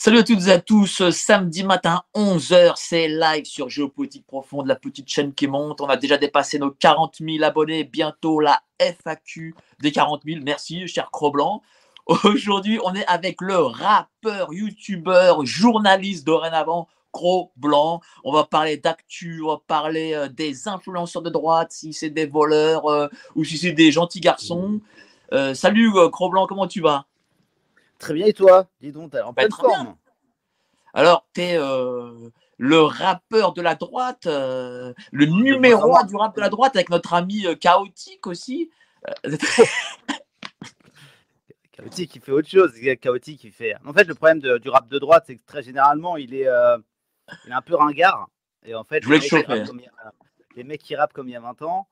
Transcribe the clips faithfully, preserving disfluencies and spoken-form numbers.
Salut à toutes et à tous, samedi matin onze heures, c'est live sur Géopolitique Profonde, la petite chaîne qui monte. On a déjà dépassé nos quarante mille abonnés, bientôt la F A Q des quarante mille. Merci cher Kroc Blanc. Aujourd'hui, on est avec le rappeur, youtubeur, journaliste dorénavant, Kroc Blanc. On va parler d'actu, on va parler euh, des influenceurs de droite, si c'est des voleurs euh, ou si c'est des gentils garçons. Euh, salut euh, Kroc Blanc, comment tu vas? Très bien, et toi? Dis donc, t'es en pleine forme. Alors, t'es euh, le rappeur de la droite, euh, le numéro un du rap de la droite, avec notre ami euh, Chaotique aussi. Euh, Chaotique, il fait autre chose. Chaotique, il fait… En fait, le problème de, du rap de droite, c'est que très généralement, il est, euh, il est un peu ringard. Et en fait, Je voulais les, mecs te choper. A, les mecs qui rappent comme il y a vingt ans.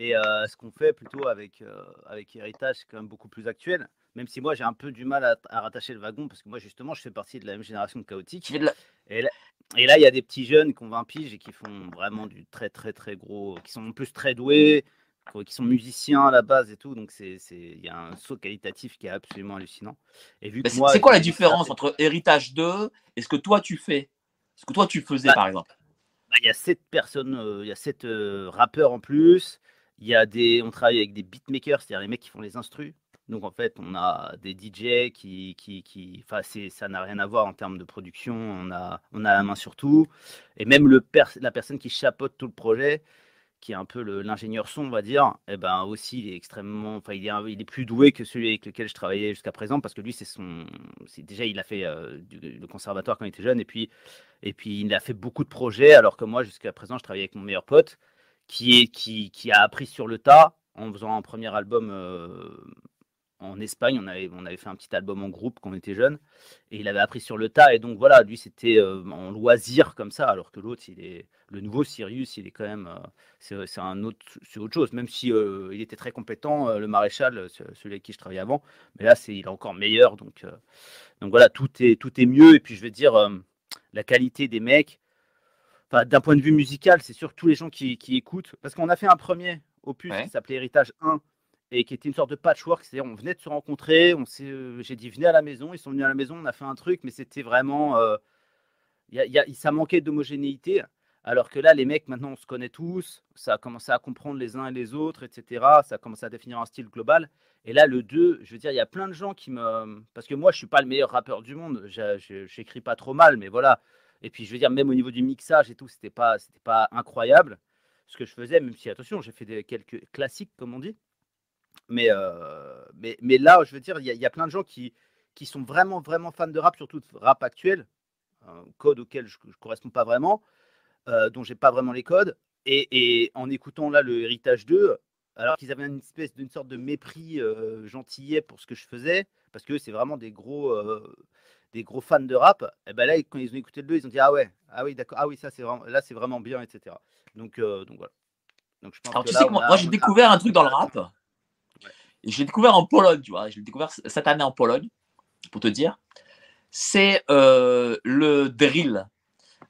Et euh, ce qu'on fait plutôt avec, euh, avec Héritage, c'est quand même beaucoup plus actuel. Même si moi, j'ai un peu du mal à, à rattacher le wagon, parce que moi, justement, je fais partie de la même génération de Chaotique. De la... Et là, et là, il y a des petits jeunes qui ont vingt piges et qui font vraiment du très, très, très gros… qui sont en plus très doués, qui sont musiciens à la base et tout. Donc, c'est, c'est... il y a un saut qualitatif qui est absolument hallucinant. Et vu que moi, c'est quoi la différence fait... entre Héritage deux et ce que toi, tu fais? Ce que toi, tu faisais, bah, par exemple. Bah, il y a sept personnes, euh, il y a sept euh, rappeurs en plus. Il y a des, on travaille avec des beatmakers, c'est-à-dire les mecs qui font les instrus. Donc, en fait, on a des D J qui… qui, qui enfin, ça n'a rien à voir en termes de production. On a, on a la main sur tout. Et même le pers la personne qui chapeaute tout le projet, qui est un peu l'ingénieur son, on va dire, eh ben aussi, il est extrêmement… Enfin, il est, un, il est plus doué que celui avec lequel je travaillais jusqu'à présent, parce que lui, c'est son… Déjà, il a fait euh, du, le conservatoire quand il était jeune. Et puis, et puis, il a fait beaucoup de projets, alors que moi, jusqu'à présent, je travaillais avec mon meilleur pote, qui, est, qui, qui a appris sur le tas en faisant un premier album euh, en Espagne. On avait, on avait fait un petit album en groupe quand on était jeunes, et il avait appris sur le tas. Et donc voilà, lui, c'était euh, en loisir comme ça, alors que l'autre, il est… le nouveau Sirius, il est quand même… Euh, c'est un autre, c'est autre chose, même si euh, il était très compétent, euh, le Maréchal, celui avec qui je travaillais avant. Mais là, c'est, il est encore meilleur. Donc, euh, donc voilà, tout est, tout est mieux. Et puis, je veux dire, euh, la qualité des mecs… Enfin, d'un point de vue musical, c'est sûr que tous les gens qui, qui écoutent… Parce qu'on a fait un premier opus, ouais, qui s'appelait Héritage un, et qui était une sorte de patchwork. C'est-à-dire, on venait de se rencontrer, j'ai dit « venez à la maison », ils sont venus à la maison, on a fait un truc, mais c'était vraiment… Euh, y a, y a, ça manquait d'homogénéité. Alors que là, les mecs, maintenant, on se connaît tous, ça a commencé à comprendre les uns et les autres, et cetera. Ça a commencé à définir un style global. Et là, le deux, je veux dire, il y a plein de gens qui me… Parce que moi, je ne suis pas le meilleur rappeur du monde, je n'écris pas trop mal, mais voilà… Et puis, je veux dire, même au niveau du mixage et tout, c'était pas, c'était pas incroyable ce que je faisais, même si, attention, j'ai fait des, quelques classiques, comme on dit. Mais, euh, mais, mais là, je veux dire, il y, y a plein de gens qui, qui sont vraiment, vraiment fans de rap, surtout de rap actuel, un code auquel je ne correspond pas vraiment, euh, dont je n'ai pas vraiment les codes. Et, et en écoutant là le Héritage deux, alors qu'ils avaient une espèce d'une sorte de mépris euh, gentillet pour ce que je faisais, parce que c'est vraiment des gros… Euh, des gros fans de rap, et ben là, quand ils ont écouté le deux, ils ont dit « Ah ouais, ah oui, d'accord, ah oui, ça, c'est vraiment, là, c'est vraiment bien, et cetera » Donc, euh, donc voilà. Donc, je pense… Alors, que tu là, sais que moi, moi j'ai découvert un truc dans le rap. Ouais. Je l'ai découvert en Pologne, tu vois. Je l'ai découvert cette année en Pologne, pour te dire. C'est euh, le drill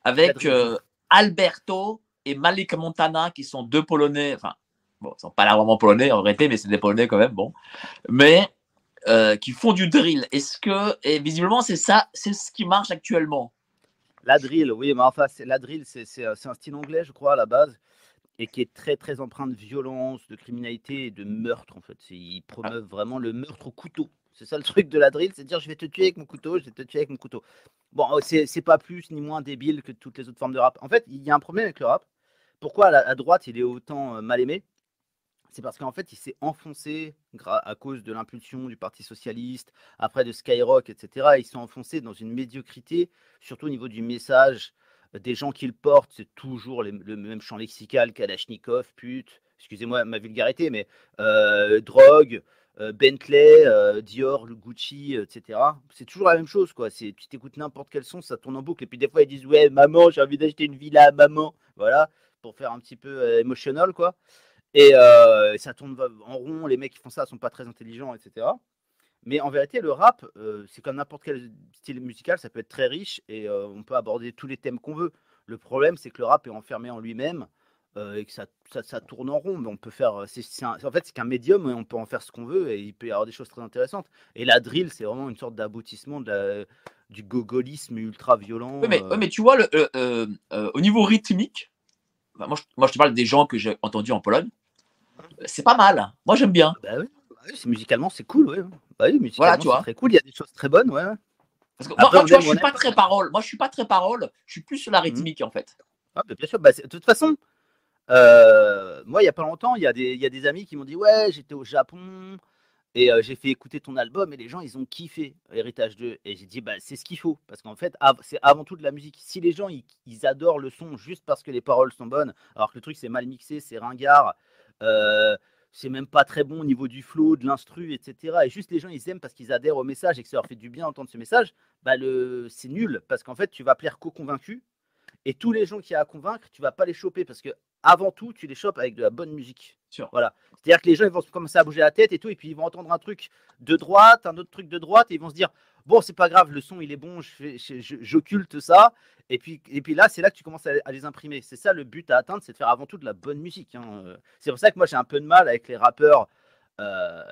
avec euh, Alberto et Malik Montana, qui sont deux Polonais. Enfin, bon, ils ne sont pas là vraiment Polonais, en réalité, mais c'est des Polonais quand même, bon. Mais… Euh, qui font du drill. Est-ce que… Et visiblement, c'est ça, c'est ce qui marche actuellement. La drill, oui, mais enfin, la drill, c'est un style anglais, je crois, à la base, et qui est très, très empreint de violence, de criminalité et de meurtre, en fait. Ils promeuvent ah. vraiment le meurtre au couteau. C'est ça le truc de la drill, c'est de dire « je vais te tuer avec mon couteau, je vais te tuer avec mon couteau ». Bon, c'est pas plus ni moins débile que toutes les autres formes de rap. En fait, il y a un problème avec le rap. Pourquoi à droite, il est autant mal aimé? C'est parce qu'en fait, il s'est enfoncé à cause de l'impulsion du Parti Socialiste, après de Skyrock, et cetera. Ils sont enfoncés dans une médiocrité, surtout au niveau du message des gens qui le portent. C'est toujours les, le même champ lexical, Kalachnikov, pute, excusez-moi ma vulgarité, mais euh, drogue, euh, Bentley, euh, Dior, Gucci, et cetera. C'est toujours la même chose, quoi. Tu t'écoutes n'importe quel son, ça tourne en boucle. Et puis des fois, ils disent « ouais, maman, j'ai envie d'acheter une villa à maman », voilà, pour faire un petit peu euh, emotional, quoi. Et euh, ça tourne en rond, les mecs qui font ça sont pas très intelligents, et cetera. Mais en vérité, le rap, euh, c'est comme n'importe quel style musical, ça peut être très riche et euh, on peut aborder tous les thèmes qu'on veut. Le problème, c'est que le rap est enfermé en lui-même euh, et que ça, ça, ça tourne en rond. Mais on peut faire, c'est, c'est un, en fait, c'est qu'un médium et on peut en faire ce qu'on veut et il peut y avoir des choses très intéressantes. Et la drill, c'est vraiment une sorte d'aboutissement de la, du gogolisme ultra-violent. Oui, mais, euh... oui, mais tu vois, le, euh, euh, euh, au niveau rythmique, bah, moi, je, moi, je te parle des gens que j'ai entendus en Pologne, c'est pas mal. Moi, j'aime bien. Bah, oui. Oui, musicalement, c'est cool. Oui. Bah, oui, musicalement, voilà, tu c'est vois. Très cool. Il y a des choses très bonnes. Ouais. Parce que, Après, moi, moi tu vois, je suis pas très parole. Moi, je suis pas très parole. Je suis plus sur la rythmique, mmh. en fait. Ah, bah, bien sûr. Bah, de toute façon... Euh, moi, il n'y a pas longtemps, il y, y a des amis qui m'ont dit « Ouais, j'étais au Japon et euh, j'ai fait écouter ton album et les gens, ils ont kiffé Héritage deux. » Et j'ai dit bah, « C'est ce qu'il faut. » Parce qu'en fait, av- c'est avant tout de la musique. Si les gens, ils, ils adorent le son juste parce que les paroles sont bonnes, alors que le truc, c'est mal mixé, c'est ringard, euh, c'est même pas très bon au niveau du flow, de l'instru, et cetera. Et juste les gens, ils aiment parce qu'ils adhèrent au message et que ça leur fait du bien d'entendre ce message, bah, le, c'est nul. Parce qu'en fait, tu vas plaire qu'aux convaincus et tous les gens qui a à convaincre, tu vas pas les choper parce que avant tout, tu les chopes avec de la bonne musique. Sure. Voilà. C'est-à-dire que les gens ils vont commencer à bouger la tête et tout, et puis ils vont entendre un truc de droite, un autre truc de droite, et ils vont se dire bon, c'est pas grave, le son il est bon, je fais, je, je, j'occulte ça. Et puis, et puis là, c'est là que tu commences à, à les imprimer. C'est ça le but à atteindre, c'est de faire avant tout de la bonne musique. Hein. C'est pour ça que moi j'ai un peu de mal avec les rappeurs euh,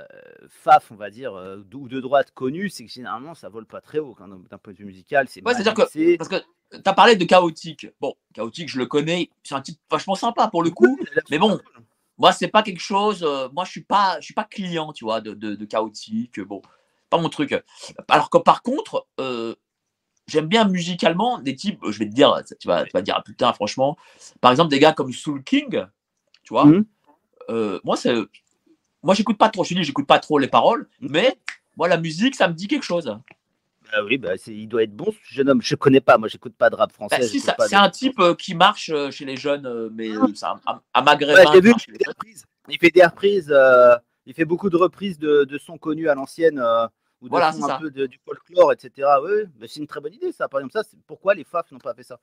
F A F, on va dire, ou de droite connus, c'est que généralement ça vole pas très haut quand, d'un point de vue musical. C'est ouais, c'est-à-dire que. Parce que... T'as parlé de Chaotique. Bon, Chaotique, je le connais. C'est un titre vachement sympa pour le coup. Mais bon, moi, c'est pas quelque chose. Euh, moi, je suis pas, je suis pas client, tu vois, de, de, de Chaotique. Bon, pas mon truc. Alors que par contre, euh, j'aime bien musicalement des types. Je vais te dire, tu vas, tu vas dire, ah, putain, franchement. Par exemple, des gars comme Soul King, tu vois. Mm-hmm. Euh, moi, c'est, moi, j'écoute pas trop. Je te dis, j'écoute pas trop les paroles, mais moi, la musique, ça me dit quelque chose. Ah oui, bah c'est, il doit être bon ce jeune homme. Je ne connais pas, moi, j'écoute pas de rap français. Bah si, ça, c'est de... un type euh, qui marche euh, chez les jeunes, euh, mais euh, ça, à, à Maghreb. Ouais, vu, il, il fait des reprises, euh, il fait beaucoup de reprises de, de sons connus à l'ancienne, euh, ou de voilà, sons un ça. peu de, du folklore, et cetera. Oui, mais c'est une très bonne idée, ça. Par exemple, ça, c'est pourquoi les F A F n'ont pas fait ça.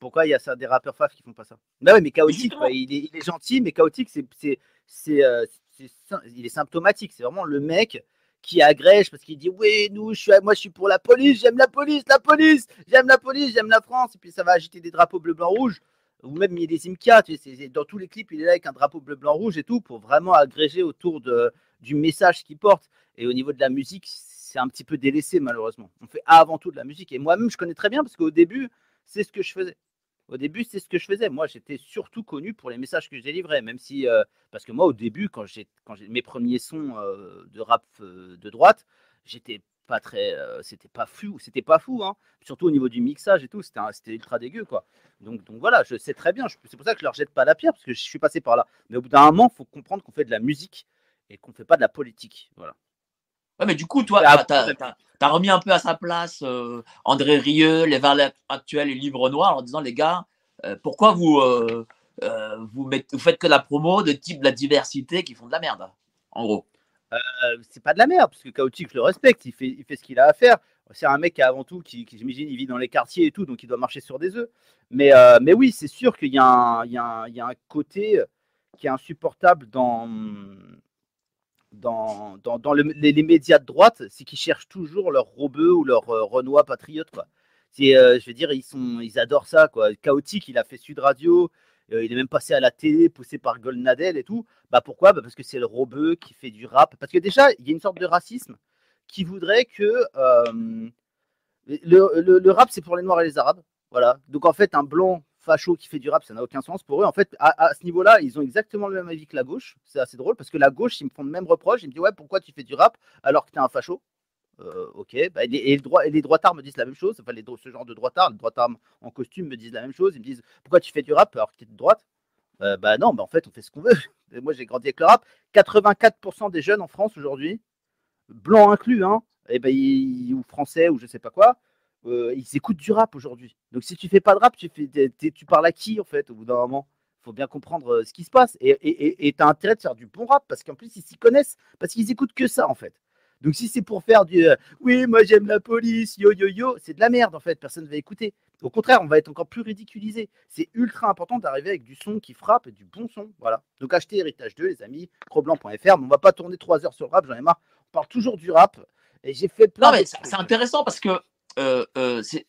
Pourquoi il y a ça, des rappeurs F A F qui font pas ça. Bah oui, mais Chaotique, bah, il, est, il est gentil, mais Chaotique, c'est, c'est, c'est, euh, c'est, c'est, il est symptomatique. C'est vraiment le mec qui agrège parce qu'il dit oui nous je suis moi je suis pour la police, j'aime la police, la police, j'aime la police, j'aime la France, et puis ça va agiter des drapeaux bleu blanc rouge, ou même il y a des IMCA, tu sais, c'est, dans tous les clips il est là avec un drapeau bleu blanc rouge et tout pour vraiment agréger autour de du message qu'il porte. Et au niveau de la musique c'est un petit peu délaissé malheureusement. On fait avant tout de la musique, et moi-même je connais très bien parce qu'au début c'est ce que je faisais. Au début, c'est ce que je faisais. Moi, j'étais surtout connu pour les messages que je délivrais, même si, euh, parce que moi, au début, quand j'ai, quand j'ai mes premiers sons euh, de rap euh, de droite, j'étais pas très, euh, c'était pas fou, c'était pas fou, hein. Surtout au niveau du mixage et tout, c'était, un, c'était ultra dégueu, quoi. Donc, donc voilà, je sais très bien. Je, c'est pour ça que je leur jette pas la pierre parce que je suis passé par là. Mais au bout d'un moment, faut comprendre qu'on fait de la musique et qu'on fait pas de la politique, voilà. Ouais, mais du coup, toi, t'as, t'as, t'as, t'as remis un peu à sa place euh, André Rieu, les Valec actuels et Livre Noir en disant les gars, euh, pourquoi vous euh, euh, vous, mettez, vous faites que la promo de type de la diversité qui font de la merde, en gros. Euh, c'est pas de la merde parce que Chaotique, je le respecte, il fait il fait ce qu'il a à faire. C'est un mec qui a avant tout qui, qui j'imagine il vit dans les quartiers et tout, donc il doit marcher sur des œufs. Mais euh, mais oui, c'est sûr qu'il y a un il y a un, il y a un côté qui est insupportable dans Dans, dans, dans le, les, les médias de droite, c'est qu'ils cherchent toujours leur Robeux ou leur euh, Renoir patriote, quoi. C'est, euh, je veux dire, ils, sont, ils adorent ça, quoi. Chaotique, il a fait Sud Radio, euh, il est même passé à la télé, poussé par Golnadel et tout. Bah pourquoi ? Bah parce que c'est le Robeux qui fait du rap. Parce que déjà, il y a une sorte de racisme qui voudrait que euh, le, le, le rap, c'est pour les Noirs et les Arabes. Voilà. Donc en fait, un blanc facho qui fait du rap, ça n'a aucun sens pour eux. En fait, à, à ce niveau-là, ils ont exactement le même avis que la gauche. C'est assez drôle parce que la gauche, ils me font le même reproche. Ils me disent ouais, pourquoi tu fais du rap alors que t'es un facho ? euh, Ok. Bah, et, les, et, le droit, et les droitards me disent la même chose. Enfin, les, ce genre de droitards, les droitards en costume me disent la même chose. Ils me disent pourquoi tu fais du rap alors que t'es de droite ? euh, Bah non, bah en fait, on fait ce qu'on veut. Et moi, j'ai grandi avec le rap. quatre-vingt-quatre pour cent des jeunes en France aujourd'hui, blancs inclus, hein, et ben, ils, ou français ou je sais pas quoi. Euh, ils écoutent du rap aujourd'hui. Donc si tu fais pas de rap, tu, fais, t'es, t'es, tu parles à qui en fait au bout d'un moment ? Il faut bien comprendre euh, ce qui se passe. Et, et, et, et t'as intérêt de faire du bon rap parce qu'en plus ils s'y connaissent, parce qu'ils écoutent que ça en fait. Donc si c'est pour faire du euh, oui moi j'aime la police, yo yo yo, c'est de la merde en fait, personne ne va écouter. Au contraire, on va être encore plus ridiculisé. C'est ultra important d'arriver avec du son qui frappe et du bon son. Voilà. Donc achetez Héritage deux les amis, kroc blanc point f r, mais on va pas tourner trois heures sur le rap, j'en ai marre. On parle toujours du rap. Et j'ai fait plein. Non mais c'est, c'est intéressant parce que Euh, euh, c'est...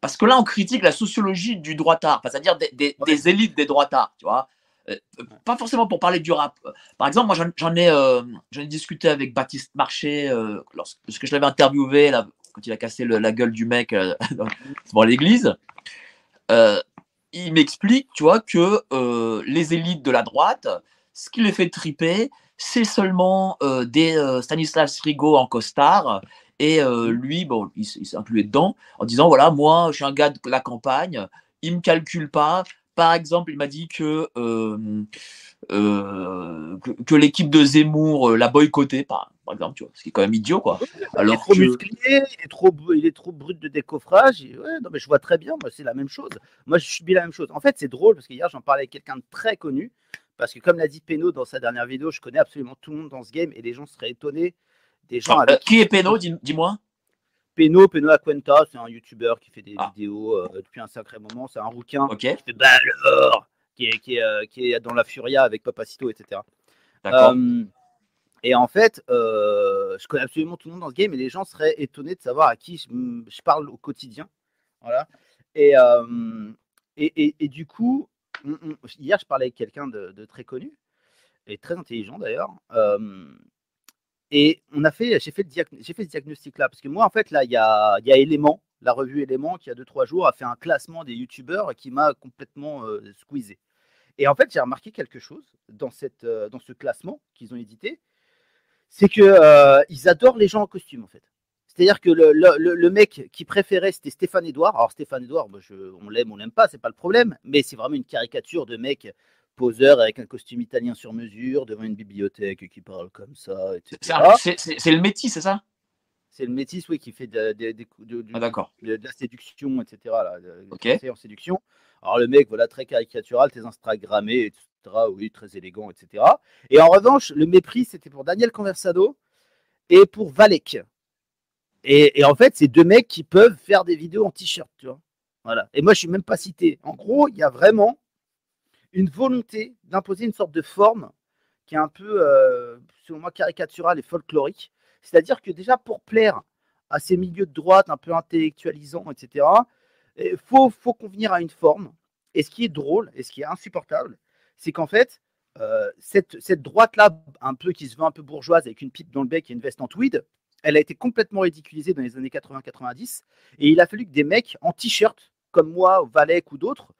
parce que là on critique la sociologie du droitard, enfin, c'est-à-dire des, des, ouais. des élites des droitards, tu vois, euh, pas forcément pour parler du rap. Par exemple, moi j'en, j'en, ai, euh, j'en ai discuté avec Baptiste Marchais euh, lorsque, lorsque je l'avais interviewé là, quand il a cassé le, la gueule du mec euh, devant l'église, euh, il m'explique, tu vois, que euh, les élites de la droite, ce qui les fait triper, c'est seulement euh, des euh, Stanislas Frigo en costard. Et euh, lui, bon, il, il s'est inclus dedans en disant, voilà, moi, je suis un gars de la campagne, il ne me calcule pas. Par exemple, il m'a dit que, euh, euh, que, que l'équipe de Zemmour euh, l'a boycotté, par, par exemple, tu vois, ce qui est quand même idiot, quoi. Alors il est trop que... musclé, il est trop, il est trop brut de décoffrage. Et ouais, non, mais je vois très bien, moi, c'est la même chose. Moi, je subis la même chose. En fait, c'est drôle, parce qu'hier, j'en parlais avec quelqu'un de très connu, parce que comme l'a dit Peuno dans sa dernière vidéo, je connais absolument tout le monde dans ce game, et les gens seraient étonnés. Des gens avec... euh, qui est Peuno, dis-moi. Peuno, Peuno Acuenta, c'est un youtubeur qui fait des ah. vidéos euh, depuis un sacré moment. C'est un rouquin okay. qui fait Balor, qui est, qui, est, euh, qui est dans la furia avec Papacito, et cetera. Euh, et en fait, euh, je connais absolument tout le monde dans ce game et les gens seraient étonnés de savoir à qui je, je parle au quotidien. Voilà. Et, euh, et, et, et du coup, hier, je parlais avec quelqu'un de, de très connu et très intelligent d'ailleurs. Euh, Et on a fait, j'ai fait, le diag- j'ai fait ce diagnostic-là, parce que moi, en fait, là, il y a, y a Element, la revue Element, qui, il y a deux trois jours, a fait un classement des youtubeurs qui m'a complètement euh, squeezé. Et en fait, j'ai remarqué quelque chose dans, cette, euh, dans ce classement qu'ils ont édité, c'est qu'ils euh, adorent les gens en costume, en fait. C'est-à-dire que le, le, le mec qui préférait, c'était Stéphane Edouard. Alors, Stéphane Edouard, moi, je, on l'aime, on l'aime pas, c'est pas le problème, mais c'est vraiment une caricature de mec... poseur avec un costume italien sur mesure devant une bibliothèque qui parle comme ça, et cetera. C'est, un, c'est, c'est, c'est le métis, c'est ça? C'est le métis, oui, qui fait de, de, de, de, ah, d'accord. de, de la séduction, et cetera. Là, de, okay. de, en séduction. Alors le mec, voilà, très caricatural, très instagrammé, et cetera. Oui, très élégant, et cetera. Et en revanche, le mépris, c'était pour Daniel Conversano et pour Valec. Et, et en fait, c'est deux mecs qui peuvent faire des vidéos en t-shirt, tu vois. Voilà. Et moi, je suis même pas cité. En gros, il y a vraiment une volonté d'imposer une sorte de forme qui est un peu, euh, selon moi, caricaturale et folklorique. C'est-à-dire que déjà, pour plaire à ces milieux de droite un peu intellectualisants, et cetera, il faut, faut convenir à une forme. Et ce qui est drôle, et ce qui est insupportable, c'est qu'en fait, euh, cette, cette droite-là, un peu qui se veut un peu bourgeoise, avec une pipe dans le bec et une veste en tweed, elle a été complètement ridiculisée dans les années quatre-vingts quatre-vingt-dix. Et il a fallu que des mecs en t-shirt, comme moi, au Valec ou d'autres,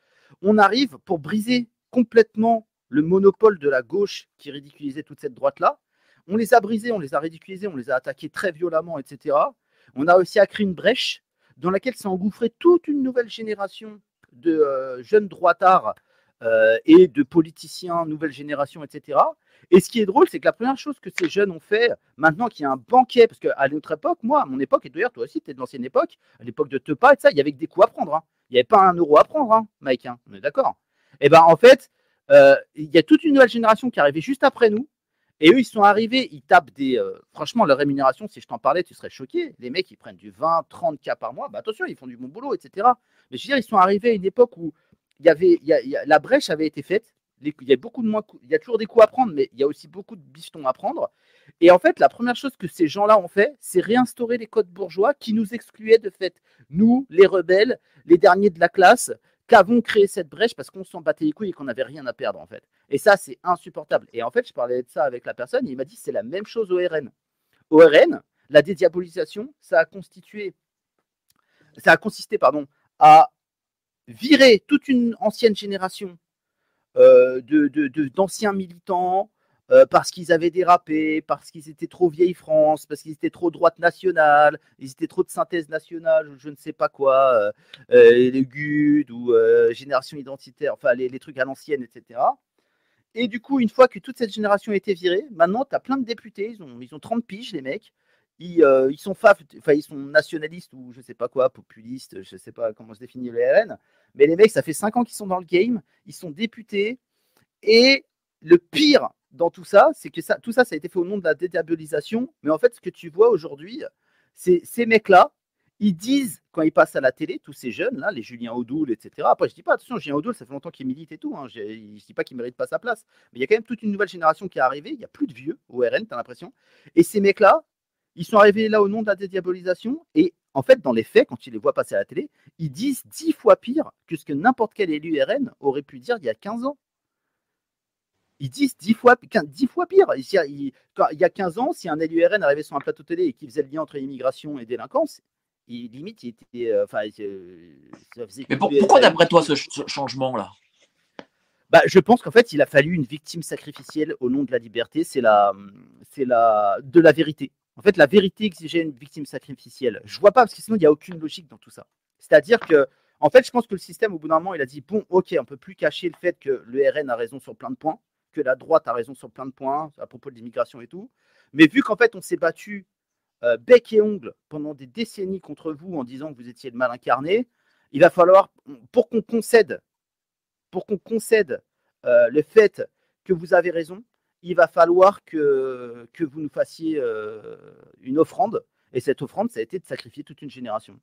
on arrive pour briser complètement le monopole de la gauche qui ridiculisait toute cette droite-là. On les a brisés, on les a ridiculisés, on les a attaqués très violemment, et cetera. On a aussi créé une brèche dans laquelle s'est engouffrée toute une nouvelle génération de euh, jeunes droitards euh, et de politiciens, nouvelle génération, et cetera. Et ce qui est drôle, c'est que la première chose que ces jeunes ont fait, maintenant qu'il y a un banquet, parce qu'à notre époque, moi, à mon époque, et d'ailleurs, toi aussi, tu es de l'ancienne époque, à l'époque de Tepa, et ça, il y avait que des coups à prendre. Hein. Il n'y avait pas un euro à prendre, hein, Mike, hein, on est d'accord. Et eh bien, en fait, il euh, y a toute une nouvelle génération qui est arrivée juste après nous. Et eux, ils sont arrivés, ils tapent des... Euh, franchement, leur rémunération, si je t'en parlais, tu serais choqué. Les mecs, ils prennent du vingt, trente K par mois. Bah, attention, ils font du bon boulot, et cetera. Mais je veux dire, ils sont arrivés à une époque où y avait, y a, y a, la brèche avait été faite. Il y a beaucoup de moins, il y a toujours des coups à prendre, mais il y a aussi beaucoup de bifetons à prendre. Et en fait, la première chose que ces gens-là ont fait, c'est réinstaurer les codes bourgeois qui nous excluaient de fait. Nous, les rebelles, les derniers de la classe... qu'avons créé cette brèche parce qu'on s'en battait les couilles et qu'on n'avait rien à perdre, en fait. Et ça, c'est insupportable. Et en fait, je parlais de ça avec la personne, et il m'a dit que c'est la même chose au R N. Au R N, la dédiabolisation, ça a constitué, ça a consisté, pardon, à virer toute une ancienne génération euh, de, de, de, d'anciens militants euh, parce qu'ils avaient dérapé, parce qu'ils étaient trop vieille France, parce qu'ils étaient trop droite nationale, ils étaient trop de synthèse nationale, ou je ne sais pas quoi, euh, euh, les G U D ou euh, génération identitaire, enfin les, les trucs à l'ancienne, et cetera. Et du coup, une fois que toute cette génération a été virée, maintenant, tu as plein de députés, ils ont, ils ont trente piges, les mecs, ils, euh, ils sont faf, enfin, ils sont nationalistes ou je ne sais pas quoi, populistes, je ne sais pas comment se définit le R N, mais les mecs, ça fait cinq ans qu'ils sont dans le game, ils sont députés, et le pire dans tout ça, c'est que ça, tout ça, ça a été fait au nom de la dédiabolisation. Mais en fait, ce que tu vois aujourd'hui, c'est ces mecs-là, ils disent, quand ils passent à la télé, tous ces jeunes-là, les Julien Audoul, et cetera. Après, je ne dis pas, attention, Julien Audoul, ça fait longtemps qu'il milite et tout. Hein. Je ne dis pas qu'il ne mérite pas sa place. Mais il y a quand même toute une nouvelle génération qui est arrivée. Il n'y a plus de vieux au R N, tu as l'impression. Et ces mecs-là, ils sont arrivés là au nom de la dédiabolisation. Et en fait, dans les faits, quand ils les voient passer à la télé, ils disent dix fois pire que ce que n'importe quel élu R N aurait pu dire il y a quinze ans. Ils disent dix fois, dix fois pire. Il y a quinze ans, si un élu R N arrivait sur un plateau télé et qu'il faisait le lien entre immigration et délinquance, il, limite, il était. Enfin, euh, mais pour, pourquoi, d'après toi, ce, ce changement-là? Bah, je pense qu'en fait, il a fallu une victime sacrificielle au nom de la liberté. C'est la, c'est la, de la vérité. En fait, la vérité exigeait une victime sacrificielle. Je vois pas, parce que sinon, il n'y a aucune logique dans tout ça. C'est-à-dire que, en fait, je pense que le système, au bout d'un moment, il a dit, bon, ok, on ne peut plus cacher le fait que le R N a raison sur plein de points, que la droite a raison sur plein de points, à propos de l'immigration et tout. Mais vu qu'en fait, on s'est battu euh, bec et ongle pendant des décennies contre vous en disant que vous étiez le mal incarné, il va falloir, pour qu'on concède, pour qu'on concède euh, le fait que vous avez raison, il va falloir que, que vous nous fassiez euh, une offrande. Et cette offrande, ça a été de sacrifier toute une génération.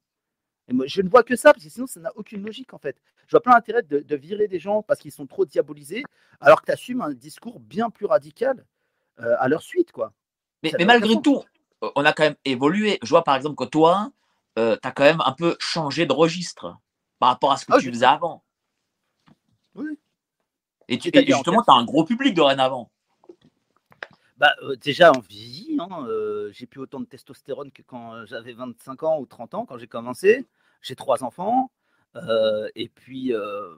Et moi, je ne vois que ça, parce que sinon, ça n'a aucune logique, en fait. Je vois plein d'intérêt de, de virer des gens parce qu'ils sont trop diabolisés, alors que tu assumes un discours bien plus radical euh, à leur suite, quoi. Mais, mais malgré tout, on a quand même évolué. Je vois, par exemple, que toi, euh, tu as quand même un peu changé de registre par rapport à ce que ah, tu je... faisais avant. Oui. Et, tu, et justement, tu as un gros public dorénavant. Bah, euh, déjà, on vieillit. Hein, euh, j'ai plus autant de testostérone que quand j'avais vingt-cinq ans ou trente ans, quand j'ai commencé. J'ai trois enfants. Euh, et puis, euh,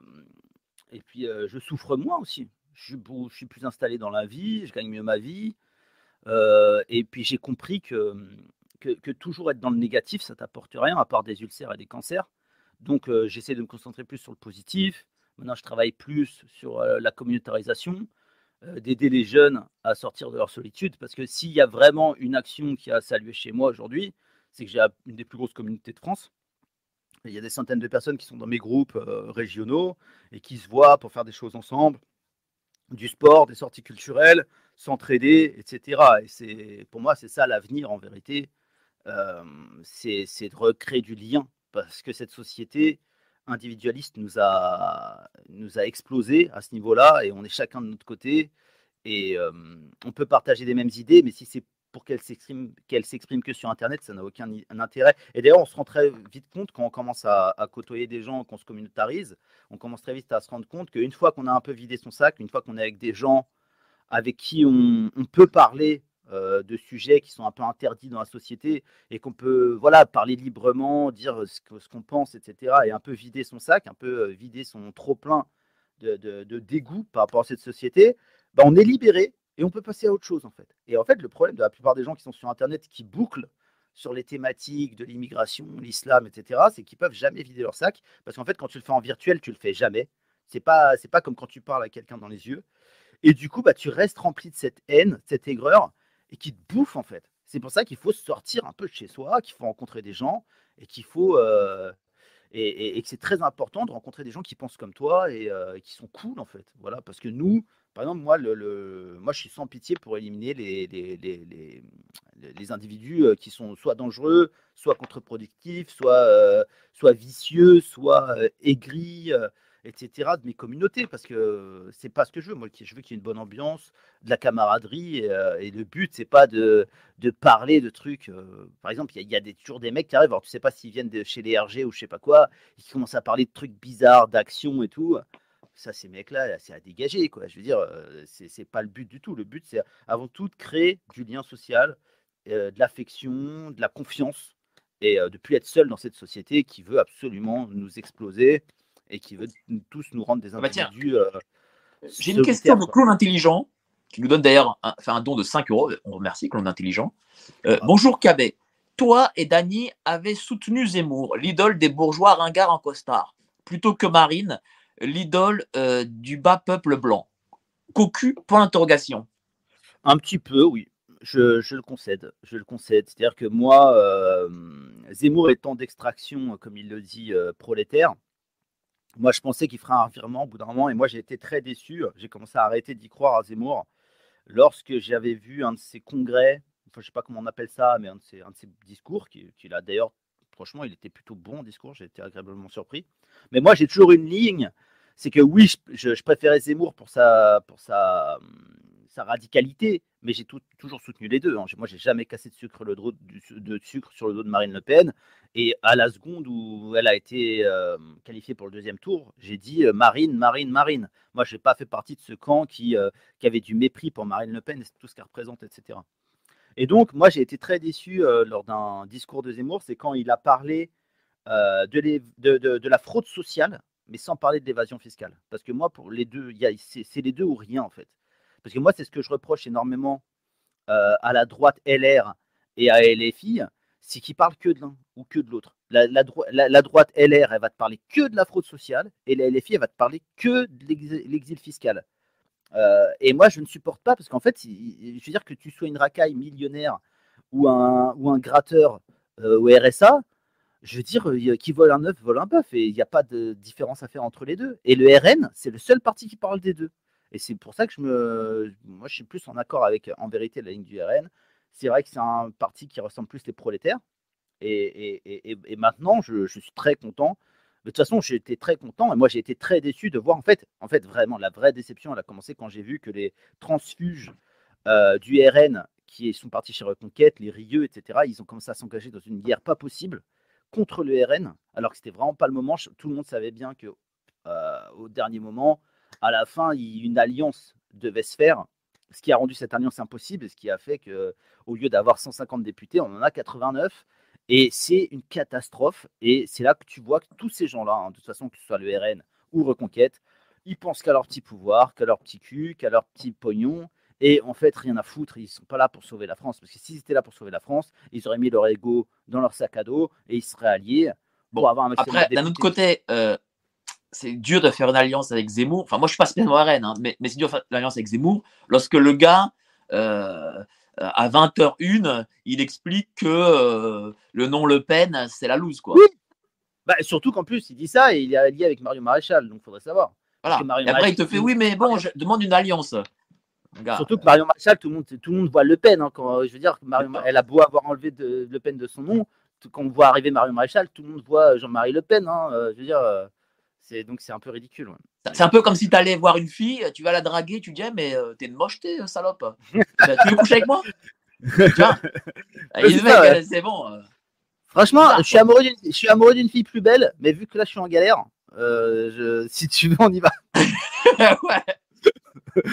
et puis euh, je souffre moins aussi. Je, je suis plus installé dans la vie. Je gagne mieux ma vie. Euh, et puis, j'ai compris que, que, que toujours être dans le négatif, ça ne t'apporte rien, à part des ulcères et des cancers. Donc, euh, j'essaie de me concentrer plus sur le positif. Maintenant, je travaille plus sur euh, la communautarisation, d'aider les jeunes à sortir de leur solitude, parce que s'il y a vraiment une action qui a salué chez moi aujourd'hui, c'est que j'ai une des plus grosses communautés de France. Il y a des centaines de personnes qui sont dans mes groupes euh, régionaux et qui se voient pour faire des choses ensemble, du sport, des sorties culturelles, s'entraider, et cetera. Et c'est, pour moi, c'est ça l'avenir en vérité, euh, c'est, c'est de recréer du lien, parce que cette société individualiste nous a, nous a explosé à ce niveau-là, et on est chacun de notre côté, et euh, on peut partager les mêmes idées, mais si c'est pour qu'elles s'expriment, qu'elles s'expriment que sur Internet, ça n'a aucun intérêt. Et d'ailleurs, on se rend très vite compte, quand on commence à, à côtoyer des gens, qu'on se communautarise, on commence très vite à se rendre compte qu'une fois qu'on a un peu vidé son sac, une fois qu'on est avec des gens avec qui on, on peut parler euh, de sujets qui sont un peu interdits dans la société, et qu'on peut, voilà, parler librement, dire ce, que, ce qu'on pense, et cetera, et un peu vider son sac, un peu vider son trop-plein de, de, de dégoût par rapport à cette société, bah on est libéré et on peut passer à autre chose, en fait. Et en fait, le problème de la plupart des gens qui sont sur Internet, qui bouclent sur les thématiques de l'immigration, l'islam, et cetera, c'est qu'ils peuvent jamais vider leur sac, parce qu'en fait, quand tu le fais en virtuel, tu le fais jamais. C'est pas, c'est pas comme quand tu parles à quelqu'un dans les yeux. Et du coup, bah, tu restes rempli de cette haine, cette aigreur, et qui te bouffe, en fait. C'est pour ça qu'il faut sortir un peu de chez soi, qu'il faut rencontrer des gens, et qu'il faut euh, et, et, et que c'est très important de rencontrer des gens qui pensent comme toi et, euh, et qui sont cool, en fait. Voilà, parce que nous, par exemple, moi, le, le moi, je suis sans pitié pour éliminer les les, les, les, les individus qui sont soit dangereux, soit contre-productifs, soit euh, soit vicieux, soit euh, aigris. Euh, etc. de mes communautés, parce que c'est pas ce que je veux. Moi, je veux qu'il y ait une bonne ambiance, de la camaraderie, et, euh, et le but, c'est pas de, de parler de trucs. Euh, par exemple, il y a, y a des, toujours des mecs qui arrivent, alors tu sais pas s'ils viennent de chez les R G ou je sais pas quoi, et qui commencent à parler de trucs bizarres, d'actions et tout. Ça, ces mecs-là, c'est à dégager, quoi. Je veux dire, c'est, c'est pas le but du tout. Le but, c'est avant tout de créer du lien social, euh, de l'affection, de la confiance, et euh, de plus être seul dans cette société qui veut absolument nous exploser, et qui veut tous nous rendre des individus. Bah euh, j'ai une question de Clone Intelligent, qui nous donne d'ailleurs un, un don de cinq euros. On remercie Clone Intelligent. Euh, ah. Bonjour Cabet. Toi et Dany avez soutenu Zemmour, l'idole des bourgeois ringards en costard, plutôt que Marine, l'idole euh, du bas peuple blanc. Cocu, point d'interrogation. Un petit peu, oui. Je, je le concède. Je le concède. C'est-à-dire que moi, euh, Zemmour étant d'extraction, comme il le dit, euh, prolétaire, moi, je pensais qu'il ferait un revirement au bout d'un moment, et moi, j'ai été très déçu. J'ai commencé à arrêter d'y croire à Zemmour lorsque j'avais vu un de ses congrès, enfin, je ne sais pas comment on appelle ça, mais un de ses, un de ses discours, qu'il a d'ailleurs, franchement, il était plutôt bon discours, j'ai été agréablement surpris. Mais moi, j'ai toujours une ligne, c'est que oui, je, je, je préférais Zemmour pour sa, pour sa, sa radicalité, mais j'ai tout, toujours soutenu les deux. Hein. Moi, j'ai jamais cassé de sucre, le dos, du, de sucre sur le dos de Marine Le Pen. Et à la seconde où elle a été euh, qualifiée pour le deuxième tour, j'ai dit euh, Marine, Marine, Marine. Moi, je n'ai pas fait partie de ce camp qui, euh, qui avait du mépris pour Marine Le Pen et tout ce qu'elle représente, et cetera. Et donc, moi, j'ai été très déçu euh, lors d'un discours de Zemmour, c'est quand il a parlé euh, de, les, de, de, de la fraude sociale, mais sans parler de l'évasion fiscale. Parce que moi, pour les deux, c'est les deux ou rien, en fait. Parce que moi, c'est ce que je reproche énormément euh, à la droite L R et à L F I, c'est qu'ils parlent que de l'un ou que de l'autre. La, la, la, la droite L R, elle va te parler que de la fraude sociale, et la L F I, elle va te parler que de l'exil fiscal. Euh, et moi, je ne supporte pas, parce qu'en fait, si, je veux dire que tu sois une racaille millionnaire ou un, ou un gratteur euh, au R S A, je veux dire, euh, qui vole un œuf, vole un bœuf, et il n'y a pas de différence à faire entre les deux. Et le R N, c'est le seul parti qui parle des deux. Et c'est pour ça que je me, moi, je suis plus en accord avec, en vérité, la ligne du R N. C'est vrai que c'est un parti qui ressemble plus les prolétaires. Et, et, et, et maintenant, je, je suis très content. De toute façon, j'ai été très content et moi, j'ai été très déçu de voir, en fait, en fait, vraiment, la vraie déception, elle a commencé quand j'ai vu que les transfuges euh, du R N qui sont partis chez Reconquête, les Rieux, et cetera, ils ont commencé à s'engager dans une guerre pas possible contre le R N, alors que c'était vraiment pas le moment. Tout le monde savait bien que euh, au dernier moment, à la fin, il, une alliance devait se faire, ce qui a rendu cette alliance impossible, ce qui a fait qu'au lieu d'avoir cent cinquante députés, on en a quatre-vingt-neuf. Et c'est une catastrophe. Et c'est là que tu vois que tous ces gens-là, hein, de toute façon, que ce soit le R N ou Reconquête, ils pensent qu'à leur petit pouvoir, qu'à leur petit cul, qu'à leur petit pognon. Et en fait, rien à foutre. Ils ne sont pas là pour sauver la France. Parce que s'ils étaient là pour sauver la France, ils auraient mis leur ego dans leur sac à dos et ils seraient alliés. Bon, pour avoir un après, d'un autre côté, euh, c'est dur de faire une alliance avec Zemmour. Enfin, moi, je ne suis pas spécialement R N, hein, mais, mais c'est dur de faire une alliance avec Zemmour lorsque le gars... Euh, à vingt heures une, il explique que euh, le nom Le Pen, c'est la loose, quoi. Oui. Bah, surtout qu'en plus, il dit ça et il est allié avec Marion Maréchal, donc il faudrait savoir. Voilà. Et après, Maréchal, il te fait, oui, mais bon, je demande une alliance. Gars, surtout euh... que Marion Maréchal, tout le monde, tout le monde voit Le Pen. Hein, quand, je veux dire, Marion, elle a beau avoir enlevé de, Le Pen de son nom, tout, quand on voit arriver Marion Maréchal, tout le monde voit Jean-Marie Le Pen. Hein, euh, je veux dire, euh, c'est, donc c'est un peu ridicule. Ouais. C'est un peu comme si tu allais voir une fille, tu vas la draguer, tu dis « Mais euh, t'es une moche, t'es salope. Bah, tu veux coucher avec moi ?» Tu vois ? Il se met que c'est bon. Euh, Franchement, bizarre, je, suis amoureux je suis amoureux d'une fille plus belle, mais vu que là, je suis en galère, euh, je, si tu veux, on y va. Ouais.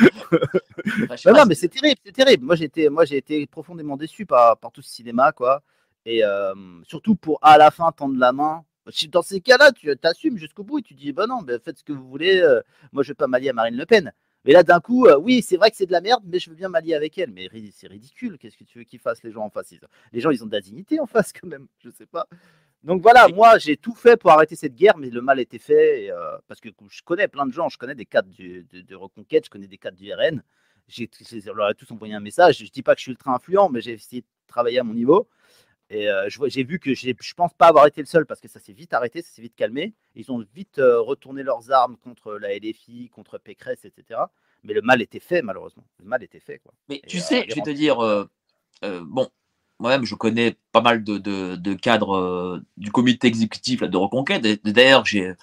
Bah, non, non, mais c'est terrible, c'est terrible. Moi, j'ai été, moi, j'ai été profondément déçu par, par tout ce cinéma, quoi. Et euh, surtout pour, à la fin, tendre la main. Dans ces cas-là, tu t'assumes jusqu'au bout et tu dis bah non, bah faites ce que vous voulez, euh, moi je ne vais pas m'allier à Marine Le Pen. Mais là d'un coup, euh, oui, c'est vrai que c'est de la merde, mais je veux bien m'allier avec elle. Mais c'est ridicule, qu'est-ce que tu veux qu'ils fassent les gens en face? Les gens, ils ont de la dignité en face quand même, je ne sais pas. Donc voilà, moi j'ai tout fait pour arrêter cette guerre, mais le mal était fait. Et, euh, parce que je connais plein de gens, je connais des cadres du, de, de Reconquête, je connais des cadres du R N. J'ai, je leur ai tous envoyé un message. Je ne dis pas que je suis ultra influent, mais j'ai essayé de travailler à mon niveau. Et euh, j'ai vu que je ne pense pas avoir été le seul parce que ça s'est vite arrêté, ça s'est vite calmé. Ils ont vite euh, retourné leurs armes contre la L F I, contre Pécresse, et cetera. Mais le mal était fait, malheureusement. Le mal était fait, quoi. Mais et, tu euh, sais, je vais te dire, euh, euh, bon, moi-même, je connais pas mal de, de, de cadres euh, du comité exécutif là, de Reconquête. D'ailleurs, j'ai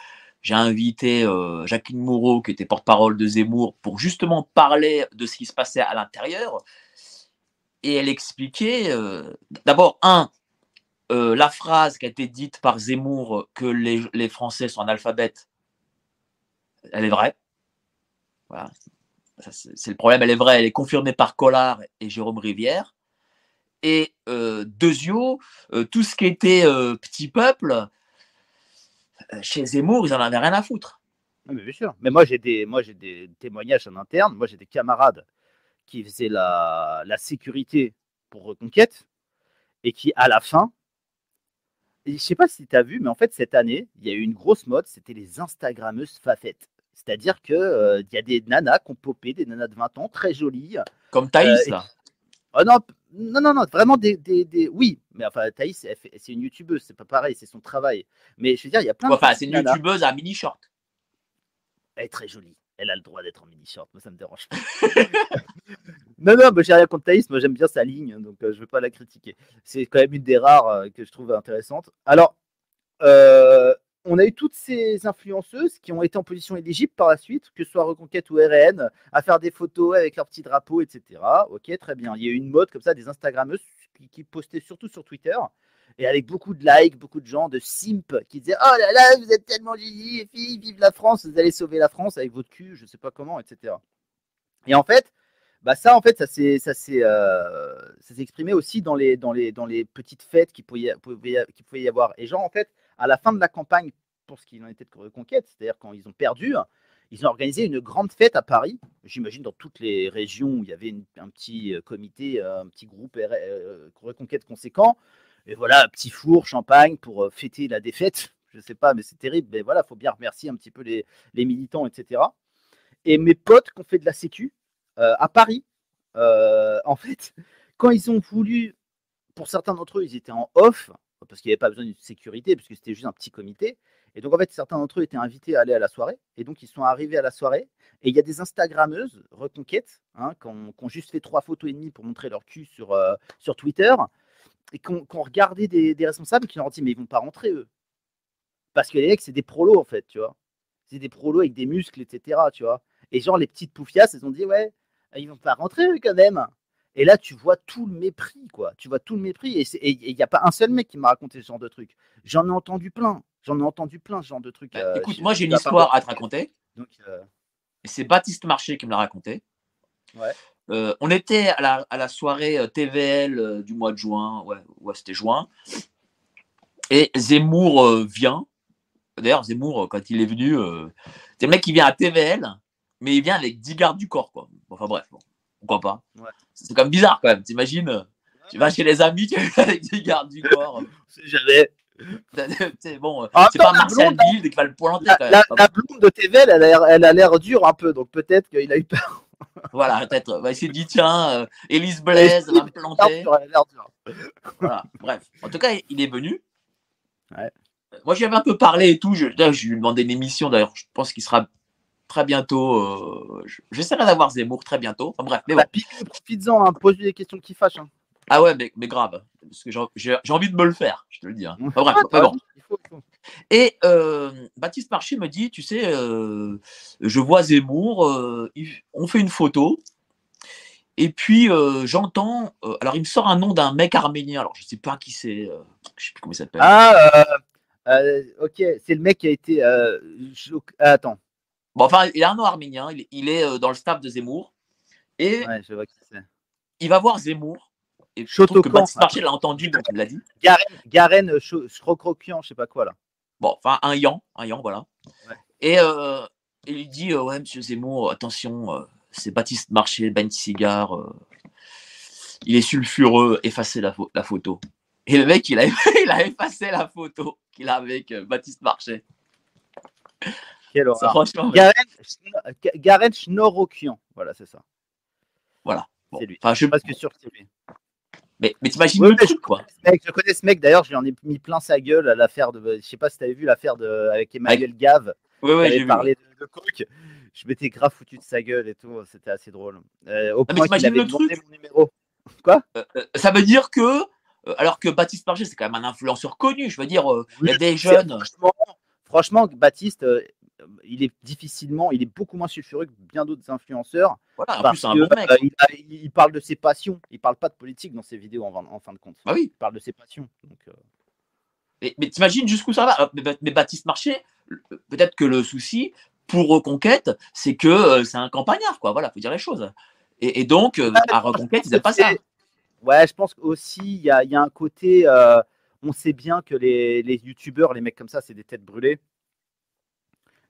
invité euh, Jacqueline Moreau, qui était porte-parole de Zemmour, pour justement parler de ce qui se passait à l'intérieur. Et elle expliquait, euh, d'abord, un, Euh, la phrase qui a été dite par Zemmour que les, les Français sont analphabètes, elle est vraie. Voilà. C'est le problème, elle est vraie, elle est confirmée par Collard et Jérôme Rivière. Et euh, Dezio, euh, tout ce qui était euh, petit peuple, euh, chez Zemmour, ils n'en avaient rien à foutre. Ah, mais bien sûr. Mais moi, j'ai des, moi, j'ai des témoignages en interne. Moi, j'ai des camarades qui faisaient la, la sécurité pour Reconquête et qui, à la fin, je ne sais pas si tu as vu, mais en fait, cette année, il y a eu une grosse mode, c'était les Instagrammeuses fafettes. C'est-à-dire qu'il euh, y a des nanas qui ont popé, des nanas de vingt ans, très jolies. Comme Thaïs, euh, et... là. Oh, non, non, non, non, vraiment des, des, des... Oui, mais enfin, Thaïs, c'est une youtubeuse, c'est pas pareil, c'est son travail. Mais je veux dire, il y a plein ouais, de... Enfin, c'est une nanas. Youtubeuse à mini-short. Elle est très jolie. Elle a le droit d'être en mini-short, moi ça me dérange pas. non, non, mais j'ai rien contre Thaïs, moi j'aime bien sa ligne, donc euh, je ne veux pas la critiquer. C'est quand même une des rares euh, que je trouve intéressante. Alors, euh, on a eu toutes ces influenceuses qui ont été en position éligible par la suite, que ce soit Reconquête ou R N, à faire des photos avec leurs petits drapeaux, et cetera. Ok, très bien. Il y a eu une mode comme ça, des Instagrammeuses qui, qui postaient surtout sur Twitter. Et avec beaucoup de likes, beaucoup de gens, de simp qui disaient « Oh là là, vous êtes tellement gentils, les filles, vive la France, vous allez sauver la France avec votre cul, je ne sais pas comment, et cetera » Et en fait, Bah ça, en fait, ça s'est euh, exprimé aussi dans les, dans les, dans les petites fêtes qu'il pouvait, pouvait, qu'il pouvait y avoir. Et genre, en fait, à la fin de la campagne, pour ce qu'il en était de Reconquête, c'est-à-dire quand ils ont perdu, ils ont organisé une grande fête à Paris. J'imagine dans toutes les régions où il y avait une, un petit comité, un petit groupe euh, Reconquête conséquent. Et voilà, petit four, champagne pour fêter la défaite. Je ne sais pas, mais c'est terrible. Mais voilà, il faut bien remercier un petit peu les, les militants, et cetera. Et mes potes qui ont fait de la sécu, Euh, à Paris, euh, en fait, quand ils ont voulu, pour certains d'entre eux, ils étaient en off, parce qu'il n'y avait pas besoin de sécurité, puisque c'était juste un petit comité. Et donc, en fait, certains d'entre eux étaient invités à aller à la soirée. Et donc, ils sont arrivés à la soirée. Et il y a des Instagrammeuses, Reconquête, hein, qui ont, qui ont juste fait trois photos et demie pour montrer leur cul sur, euh, sur Twitter, et qui ont, qui ont regardé des, des responsables et qui leur ont dit, mais ils ne vont pas rentrer, eux. Parce que les mecs, c'est des prolos, en fait, tu vois. C'est des prolos avec des muscles, et cetera, tu vois. Et genre, les petites poufiasses, elles ont dit, ouais, ils vont pas rentrer eux quand même. Et là, tu vois tout le mépris, quoi. Tu vois tout le mépris. Et il n'y a pas un seul mec qui m'a raconté ce genre de truc. J'en ai entendu plein. J'en ai entendu plein ce genre de truc. Euh, Écoute, moi, j'ai une histoire à te raconter. Donc, euh... c'est Baptiste Marchais qui me l'a raconté. Ouais. Euh, on était à la, à la soirée T V L du mois de juin. Ouais, ouais c'était juin. Et Zemmour euh, vient. D'ailleurs, Zemmour, quand il est venu, euh... c'est le mec qui vient à T V L. Mais il vient avec dix gardes du corps, quoi. Enfin bref, bon, pourquoi pas. Ouais. C'est quand même bizarre, quand même. T'imagines, ouais, tu vas ouais. chez les amis, tu es avec dix gardes du corps. J'avais. C'est bon, ah, c'est pas Marcel Guilde qui va le pointer. La, quand la, même. La blonde de T V L, elle a l'air dure un peu, donc peut-être qu'il a eu peur. Voilà, peut-être. Bah, il s'est dit, tiens, euh, Élise Blaise va me planter. Voilà, bref. En tout cas, il est venu. Ouais. Moi, j'avais un peu parlé et tout. Je, je lui demandais une émission, d'ailleurs. Je pense qu'il sera très bientôt, euh, j'essaierai d'avoir Zemmour très bientôt. Enfin, bref, mais bon. Profites-en, hein, pose-lui des questions qui fâchent. Hein. Ah ouais, mais, mais grave, parce que j'ai envie de me le faire, je te le dis. Hein. Enfin, bref, ah, bon. Et euh, Baptiste Marchais me dit, tu sais, euh, je vois Zemmour, euh, il, on fait une photo, et puis euh, j'entends, euh, alors il me sort un nom d'un mec arménien, alors je sais pas qui c'est, euh, je sais plus comment il s'appelle. Ah, euh, euh, ok, c'est le mec qui a été, euh, je, euh, attends. Bon, enfin, il a un nom arménien, il, il est euh, dans le staff de Zemmour. Et ouais, je vois qui c'est. Il va voir Zemmour. Et je trouve que Baptiste Marchais l'a entendu, donc il l'a dit. Garen, Garen Shnorhokian, je sais pas quoi, là. Bon, enfin, un Yan, un Yan, voilà. Ouais. Et euh, il lui dit, euh, ouais, monsieur Zemmour, attention, euh, c'est Baptiste Marchais, Ben Cigare. Euh, il est sulfureux, effacez la, la photo. Et le mec, il a, il a effacé la photo qu'il a avec euh, Baptiste Marchais. Garen Shnorhokian, voilà, c'est ça. Voilà. Bon. C'est lui. Enfin, je suis presque sûr que c'est lui. Mais, mais t'imagines ouais, le truc, quoi. Mec, je connais ce mec, d'ailleurs, je lui en ai mis plein sa gueule à l'affaire de. Je sais pas si t'avais vu l'affaire de avec Emmanuel avec... Gave. Oui, oui, j'ai parlé vu. de, de Kroc. Je m'étais grave foutu de sa gueule et tout, c'était assez drôle. Euh, au non, point mais t'imagines le truc. Mon numéro. Quoi euh, euh, ça veut dire que. Euh, alors que Baptiste Marchais, c'est quand même un influenceur connu, je veux dire, euh, oui, il y a des jeunes. Franchement, franchement Baptiste. Euh, il est difficilement, il est beaucoup moins sulfureux que bien d'autres influenceurs. Voilà, en plus, c'est un bon mec. Euh, il, a, il parle de ses passions. Il parle pas de politique dans ses vidéos en, en fin de compte. Bah oui. Il parle de ses passions. Donc, euh... Mais, mais t'imagines jusqu'où ça va. Mais, mais Baptiste Marchais, peut-être que le souci pour Reconquête, c'est que euh, c'est un campagnard, quoi. Voilà, faut dire les choses. Et, et donc, euh, à Reconquête, ils n'aiment pas ça. Ouais, je pense aussi, il y a, y a un côté. Euh, on sait bien que les, les youtubeurs, les mecs comme ça, c'est des têtes brûlées.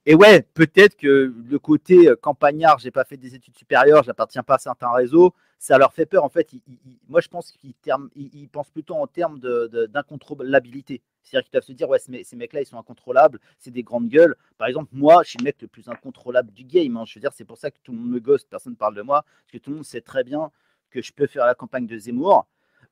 Et ouais, peut-être que le côté campagnard, j'ai pas fait des études supérieures, j'appartiens pas à certains réseaux, ça leur fait peur. En fait, ils, ils, moi, je pense qu'ils ils, ils pensent plutôt en termes d'incontrôlabilité. C'est-à-dire qu'ils doivent se dire, ouais, ces, ces mecs-là, ils sont incontrôlables, c'est des grandes gueules. Par exemple, moi, je suis le mec le plus incontrôlable du game. Hein. Je veux dire, c'est pour ça que tout le monde me gosse, personne ne parle de moi, parce que tout le monde sait très bien que je peux faire la campagne de Zemmour.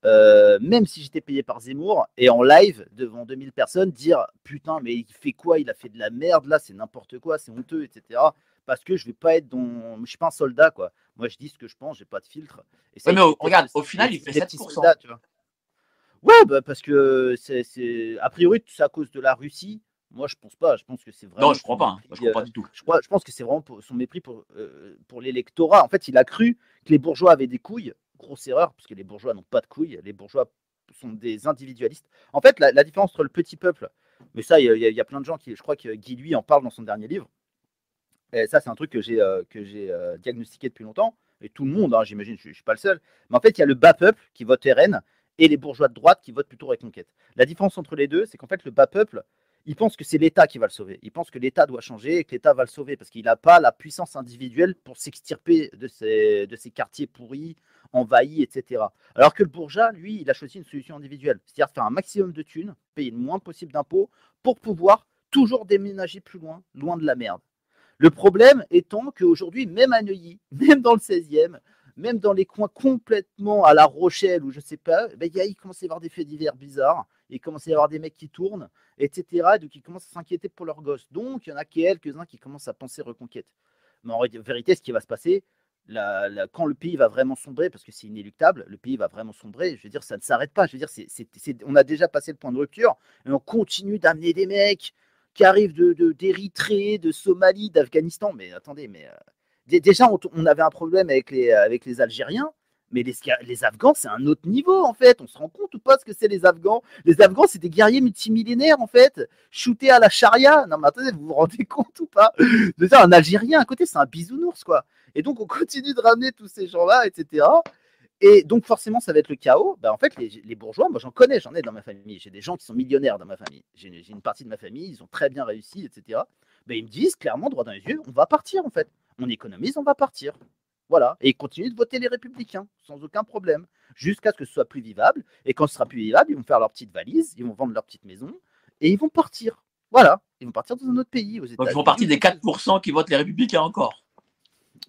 Euh, même si j'étais payé par Zemmour et en live devant deux mille personnes dire putain mais il fait quoi, il a fait de la merde là, c'est n'importe quoi, c'est honteux, etc. Parce que je vais pas être dans, je suis pas un soldat, quoi. Moi je dis ce que je pense, j'ai pas de filtre. Et ça, ouais, mais au, regarde, au final il fait sept pour cent soldats, tu vois. Ouais bah, parce que c'est a priori tout ça à cause de la Russie. Moi je pense pas, je pense que c'est vraiment non je crois pas, hein. Moi, je crois pas du tout. Je, crois, je pense que c'est vraiment pour, son mépris pour, euh, pour l'électorat. En fait il a cru que les bourgeois avaient des couilles. Grosse erreur, parce que les bourgeois n'ont pas de couilles, les bourgeois sont des individualistes. En fait, la, la différence entre le petit peuple, mais ça, il y, y, y a plein de gens qui, je crois que Guy, lui, en parle dans son dernier livre, et ça, c'est un truc que j'ai euh, euh, diagnostiqué depuis longtemps, et tout le monde, hein, j'imagine, je ne suis pas le seul, mais en fait, il y a le bas peuple qui vote R N et les bourgeois de droite qui votent plutôt Reconquête. La différence entre les deux, c'est qu'en fait, le bas peuple, il pense que c'est l'État qui va le sauver. Il pense que l'État doit changer et que l'État va le sauver parce qu'il n'a pas la puissance individuelle pour s'extirper de ces, de ces quartiers pourris, envahis, et cetera. Alors que le bourgeois, lui, il a choisi une solution individuelle, c'est-à-dire faire un maximum de thunes, payer le moins possible d'impôts pour pouvoir toujours déménager plus loin, loin de la merde. Le problème étant qu'aujourd'hui, même à Neuilly, même dans le seizième, même dans les coins complètement à La Rochelle ou je ne sais pas, ben, il commence à y avoir des faits divers bizarres, il commence à y avoir des mecs qui tournent, et cetera. Donc, ils commencent à s'inquiéter pour leurs gosses. Donc, il y en a quelques-uns qui commencent à penser Reconquête. Mais en vérité, ce qui va se passer, la, la, quand le pays va vraiment sombrer, parce que c'est inéluctable, le pays va vraiment sombrer, je veux dire, ça ne s'arrête pas. Je veux dire, c'est, c'est, c'est, on a déjà passé le point de rupture, et on continue d'amener des mecs qui arrivent de, de, d'Érythrée, de Somalie, d'Afghanistan. Mais attendez, mais... Euh, déjà, on, on avait un problème avec les, avec les Algériens, mais les, les Afghans, c'est un autre niveau, en fait. On se rend compte ou pas ce que c'est les Afghans? Les Afghans, c'est des guerriers multimillénaires, en fait, shootés à la charia. Non, mais attendez, vous vous rendez compte ou pas? Déjà, un Algérien, à côté, c'est un bisounours, quoi. Et donc, on continue de ramener tous ces gens-là, et cetera. Et donc, forcément, ça va être le chaos. Ben, en fait, les, les bourgeois, moi, j'en connais, j'en ai dans ma famille. J'ai des gens qui sont millionnaires dans ma famille. J'ai une, j'ai une partie de ma famille, ils ont très bien réussi, et cetera. Ben, ils me disent, clairement, droit dans les yeux, on va partir, en fait. On économise, on va partir. Voilà. Et ils continuent de voter les Républicains, sans aucun problème, jusqu'à ce que ce soit plus vivable. Et quand ce sera plus vivable, ils vont faire leur petite valise, ils vont vendre leur petite maison, et ils vont partir. Voilà. Ils vont partir dans un autre pays, aux États-Unis. Donc, ils font partie des quatre pour cent qui votent les Républicains encore.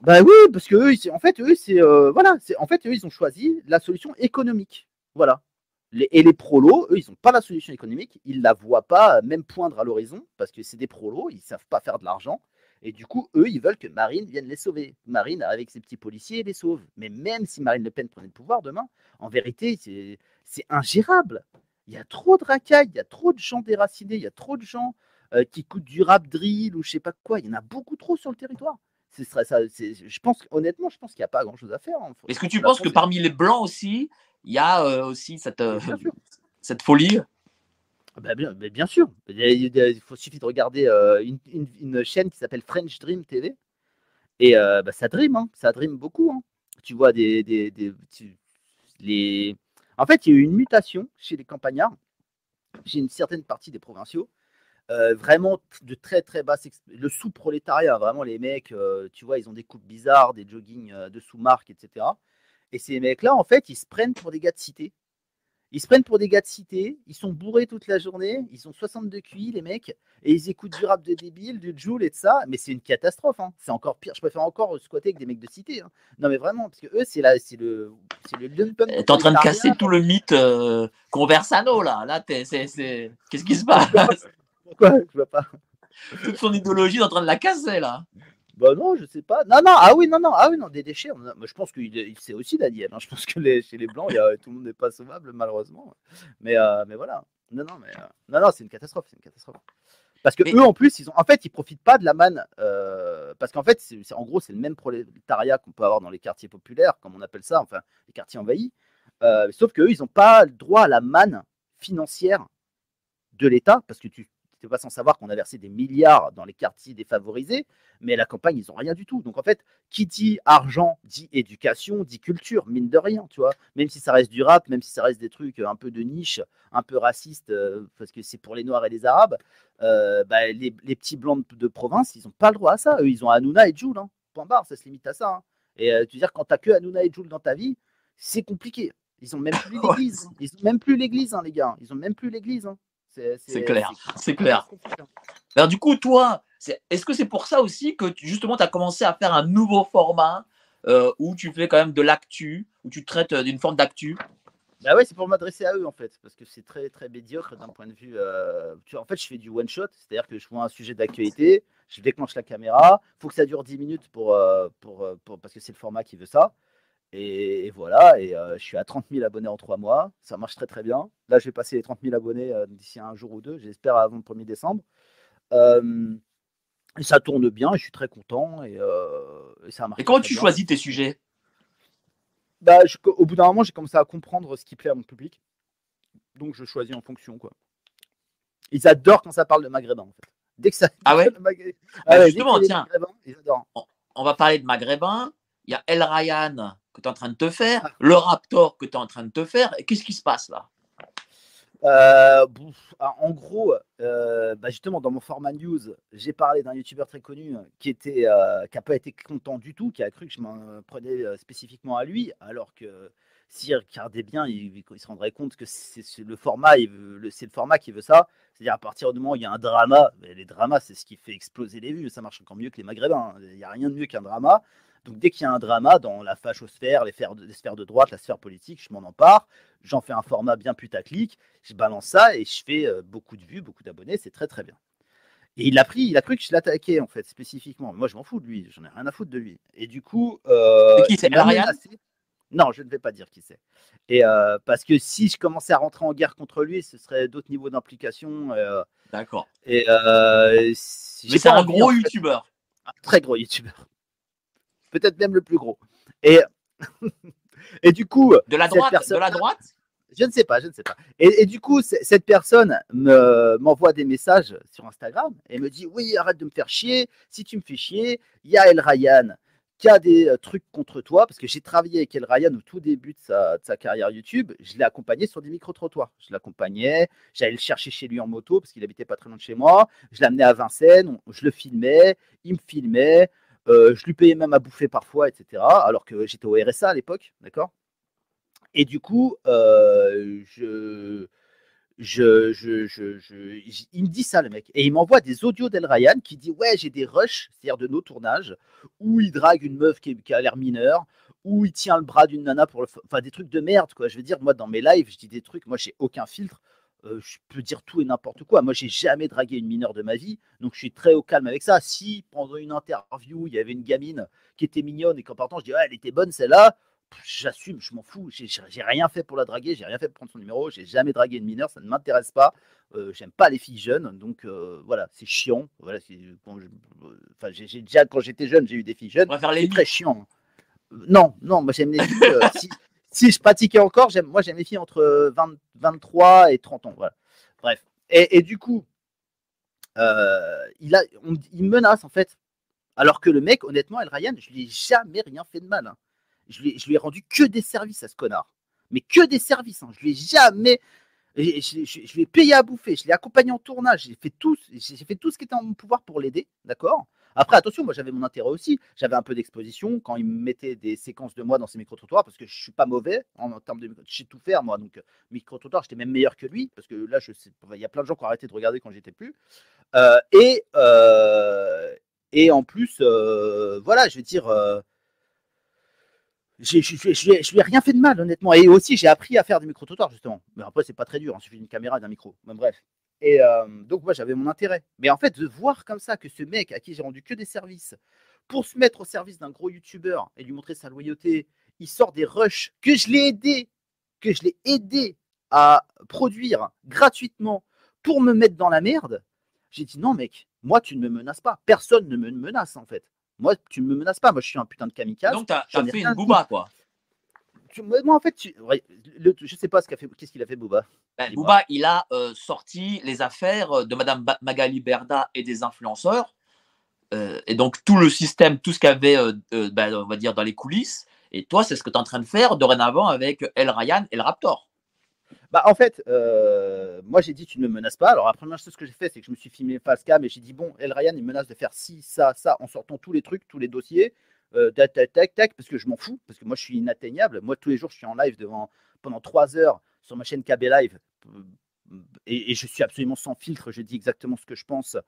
Ben oui, parce que eux, en fait, eux, c'est, euh, voilà, c'est, en fait, eux, ils ont choisi la solution économique. Voilà. Les, et les prolos, eux, ils n'ont pas la solution économique. Ils ne la voient pas même poindre à l'horizon, parce que c'est des prolos, ils ne savent pas faire de l'argent. Et du coup, eux, ils veulent que Marine vienne les sauver. Marine, avec ses petits policiers, les sauve. Mais même si Marine Le Pen prenait le pouvoir demain, en vérité, c'est, c'est ingérable. Il y a trop de racailles, il y a trop de gens déracinés, il y a trop de gens euh, qui coûtent du rap drill ou je ne sais pas quoi. Il y en a beaucoup trop sur le territoire. Ce serait ça, c'est, je pense, honnêtement, je pense qu'il n'y a pas grand-chose à faire. Hein. Faut, Est-ce que tu penses que parmi les Blancs aussi, il y a euh, aussi cette, euh, cette folie ? Ben bien, ben bien sûr, il faut, suffit de regarder euh, une, une, une chaîne qui s'appelle French Dream T V et euh, ben ça dream, hein, ça dream beaucoup. Hein. Tu vois, des, des, des tu, les... en fait, il y a eu une mutation chez les campagnards, chez une certaine partie des provinciaux, euh, vraiment de très très basse, exp... le sous-prolétariat, vraiment les mecs, euh, tu vois, ils ont des coupes bizarres, des joggings euh, de sous-marque, et cetera. Et ces mecs-là, en fait, ils se prennent pour des gars de cité. Ils se prennent pour des gars de cité, ils sont bourrés toute la journée, ils ont soixante-deux Q I, les mecs, et ils écoutent du rap de débile, du Joule et de ça, mais c'est une catastrophe, hein. C'est encore pire. Je préfère encore squatter avec des mecs de cité. Hein. Non, mais vraiment, parce que eux, c'est, la, c'est le. C'est le t'es en train de casser tout le mythe euh, Conversano, là. là t'es, c'est, c'est... Qu'est-ce qui se passe? Pourquoi? Je vois pas. Toute son idéologie est en train de la casser, là. Bah non, je sais pas. Non, non, ah oui, non, non, ah oui, non, des déchets. On a... Je pense qu'il il sait aussi Daniel. Hein. Je pense que les, chez les Blancs, il y a, tout le monde n'est pas sauvable, malheureusement. Mais, euh, mais voilà. Non, non, mais, euh, non, non, c'est une catastrophe, c'est une catastrophe. Parce que mais... eux, en plus, ils ont, en fait, ils profitent pas de la manne. Euh, parce qu'en fait, c'est, c'est, en gros, c'est le même prolétariat qu'on peut avoir dans les quartiers populaires, comme on appelle ça, enfin, les quartiers envahis. Euh, sauf qu'eux, ils n'ont pas le droit à la manne financière de l'État, parce que tu c'est pas sans savoir qu'on a versé des milliards dans les quartiers défavorisés, mais à la campagne, ils n'ont rien du tout. Donc, en fait, qui dit argent, dit éducation, dit culture, mine de rien, tu vois. Même si ça reste du rap, même si ça reste des trucs un peu de niche, un peu raciste, euh, parce que c'est pour les Noirs et les Arabes, euh, bah, les, les petits Blancs de, de province, ils n'ont pas le droit à ça. Eux, ils ont Hanouna et Joule, hein. Point barre, ça se limite à ça. Hein. Et euh, tu veux dire, quand tu n'as que Hanouna et Joule dans ta vie, c'est compliqué. Ils n'ont même plus l'église. Hein. Ils n'ont même plus l'église, hein, les gars. Ils n'ont même plus l'église, hein. C'est, c'est, c'est clair, c'est, c'est clair. Alors du coup, toi, c'est, est-ce que c'est pour ça aussi que tu, justement tu as commencé à faire un nouveau format euh, où tu fais quand même de l'actu, où tu traites euh, d'une forme d'actu? Bah ouais, c'est pour m'adresser à eux en fait, parce que c'est très très médiocre d'un point de vue. Euh, tu, en fait, je fais du one shot, c'est-à-dire que je vois un sujet d'actualité, je déclenche la caméra, faut que ça dure dix minutes pour, euh, pour, pour, pour parce que c'est le format qui veut ça. Et, et voilà, et euh, je suis à trente mille abonnés en trois mois, ça marche très très bien. Là, je vais passer les trente mille abonnés euh, d'ici un jour ou deux, j'espère avant le premier décembre. Euh, et ça tourne bien, et je suis très content et, euh, et ça marche. Et comment tu bien. Choisis tes sujets? Bah, je, au bout d'un moment, j'ai commencé à comprendre ce qui plaît à mon public, donc je choisis en fonction quoi. Ils adorent quand ça parle de maghrébin en fait. Dès que ça. Ah ouais. Ah ouais, justement, tiens. Ils adorent. On va parler de maghrébin. il y a El Rayhan que tu es en train de te faire, le Raptor que tu es en train de te faire. Qu'est-ce qui se passe là? Euh, en gros, euh, bah justement, dans mon format news, j'ai parlé d'un youtubeur très connu qui n'a euh, pas été content du tout, qui a cru que je m'en prenais spécifiquement à lui, alors que s'il regardait bien, il, il se rendrait compte que c'est le format, c'est le format qui veut ça. C'est-à-dire, à partir du moment où il y a un drama, les dramas, c'est ce qui fait exploser les vues. Ça marche encore mieux que les Maghrébins. Il n'y a rien de mieux qu'un drama. Donc, dès qu'il y a un drama dans la fachosphère, les sphères de, les sphères de droite, la sphère politique, je m'en empare. J'en fais un format bien putaclic. Je balance ça et je fais beaucoup de vues, beaucoup d'abonnés. C'est très, très bien. Et il a pris, il a cru que je l'attaquais, en fait, spécifiquement. Moi, je m'en fous de lui. J'en ai rien à foutre de lui. Et du coup… Euh, qui c'est? Non, je ne vais pas dire qui c'est. Et euh, parce que si je commençais à rentrer en guerre contre lui, ce serait d'autres niveaux d'implication. Euh, D'accord. Et euh, si mais c'est un gros youtubeur. Un très gros youtubeur. Peut-être même le plus gros. Et, et du coup… De la droite, de la droite ? Je ne sais pas, je ne sais pas. Et, et du coup, cette personne me, m'envoie des messages sur Instagram et me dit « Oui, arrête de me faire chier. Si tu me fais chier, il y a El Rayhan. » qui a des trucs contre toi, parce que j'ai travaillé avec El Rayhan au tout début de sa, de sa carrière YouTube, je l'ai accompagné sur des micro-trottoirs. Je l'accompagnais, j'allais le chercher chez lui en moto, parce qu'il habitait pas très loin de chez moi, je l'amenais à Vincennes, je le filmais, il me filmait, euh, je lui payais même à bouffer parfois, et cetera, alors que j'étais au R S A à l'époque, d'accord? Et du coup, euh, je... Je, je, je, je, je, il me dit ça, le mec. Et il m'envoie des audios d'El Rayhan qui dit « Ouais, j'ai des rushs, c'est-à-dire de nos tournages, où il drague une meuf qui, qui a l'air mineure, où il tient le bras d'une nana pour le… » Enfin, des trucs de merde, quoi. Je veux dire, moi, dans mes lives, je dis des trucs, moi, j'ai aucun filtre. Euh, je peux dire tout et n'importe quoi. Moi, j'ai jamais dragué une mineure de ma vie, donc je suis très au calme avec ça. Si, pendant une interview, il y avait une gamine qui était mignonne et qu'en partant, je dis « Ouais, elle était bonne, celle-là », j'assume, je m'en fous, j'ai rien fait pour la draguer, j'ai rien fait pour prendre son numéro, j'ai jamais dragué une mineure, ça ne m'intéresse pas, euh, j'aime pas les filles jeunes, donc euh, voilà, c'est chiant. Voilà, bon, je, enfin, j'ai déjà quand j'étais jeune, j'ai eu des filles jeunes, c'est très chiant. Euh, non, non, moi j'aime les filles. Euh, si, si je pratiquais encore, moi j'aime les filles entre vingt, vingt-trois et trente ans. Voilà. Bref. Et, et du coup, euh, il a, on, il menace en fait, alors que le mec, honnêtement, El Rayhan, je lui ai jamais rien fait de mal. Hein. Je lui, je lui ai rendu que des services à ce connard. Mais que des services. Hein. Je lui ai jamais. Je, je, je, je lui ai payé à bouffer. Je l'ai accompagné en tournage. J'ai fait tout, j'ai fait tout ce qui était en mon pouvoir pour l'aider. D'accord ? Après, attention, moi j'avais mon intérêt aussi. J'avais un peu d'exposition quand il me mettait des séquences de moi dans ses micro-trottoirs parce que je ne suis pas mauvais en, en termes de. Je sais tout faire, moi. Donc, micro-trottoir, j'étais même meilleur que lui parce que là, je sais, il y a plein de gens qui ont arrêté de regarder quand j'étais plus. Euh, et, euh, et en plus, euh, voilà, je veux dire. Euh, Je, je, je, je, je lui ai rien fait de mal, honnêtement. Et aussi, j'ai appris à faire des micro-trottoirs, justement. Mais après, c'est pas très dur. Il suffit d'une caméra et d'un micro. Bon, bref. Et euh, donc, moi, j'avais mon intérêt. Mais en fait, de voir comme ça que ce mec à qui j'ai rendu que des services, pour se mettre au service d'un gros youtubeur et lui montrer sa loyauté, il sort des rushs que je l'ai aidé, que je l'ai aidé à produire gratuitement pour me mettre dans la merde. J'ai dit non, mec, moi, tu ne me menaces pas. Personne ne me menace, en fait. Moi, tu ne me menaces pas. Moi, je suis un putain de kamikaze. Donc, tu as, as fait une Booba, quoi. Tu, moi, en fait, tu, le, je ne sais pas ce qu'a fait, qu'est-ce qu'il a fait, Booba. Ben, Booba, il a euh, sorti les affaires de Madame Magali Berda et des influenceurs. Euh, et donc, tout le système, tout ce qu'il y avait, euh, euh, ben, on va dire, dans les coulisses. Et toi, c'est ce que tu es en train de faire dorénavant avec El Rayhan et le Raptor. Bah, en fait, euh, moi, j'ai dit, tu ne me menaces pas. Alors, la première chose que j'ai fait, c'est que je me suis filmé face cam et j'ai dit, bon, El Rayhan, il menace de faire ci, ça, ça, en sortant tous les trucs, tous les dossiers, euh, tac, tac, tac, tac, parce que je m'en fous, parce que moi, je suis inatteignable. Moi, tous les jours, je suis en live devant, pendant trois heures sur ma chaîne K B Live et, et je suis absolument sans filtre. Je dis exactement ce que je pense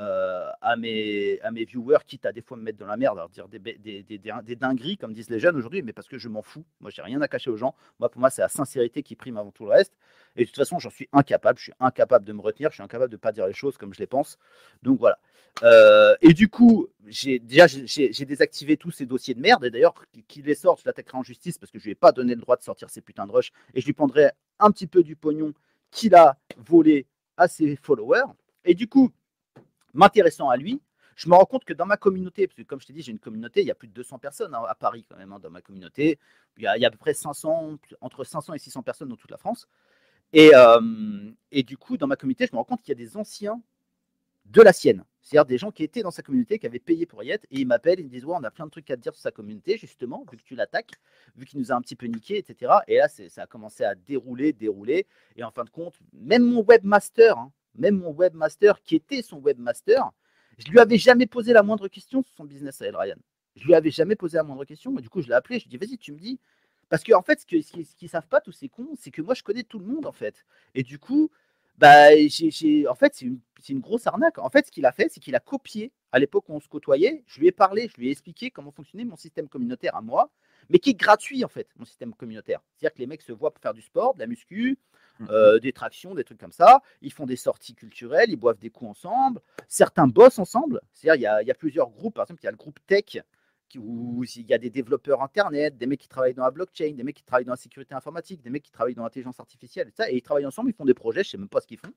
euh, à, mes, à mes viewers, quitte à des fois me mettre dans la merde, à leur dire des, des, des, des, des dingueries, comme disent les jeunes aujourd'hui, mais parce que je m'en fous. Moi, j'ai rien à cacher aux gens. Moi, pour moi, c'est la sincérité qui prime avant tout le reste. Et de toute façon, j'en suis incapable. Je suis incapable de me retenir. Je suis incapable de ne pas dire les choses comme je les pense. Donc, voilà. Euh, et du coup, j'ai déjà j'ai désactivé tous ces dossiers de merde. Et d'ailleurs, qu'il les sorte, je l'attaquerai en justice parce que je ne lui ai pas donné le droit de sortir ces putains de rushs. Et je lui prendrai un petit peu du pognon qu'il a volé à ses followers. Et du coup, m'intéressant à lui, je me rends compte que dans ma communauté, parce que comme je t'ai dit, j'ai une communauté, il y a plus de deux cents personnes hein, à Paris quand même, hein, dans ma communauté, il y a, il y a à peu près cinq cents, entre cinq cents et six cents personnes dans toute la France. Et, euh, et du coup, dans ma communauté, je me rends compte qu'il y a des anciens de la sienne. C'est-à-dire des gens qui étaient dans sa communauté, qui avaient payé pour y être, et ils m'appellent, ils me disent ouais, on a plein de trucs à te dire sur sa communauté, justement, vu que tu l'attaques, vu qu'il nous a un petit peu niqué, et cetera. Et là, ça a commencé à dérouler, dérouler. Et en fin de compte, même mon webmaster, hein, même mon webmaster, qui était son webmaster, je ne lui avais jamais posé la moindre question sur son business à El Rayhan. Je ne lui avais jamais posé la moindre question. Mais du coup, je l'ai appelé, je lui ai dit vas-y, tu me dis. Parce qu'en fait, ce qu'ils ne savent pas, tous ces cons, c'est que moi, je connais tout le monde, en fait. Et du coup, bah, j'ai, j'ai, en fait, c'est une, c'est une grosse arnaque. En fait, ce qu'il a fait, c'est qu'il a copié. À l'époque où on se côtoyait, je lui ai parlé, je lui ai expliqué comment fonctionnait mon système communautaire à moi, mais qui est gratuit, en fait, mon système communautaire. C'est-à-dire que les mecs se voient pour faire du sport, de la muscu, euh, des tractions, des trucs comme ça. Ils font des sorties culturelles, ils boivent des coups ensemble. Certains bossent ensemble. C'est-à-dire qu'il y a, il y a plusieurs groupes. Par exemple, il y a le groupe tech, où il y a des développeurs internet, des mecs qui travaillent dans la blockchain, des mecs qui travaillent dans la sécurité informatique, des mecs qui travaillent dans l'intelligence artificielle, et, ça, et ils travaillent ensemble, ils font des projets, je ne sais même pas ce qu'ils font,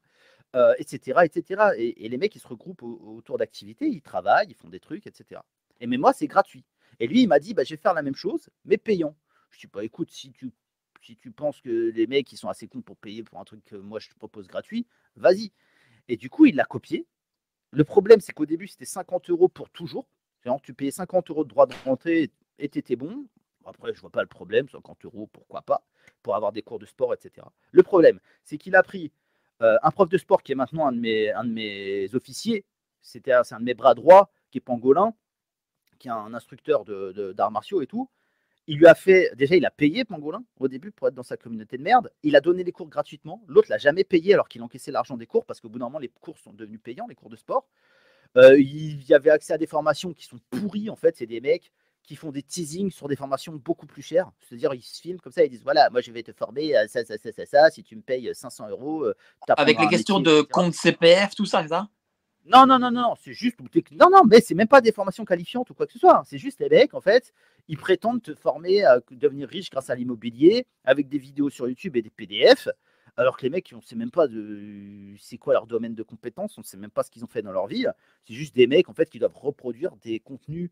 euh, et cetera, et cetera. Et, et les mecs, ils se regroupent au, autour d'activités, ils travaillent, ils font des trucs, et cetera. Et mais moi, c'est gratuit. Et lui, il m'a dit, bah, je vais faire la même chose, mais payant. Je dis, bah, écoute, si tu, si tu penses que les mecs, ils sont assez cons pour payer pour un truc que moi, je te propose gratuit, vas-y. Et du coup, il l'a copié. Le problème, c'est qu'au début, c'était cinquante euros pour toujours. Tu payais cinquante euros de droit de rentrée et tu étais bon. Après, je ne vois pas le problème. cinquante euros, pourquoi pas, pour avoir des cours de sport, et cetera. Le problème, c'est qu'il a pris euh, un prof de sport qui est maintenant un de mes, un de mes officiers. C'était un, un de mes bras droits, qui est Pangolin, qui est un instructeur de, de, d'arts martiaux et tout. Il lui a fait, déjà, il a payé Pangolin au début pour être dans sa communauté de merde. Il a donné les cours gratuitement. L'autre l'a jamais payé alors qu'il encaissait l'argent des cours parce qu'au bout d'un moment, les cours sont devenus payants, les cours de sport. Euh, il y avait accès à des formations qui sont pourries en fait, c'est des mecs qui font des teasings sur des formations beaucoup plus chères, c'est-à-dire ils se filment comme ça, ils disent voilà, moi je vais te former à ça, ça, ça, ça, ça, si tu me payes cinq cents euros. Avec les questions métier, de et cetera. Compte C P F, tout ça, c'est ça ? Non, non, non, non, c'est juste, non, non, mais c'est même pas des formations qualifiantes ou quoi que ce soit, c'est juste les mecs en fait, ils prétendent te former à devenir riche grâce à l'immobilier avec des vidéos sur YouTube et des P D F. Alors que les mecs, on ne sait même pas de c'est quoi leur domaine de compétences, on ne sait même pas ce qu'ils ont fait dans leur vie. C'est juste des mecs en fait qui doivent reproduire des contenus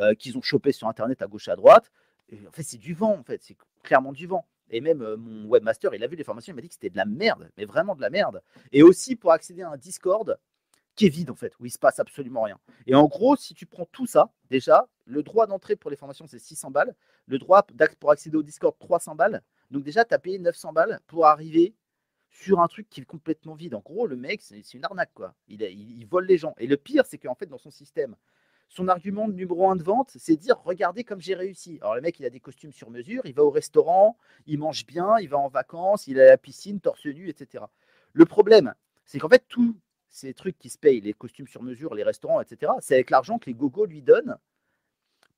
euh, qu'ils ont chopés sur Internet à gauche à droite. Et en fait, c'est du vent en fait, c'est clairement du vent. Et même euh, mon webmaster, il a vu les formations, il m'a dit que c'était de la merde, mais vraiment de la merde. Et aussi pour accéder à un Discord qui est vide en fait, où il ne se passe absolument rien. Et en gros, si tu prends tout ça, déjà, le droit d'entrée pour les formations, c'est six cents balles. Le droit pour accéder au Discord, trois cents balles. Donc déjà, tu as payé neuf cents balles pour arriver sur un truc qui est complètement vide. En gros, le mec, c'est une arnaque, quoi. Il, il, il vole les gens. Et le pire, c'est qu'en fait, dans son système, son argument numéro un de vente, c'est dire « Regardez comme j'ai réussi ». Alors, le mec, il a des costumes sur mesure, il va au restaurant, il mange bien, il va en vacances, il est à la piscine, torse nu, et cetera. Le problème, c'est qu'en fait, tous ces trucs qui se payent, les costumes sur mesure, les restaurants, et cetera, c'est avec l'argent que les gogos lui donnent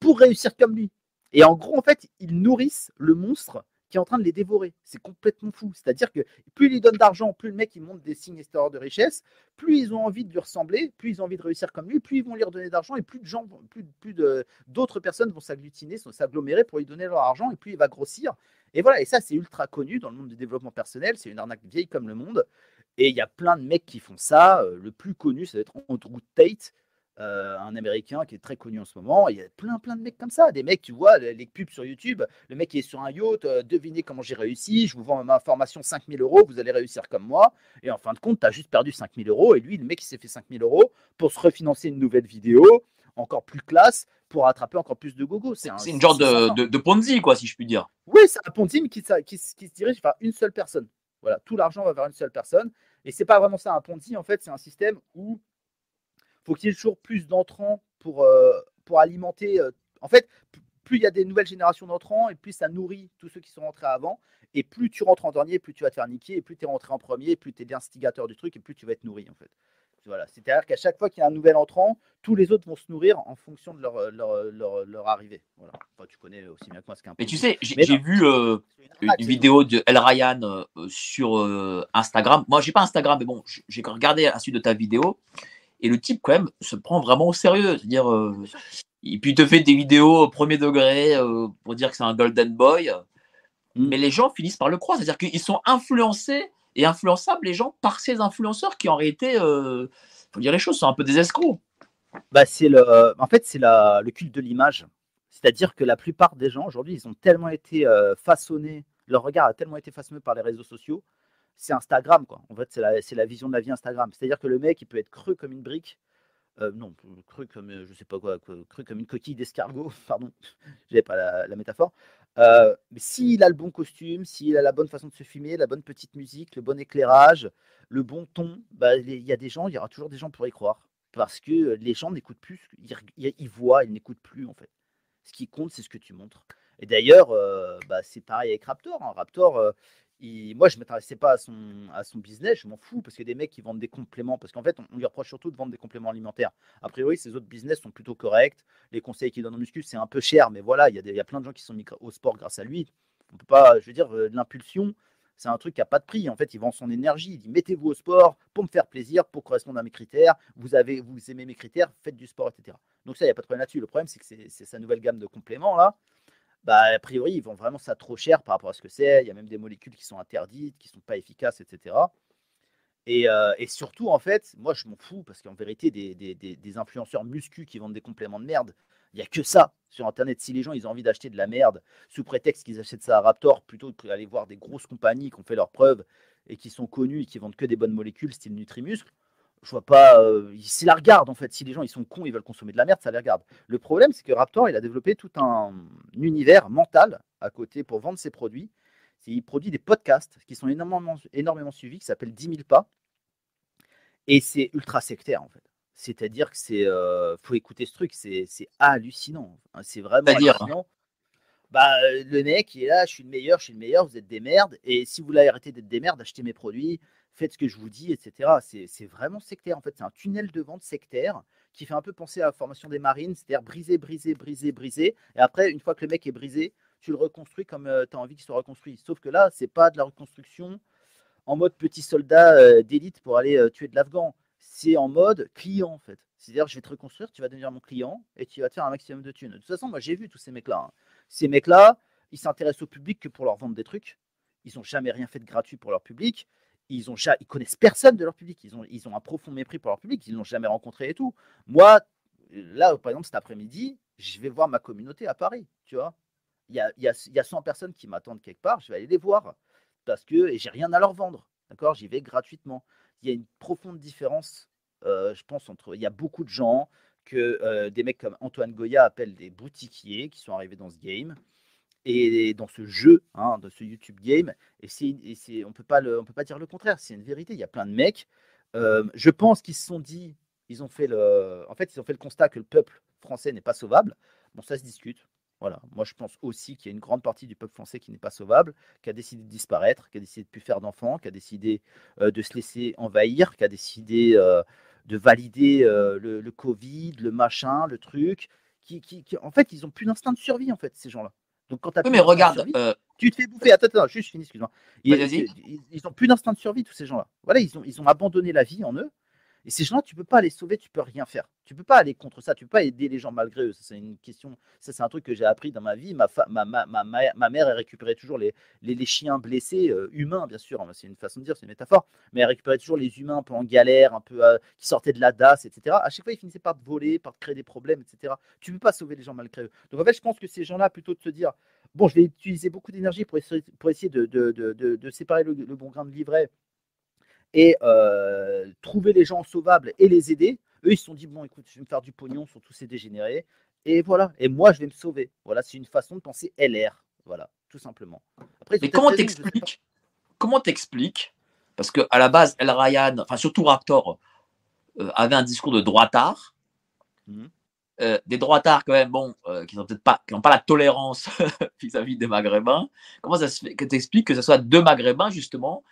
pour réussir comme lui. Et en gros, en fait, ils nourrissent le monstre qui est en train de les dévorer. C'est complètement fou. C'est-à-dire que plus ils lui donnent d'argent, plus le mec il monte des signes extérieurs de richesse, plus ils ont envie de lui ressembler, plus ils ont envie de réussir comme lui, plus ils vont lui redonner d'argent et plus de gens, plus, plus de, d'autres personnes vont s'agglutiner, s'agglomérer pour lui donner leur argent et plus il va grossir. Et voilà, et ça c'est ultra connu dans le monde du développement personnel, c'est une arnaque vieille comme le monde. Et il y a plein de mecs qui font ça. Le plus connu, ça va être Andrew Tate, Euh, un américain qui est très connu en ce moment. Il y a plein plein de mecs comme ça, des mecs tu vois les, les pubs sur YouTube, le mec qui est sur un yacht, euh, devinez comment j'ai réussi, je vous vends ma formation cinq mille euros, vous allez réussir comme moi, et en fin de compte tu as juste perdu cinq mille euros, et lui le mec il s'est fait cinq mille euros pour se refinancer une nouvelle vidéo encore plus classe pour attraper encore plus de gogo. C'est, un, c'est une genre de, de, de Ponzi quoi, si je puis dire. Oui, c'est un Ponzi mais qui, ça, qui, qui se dirige vers une seule personne. Voilà, tout l'argent va vers une seule personne, et c'est pas vraiment ça un Ponzi en fait, c'est un système où faut qu'il y ait toujours plus d'entrants pour, euh, pour alimenter. Euh, en fait, plus il y a des nouvelles générations d'entrants, et plus ça nourrit tous ceux qui sont rentrés avant. Et plus tu rentres en dernier, plus tu vas te faire niquer. Et plus tu es rentré en premier, plus tu es l'instigateur du truc, et plus tu vas être nourri, en fait. Voilà. C'est-à-dire qu'à chaque fois qu'il y a un nouvel entrant, tous les autres vont se nourrir en fonction de leur, leur, leur, leur arrivée. Voilà. Enfin, tu connais aussi bien que moi ce qu'un peu. Mais tu sais, j'ai, Mais j'ai vu euh, une, une vidéo de El Rayhan euh, sur euh, Instagram. Moi, j'ai pas Instagram, mais bon, j'ai regardé à la suite de ta vidéo. Et le type, quand même, se prend vraiment au sérieux. C'est-à-dire, euh, et puis il te fait des vidéos au premier degré euh, pour dire que c'est un golden boy. Mm. Mais les gens finissent par le croire. C'est-à-dire qu'ils sont influencés et influençables, les gens, par ces influenceurs qui, en réalité, il euh, faut dire les choses, sont un peu des escrocs. Bah, c'est le, en fait, c'est la, le culte de l'image. C'est-à-dire que la plupart des gens, aujourd'hui, ils ont tellement été euh, façonnés, leur regard a tellement été façonné par les réseaux sociaux. C'est Instagram, quoi. En fait, c'est la, c'est la vision de la vie Instagram. C'est-à-dire que le mec, il peut être creux comme une brique, Euh, non, cru comme je sais pas quoi, cru comme une coquille d'escargot, pardon, j'avais pas la, la métaphore. Euh, mais s'il a le bon costume, s'il a la bonne façon de se filmer, la bonne petite musique, le bon éclairage, le bon ton, bah, il y a des gens, il y aura toujours des gens pour y croire. Parce que les gens n'écoutent plus, ils, ils voient, ils n'écoutent plus en fait. Ce qui compte, c'est ce que tu montres. Et d'ailleurs, euh, bah, c'est pareil avec Raptor. Hein. Raptor, euh, il, moi, je ne m'intéressais pas à son, à son business, je m'en fous, parce qu'il y a des mecs qui vendent des compléments. Parce qu'en fait, on, on lui reproche surtout de vendre des compléments alimentaires. A priori, ses autres business sont plutôt corrects. Les conseils qu'il donne en muscu, c'est un peu cher, mais voilà, il y a, des, il y a plein de gens qui sont mis au sport grâce à lui. On peut pas, je veux dire, euh, l'impulsion, c'est un truc qui n'a pas de prix. En fait, il vend son énergie. Il dit, mettez-vous au sport pour me faire plaisir, pour correspondre à mes critères. Vous, avez, vous aimez mes critères, faites du sport, et cetera. Donc ça, il n'y a pas de problème là-dessus. Le problème, c'est que c'est, c'est sa nouvelle gamme de compléments, là. Bah, a priori, ils vendent vraiment ça trop cher par rapport à ce que c'est. Il y a même des molécules qui sont interdites, qui ne sont pas efficaces, et cetera. Et, euh, et surtout, en fait, moi, je m'en fous parce qu'en vérité, des, des, des, des influenceurs muscu qui vendent des compléments de merde, il n'y a que ça sur Internet. Si les gens ils ont envie d'acheter de la merde sous prétexte qu'ils achètent ça à Raptor, plutôt que d'aller voir des grosses compagnies qui ont fait leurs preuves et qui sont connues et qui vendent que des bonnes molécules, style Nutrimuscle, je vois pas. Euh, c'est la regarde en fait. Si les gens ils sont cons, ils veulent consommer de la merde, ça les regarde. Le problème, c'est que Raptor, il a développé tout un univers mental à côté pour vendre ses produits. Il produit des podcasts qui sont énormément, énormément suivis, qui s'appellent dix mille pas. Et c'est ultra sectaire en fait. C'est-à-dire que c'est, euh, faut écouter ce truc, c'est, c'est hallucinant. C'est vraiment hallucinant. Bah, le mec, il est là, je suis le meilleur, je suis le meilleur, vous êtes des merdes. Et si vous voulez arrêter d'être des merdes, achetez mes produits, faites ce que je vous dis, et cetera. C'est, c'est vraiment sectaire. En fait, c'est un tunnel de vente sectaire qui fait un peu penser à la formation des marines, c'est-à-dire briser, briser, briser, briser. Et après, une fois que le mec est brisé, tu le reconstruis comme euh, tu as envie qu'il soit reconstruit. Sauf que là, c'est pas de la reconstruction en mode petit soldat euh, d'élite pour aller euh, tuer de l'Afghan. C'est en mode client en fait. C'est-à-dire, je vais te reconstruire, tu vas devenir mon client et tu vas te faire un maximum de thunes. De toute façon, moi j'ai vu tous ces mecs-là. Hein. Ces mecs-là, ils s'intéressent au public que pour leur vendre des trucs. Ils n'ont jamais rien fait de gratuit pour leur public. Ils ont ja... ils connaissent personne de leur public. Ils ont, ils ont un profond mépris pour leur public. Ils ne l'ont jamais rencontré et tout. Moi, là, par exemple, cet après-midi, je vais voir ma communauté à Paris. Tu vois, il y a, y, a, y a cent personnes qui m'attendent quelque part. Je vais aller les voir parce que j'ai rien à leur vendre. D'accord, j'y vais gratuitement. Il y a une profonde différence, euh, je pense, entre. Il y a beaucoup de gens que euh, des mecs comme Antoine Goya appellent des boutiquiers qui sont arrivés dans ce game et dans ce jeu, hein, dans ce YouTube game. Et, c'est, et c'est, on peut pas le, on peut pas dire le contraire. C'est une vérité. Il y a plein de mecs. Euh, je pense qu'ils se sont dit, ils ont fait le, en fait, ils ont fait le constat que le peuple français n'est pas sauvable. Bon, ça se discute. Voilà. Moi, je pense aussi qu'il y a une grande partie du peuple français qui n'est pas sauvable, qui a décidé de disparaître, qui a décidé de ne plus faire d'enfants, qui a décidé euh, de se laisser envahir, qui a décidé euh, de valider euh, le, le Covid, le machin, le truc. Qui, qui, qui, en fait, ils n'ont plus d'instinct de survie, en fait, ces gens-là. Donc, quand tu as oui, plus mais regarde, de survie, euh... tu te fais bouffer. Attends, attends, juste finis, excuse-moi. Ils n'ont plus d'instinct de survie, tous ces gens-là. Voilà, ils ont, ils ont abandonné la vie en eux. Et ces gens-là, tu ne peux pas les sauver, tu ne peux rien faire. Tu ne peux pas aller contre ça, tu ne peux pas aider les gens malgré eux. Ça, c'est une question, ça, c'est un truc que j'ai appris dans ma vie. Ma, fa... ma, ma, ma, ma mère, elle récupérait toujours les, les, les chiens blessés, euh, humains, bien sûr. Hein. C'est une façon de dire, c'est une métaphore. Mais elle récupérait toujours les humains un peu en galère, un peu euh, qui sortaient de la D A S, et cetera. À chaque fois, ils finissaient par te voler, par te créer des problèmes, et cetera. Tu ne peux pas sauver les gens malgré eux. Donc, en fait, je pense que ces gens-là, plutôt de se dire, bon, je vais utiliser beaucoup d'énergie pour essayer, pour essayer de, de, de, de, de séparer le, le bon grain de l'ivraie, et euh, trouver les gens sauvables et les aider, eux, ils se sont dit, bon, écoute, je vais me faire du pognon, sont tous ces dégénérés, et voilà, et moi, je vais me sauver. Voilà, c'est une façon de penser L R, voilà, tout simplement. Après, mais comment t'expliques, comment t'expliques, parce qu'à la base, El Rayhan, enfin, surtout Raptor, euh, avait un discours de droitard, mmh. euh, des droitards quand même, bon, euh, qui n'ont peut-être pas, qui n'ont pas la tolérance vis-à-vis des Maghrébins. Comment ça se fait que t'expliques que ce soit deux Maghrébins, justement,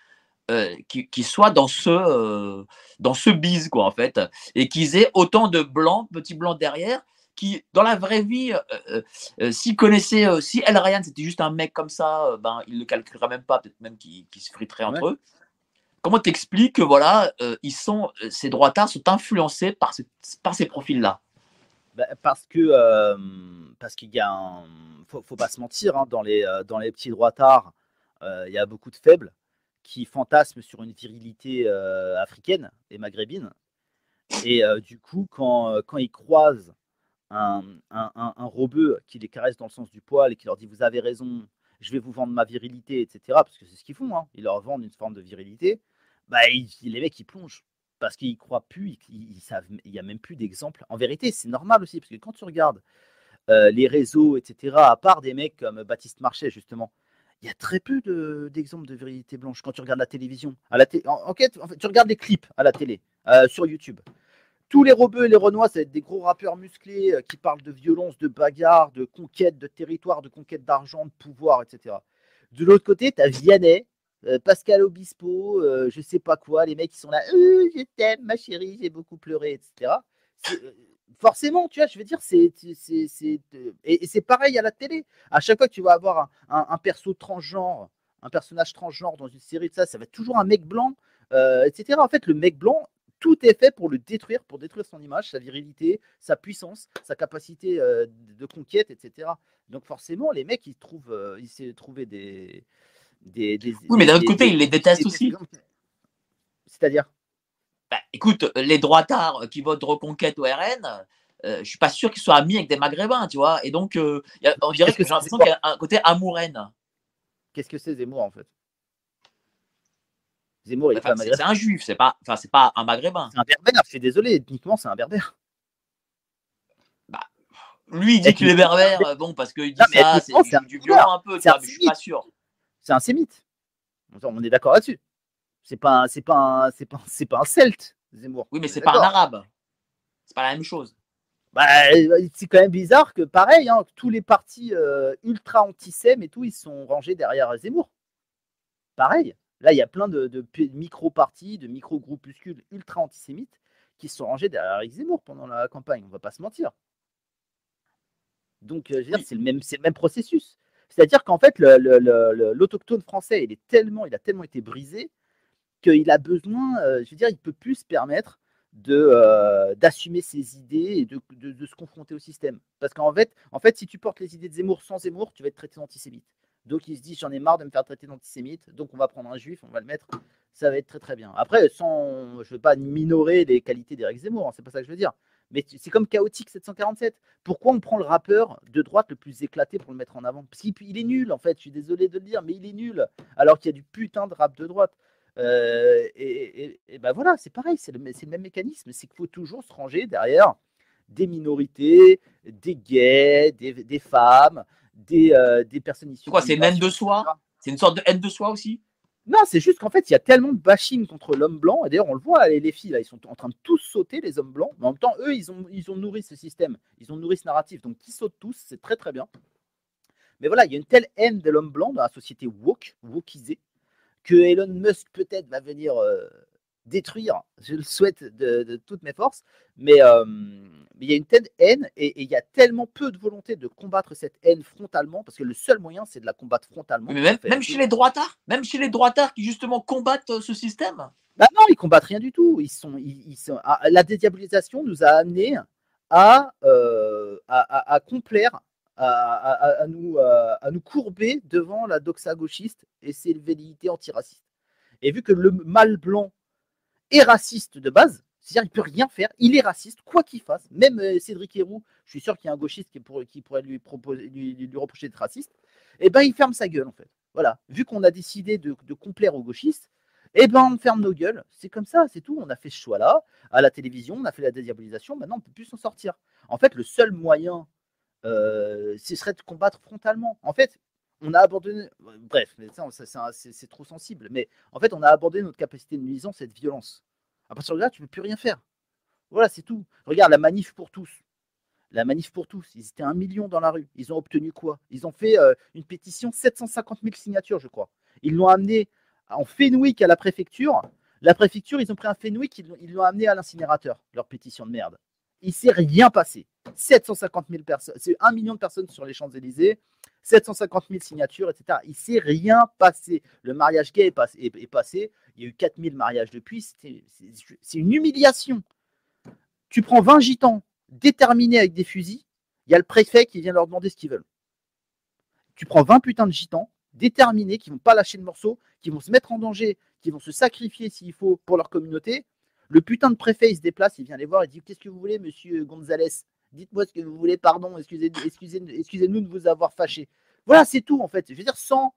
Euh, qui, qui soient dans ce euh, dans ce bise quoi en fait, et qu'ils aient autant de blancs, petits blancs derrière, qui dans la vraie vie euh, euh, s'ils connaissaient euh, si El Rayhan c'était juste un mec comme ça, euh, ben ils le calculeraient même pas, peut-être même qu'ils, qu'ils se friteraient entre ouais. eux. Comment t'expliques que voilà euh, ils sont ces droitards sont influencés par ce, par ces profils là? Bah, parce que euh, parce qu'il y a un, faut, faut pas se mentir hein, dans les dans les petits droitards il euh, y a beaucoup de faibles qui fantasment sur une virilité euh, africaine et maghrébine. Et euh, du coup, quand, euh, quand ils croisent un, un, un, un robeux qui les caresse dans le sens du poil et qui leur dit « vous avez raison, je vais vous vendre ma virilité », et cetera. Parce que c'est ce qu'ils font, hein. Ils leur vendent une forme de virilité. Bah, ils, les mecs, ils plongent. parce qu'ils ne croient plus, ils, ils savent, il n'y a même plus d'exemple. En vérité, c'est normal aussi, parce que quand tu regardes euh, les réseaux, et cetera, à part des mecs comme Baptiste Marchais, justement, il y a très peu d'exemples de, de vérité blanche quand tu regardes la télévision. À la té en, en fait, tu regardes les clips à la télé, euh, sur YouTube. Tous les rebeux et les renois, ça va être des gros rappeurs musclés euh, qui parlent de violence, de bagarre, de conquête de territoire, de conquête d'argent, de pouvoir, et cetera. De l'autre côté, tu as Vianney, euh, Pascal Obispo, euh, je sais pas quoi, les mecs qui sont là, euh, je t'aime ma chérie, j'ai beaucoup pleuré, et cetera. Euh, forcément, tu vois, je veux dire, c'est euh, et, et c'est pareil à la télé. À chaque fois que tu vas avoir un, un, un perso transgenre, un personnage transgenre dans une série de ça, ça va être toujours un mec blanc, euh, et cetera. En fait, le mec blanc, tout est fait pour le détruire, pour détruire son image, sa virilité, sa puissance, sa capacité euh, de conquête, et cetera. Donc forcément, les mecs, ils trouvent, euh, ils s'est trouvé des, des, des... Oui, mais d'un autre côté, ils les détestent aussi. C'est-à-dire bah, écoute, les droitards qui votent Reconquête au R N, euh, je ne suis pas sûr qu'ils soient amis avec des Maghrébins, tu vois. Et donc, euh, y a, on dirait que, que j'ai l'impression qu'il y a un côté amouraine. Qu'est-ce que c'est Zemmour, en fait? Zemmour, il enfin, est pas C'est un juif, c'est pas, enfin, c'est pas un maghrébin. C'est un berbère, je suis désolé, ethniquement, c'est un berbère. Bah, lui, il dit qu'il est berbère, bon, parce qu'il dit non, ça, c'est du, du violent un peu, tu vois, mais je suis pas sûr. C'est un sémite. On est d'accord là-dessus. C'est pas, c'est pas, c'est pas, c'est pas un celte, Zemmour. Oui, mais c'est pas un arabe. C'est pas la même chose. Bah, c'est quand même bizarre que, pareil, hein, tous les partis euh, ultra anti-sème et tout, ils sont rangés derrière Zemmour. Pareil. Là, il y a plein de, de micro-partis, de micro-groupuscules ultra-antisémites qui se sont rangés derrière Zemmour pendant la campagne. On ne va pas se mentir. Donc, euh, oui. c'est le, le même processus. C'est-à-dire qu'en fait, l'autochtone français, il, est tellement, il a tellement été brisé qu'il a besoin, euh, je veux dire, il ne peut plus se permettre d'assumer euh, ses idées et de, de, de se confronter au système. Parce qu'en fait, en fait, si tu portes les idées de Zemmour sans Zemmour, tu vas être traité d'antisémite. Donc, il se dit, j'en ai marre de me faire traiter d'antisémite, donc on va prendre un juif, on va le mettre, ça va être très très bien. Après, sans, je ne veux pas minorer les qualités d'Éric Zemmour, hein, c'est pas ça que je veux dire. Mais c'est comme Chaotique sept cent quarante-sept. Pourquoi on prend le rappeur de droite le plus éclaté pour le mettre en avant? Parce qu'il est nul, en fait, je suis désolé de le dire, mais il est nul, alors qu'il y a du putain de rap de droite. Euh, et, et, et ben voilà, c'est pareil, c'est le, le même mécanisme, c'est qu'il faut toujours se ranger derrière des minorités, des gays, des, des femmes, Des, euh, des personnes issues. Quoi, c'est une haine de soi? C'est une sorte de haine de soi aussi? Non, c'est juste qu'en fait, il y a tellement de bashing contre l'homme blanc. Et d'ailleurs, on le voit, les, les filles, là, ils sont en train de tous sauter, les hommes blancs. Mais en même temps, eux, ils ont, ils ont nourri ce système. Ils ont nourri ce narratif. Donc, ils sautent tous, c'est très, très bien. Mais voilà, il y a une telle haine de l'homme blanc dans la société woke, wokeisée, que Elon Musk, peut-être, va venir euh, détruire. Je le souhaite de, de toutes mes forces. Mais... Euh, Mais il y a une telle haine et il y a tellement peu de volonté de combattre cette haine frontalement parce que le seul moyen, c'est de la combattre frontalement. Mais même, même chez les droitards, même chez les droitards qui justement combattent ce système. Bah non, ils combattent rien du tout. Ils sont, ils, ils sont, à, la dédiabolisation nous a amenés à, euh, à, à, à complaire, à, à, à, à, nous, à, à nous courber devant la doxa gauchiste et ses velléités antiracistes. Et vu que le mâle blanc est raciste de base, c'est-à-dire qu'il ne peut rien faire, il est raciste, quoi qu'il fasse. Même euh, Cédric Héroux, je suis sûr qu'il y a un gauchiste qui, pour, qui pourrait lui, proposer, lui, lui reprocher d'être raciste, et ben il ferme sa gueule en fait. Voilà, vu qu'on a décidé de, de complaire aux gauchistes, et ben on ferme nos gueules, c'est comme ça, c'est tout. On a fait ce choix-là, à la télévision, on a fait la dédiabolisation, maintenant on ne peut plus s'en sortir. En fait, le seul moyen, euh, ce serait de combattre frontalement. En fait, on a abandonné, bref, c'est trop sensible, mais en fait on a abandonné notre capacité de nuisance et de violence. À partir de là, tu ne peux plus rien faire. Voilà, c'est tout. Regarde, la manif pour tous. La manif pour tous. Ils étaient un million dans la rue. Ils ont obtenu quoi? Ils ont fait euh, une pétition, sept cent cinquante mille signatures, je crois. Ils l'ont amené en Fenwick à la préfecture. La préfecture, ils ont pris un Fenwick, ils l'ont amené à l'incinérateur, leur pétition de merde. Il ne s'est rien passé. sept cent cinquante mille personnes, c'est un million de personnes sur les Champs-Élysées, sept cent cinquante mille signatures, et cetera. Il ne s'est rien passé. Le mariage gay est passé. Est, est passé. Il y a eu quatre mille mariages depuis. C'est une humiliation. Tu prends vingt gitans déterminés avec des fusils, il y a le préfet qui vient leur demander ce qu'ils veulent. Tu prends vingt putains de gitans déterminés qui ne vont pas lâcher le morceau, qui vont se mettre en danger, qui vont se sacrifier s'il faut pour leur communauté. Le putain de préfet, il se déplace, il vient les voir, il dit « Qu'est-ce que vous voulez, monsieur Gonzalez ? Dites-moi ce que vous voulez, pardon, excusez, excusez, excusez-nous de vous avoir fâché. » Voilà, c'est tout, en fait. Je veux dire, sans...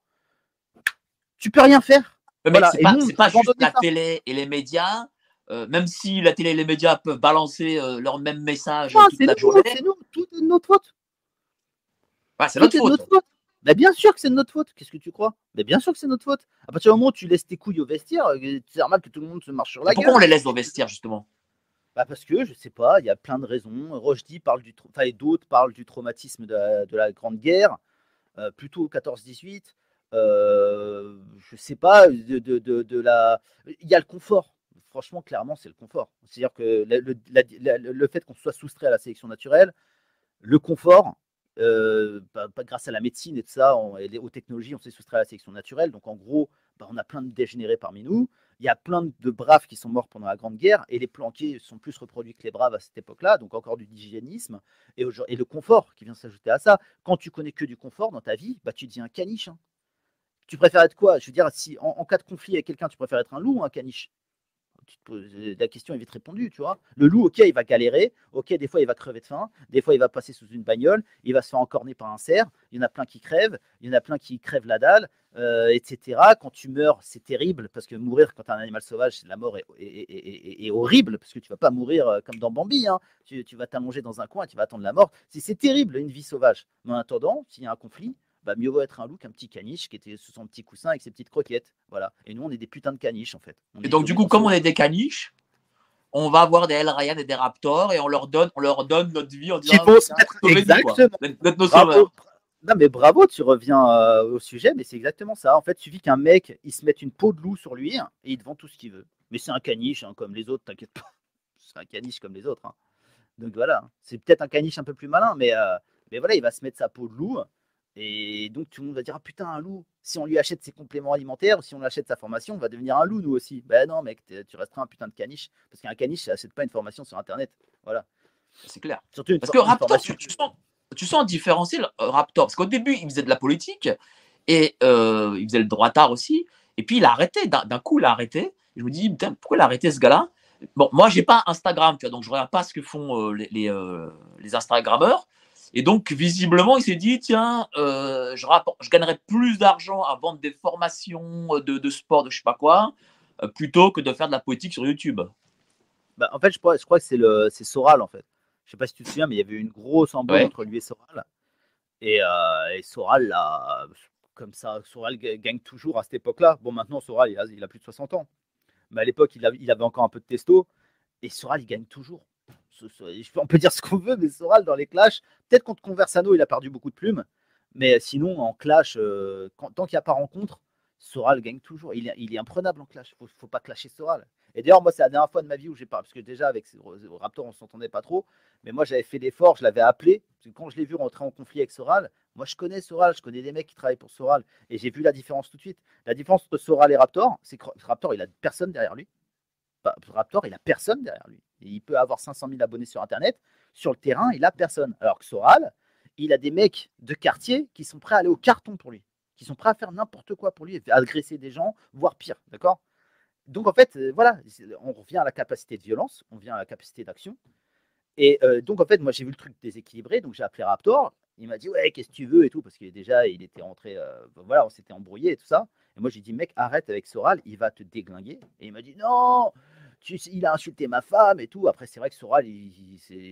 Tu peux rien faire. Mais voilà. C'est pas, nous, pas juste la ça. télé et les médias. Euh, même si la télé et les médias peuvent balancer euh, leur même message non, toute la journée. C'est nous, tout est de notre faute. Bah, c'est notre faute. Notre faute. Bah, bien sûr que c'est de notre faute. Qu'est-ce que tu crois? Bah, bien sûr que c'est notre faute. À partir du moment où tu laisses tes couilles au vestiaire, c'est normal que tout le monde se marche sur la gueule. Pourquoi on les laisse au vestiaire, justement? Bah, parce que, je sais pas, il y a plein de raisons. Rochdi parle du, tra... enfin, d'autres parlent du traumatisme de la, de la Grande Guerre, euh, plutôt quatorze dix-huit. Euh, je sais pas, de, de, de, de la... il y a le confort. Franchement, clairement, c'est le confort. C'est-à-dire que le, le, la, le fait qu'on soit soustrait à la sélection naturelle, le confort, euh, bah, bah, grâce à la médecine et tout ça, on, et les, aux technologies, on s'est soustrait à la sélection naturelle. Donc, en gros, bah, on a plein de dégénérés parmi nous. Il y a plein de braves qui sont morts pendant la Grande Guerre et les planqués sont plus reproduits que les braves à cette époque-là. Donc, encore du digénisme et, et le confort qui vient s'ajouter à ça. Quand tu connais que du confort dans ta vie, bah, tu deviens un caniche. Hein. Tu préfères être quoi? Je veux dire, si en, en cas de conflit avec quelqu'un, tu préfères être un loup ou un caniche? La question est vite répondue, tu vois. Le loup, ok, il va galérer, ok, des fois il va crever de faim, des fois il va passer sous une bagnole, il va se faire encorner par un cerf, il y en a plein qui crèvent, il y en a plein qui crèvent la dalle, euh, et cetera. Quand tu meurs, c'est terrible, parce que mourir quand tu as un animal sauvage, la mort est, est, est, est, est horrible, parce que tu vas pas mourir comme dans Bambi, hein. tu, tu vas t'allonger dans un coin, tu vas attendre la mort. C'est terrible, une vie sauvage. Mais en attendant, s'il y a un conflit, bah, mieux vaut être un loup qu'un petit caniche qui était sous son petit coussin avec ses petites croquettes. Voilà. Et nous, on est des putains de caniches, en fait. On et donc, du coup, comme on est des caniches, on va avoir des El Rayhan et des Raptors et on leur donne, on leur donne notre vie en disant ah, exactement. Vie, non, mais bravo, tu reviens euh, au sujet, mais c'est exactement ça. En fait, il suffit qu'un mec, il se mette une peau de loup sur lui hein, et il te vend tout ce qu'il veut. Mais c'est un caniche, hein, comme les autres, t'inquiète pas. C'est un caniche comme les autres. Hein. Donc, voilà. C'est peut-être un caniche un peu plus malin, mais, euh, mais voilà, il va se mettre sa peau de loup. Et donc, tout le monde va dire, ah putain, un loup, si on lui achète ses compléments alimentaires, si on lui achète sa formation, on va devenir un loup, nous aussi. Ben non, mec, tu resteras un putain de caniche. Parce qu'un caniche, ça n'achète pas une formation sur Internet. Voilà. C'est clair. Surtout une parce que Raptor, tu, tu, sens, tu sens différencier euh, Raptor. Parce qu'au début, il faisait de la politique et euh, il faisait le droitard aussi. Et puis, il a arrêté. D'un coup, il a arrêté. Je me dis, putain, pourquoi il a arrêté ce gars-là? Bon, moi, j'ai pas Instagram, tu vois, donc je regarde pas ce que font euh, les, les, euh, les Instagrammeurs. Et donc, visiblement, il s'est dit, tiens, euh, je, je gagnerais plus d'argent à vendre des formations de, de sport, de je sais pas quoi, euh, plutôt que de faire de la politique sur YouTube. Bah, en fait, je crois, je crois que c'est Soral, en fait. Je sais pas si tu te souviens, mais il y avait eu une grosse embrouille ouais. entre lui et Soral. Et, euh, et Soral, là, comme ça, Soral gagne toujours à cette époque-là. Bon, maintenant, Soral, il a, il a plus de soixante ans. Mais à l'époque, il, il avait encore un peu de testo. Et Soral, il gagne toujours. On peut dire ce qu'on veut, mais Soral dans les clashs, peut-être contre Conversano, il a perdu beaucoup de plumes, mais sinon en clash, euh, quand, tant qu'il n'y a pas rencontre, Soral gagne toujours. Il est, il est imprenable en clash, il ne faut pas clasher Soral. Et d'ailleurs, moi, c'est la dernière fois de ma vie où j'ai parlé, parce que déjà avec Raptor, on ne s'entendait pas trop, mais moi j'avais fait l'effort, je l'avais appelé, parce que quand je l'ai vu rentrer en conflit avec Soral, moi je connais Soral, je connais des mecs qui travaillent pour Soral, et j'ai vu la différence tout de suite. La différence entre Soral et Raptor, c'est que Raptor, il a personne derrière lui. Raptor, il a personne derrière lui. Il peut avoir cinq cent mille abonnés sur Internet. Sur le terrain, il a personne. Alors que Soral, il a des mecs de quartier qui sont prêts à aller au carton pour lui, qui sont prêts à faire n'importe quoi pour lui, à agresser des gens, voire pire. D'accord ? Donc, en fait, euh, voilà, on revient à la capacité de violence, on revient à la capacité d'action. Et euh, donc, en fait, moi, j'ai vu le truc déséquilibré, donc j'ai appelé Raptor. Il m'a dit, ouais, qu'est-ce que tu veux et tout, parce que déjà, il était rentré, euh, ben voilà, on s'était embrouillé et tout ça. Et moi, j'ai dit, mec, arrête avec Soral, il va te déglinguer. Et il m'a dit, non, tu, il a insulté ma femme et tout. Après, c'est vrai que Soral, il, il, est,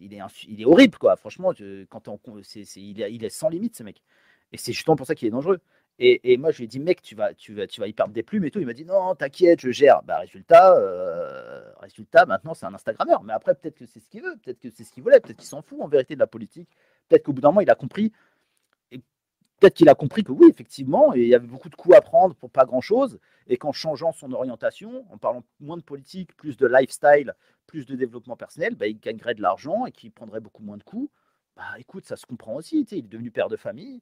il, est, il est horrible, quoi. Franchement, je, quand on, c'est, c'est, il, est, il est sans limite, ce mec. Et c'est justement pour ça qu'il est dangereux. Et, et moi, je lui ai dit, mec, tu vas, tu, vas, tu vas y perdre des plumes et tout. Il m'a dit, non, t'inquiète, je gère. Bah, résultat, euh, résultat, maintenant, c'est un Instagrammeur. Mais après, peut-être que c'est ce qu'il veut, peut-être que c'est ce qu'il voulait, peut-être qu'il s'en fout en vérité de la politique. Peut-être qu'au bout d'un moment, il a compris. Et peut-être qu'il a compris que oui, effectivement, et il y avait beaucoup de coups à prendre pour pas grand-chose. Et qu'en changeant son orientation, en parlant moins de politique, plus de lifestyle, plus de développement personnel, bah, il gagnerait de l'argent et qu'il prendrait beaucoup moins de coups. Bah, écoute, ça se comprend aussi. Tu sais, il est devenu père de famille.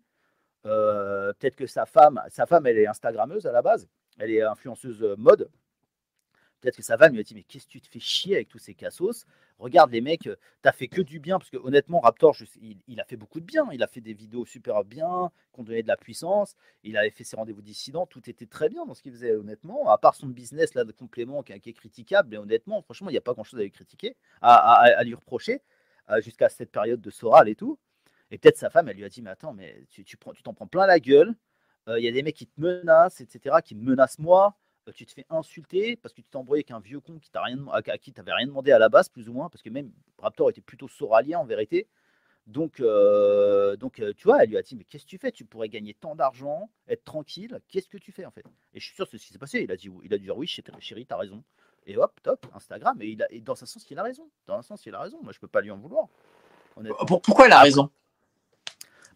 Euh, peut-être que sa femme, sa femme, elle est Instagrammeuse à la base. Elle est influenceuse mode. Peut-être que sa femme lui a dit, mais qu'est-ce que tu te fais chier avec tous ces cassos? Regarde les mecs, t'as fait que du bien, parce que honnêtement, Raptor, je, il, il a fait beaucoup de bien. Il a fait des vidéos super bien, qu'on donnait de la puissance. Il avait fait ses rendez-vous dissidents. Tout était très bien dans ce qu'il faisait, honnêtement. À part son business là de complément qui, qui est critiquable, mais honnêtement, franchement, il n'y a pas grand-chose à lui critiquer, à, à, à lui reprocher, euh, jusqu'à cette période de Soral et tout. Et peut-être sa femme, elle lui a dit, mais attends, mais tu, tu, prends, tu t'en prends plein la gueule. Il euh, y a des mecs qui te menacent, et cetera, qui me menacent moi. tu te fais insulter parce que tu t'es embrouillé avec un vieux con qui t'a rien, à qui tu n'avais rien demandé à la base, plus ou moins, parce que même Raptor était plutôt soralien en vérité. Donc, euh, donc tu vois, elle lui a dit, mais qu'est-ce que tu fais? Tu pourrais gagner tant d'argent, être tranquille, qu'est-ce que tu fais en fait? Et je suis sûr que c'est ce qui s'est passé. Il a, dit, il a dû dire, oui, chérie, t'as raison. Et hop, top, Instagram. Et, il a, et dans un sens, il a raison. Dans un sens, il a raison. Moi, je peux pas lui en vouloir. Pourquoi elle a raison?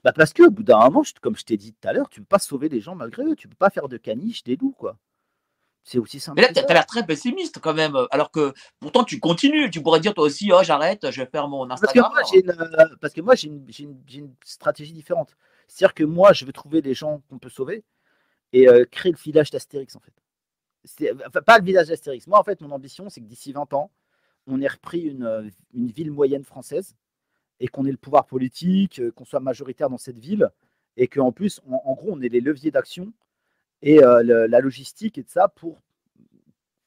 Bah parce que au bout d'un moment, je, comme je t'ai dit tout à l'heure, tu peux pas sauver les gens malgré eux. Tu peux pas faire de caniche des loups, quoi. C'est aussi simple. Mais là, tu as l'air très pessimiste quand même. Alors que pourtant, tu continues. Tu pourrais dire toi aussi, oh, j'arrête, je vais faire mon Instagram. Parce que moi, j'ai une, une, une stratégie différente. C'est-à-dire que moi, je veux trouver les gens qu'on peut sauver et euh, créer le village d'Astérix, en fait. Enfin, pas le village d'Astérix. Moi, en fait, mon ambition, c'est que d'ici vingt ans, on ait repris une, une ville moyenne française et qu'on ait le pouvoir politique, qu'on soit majoritaire dans cette ville et qu'en plus, on, en gros, on ait les leviers d'action et euh, le, la logistique et de ça pour,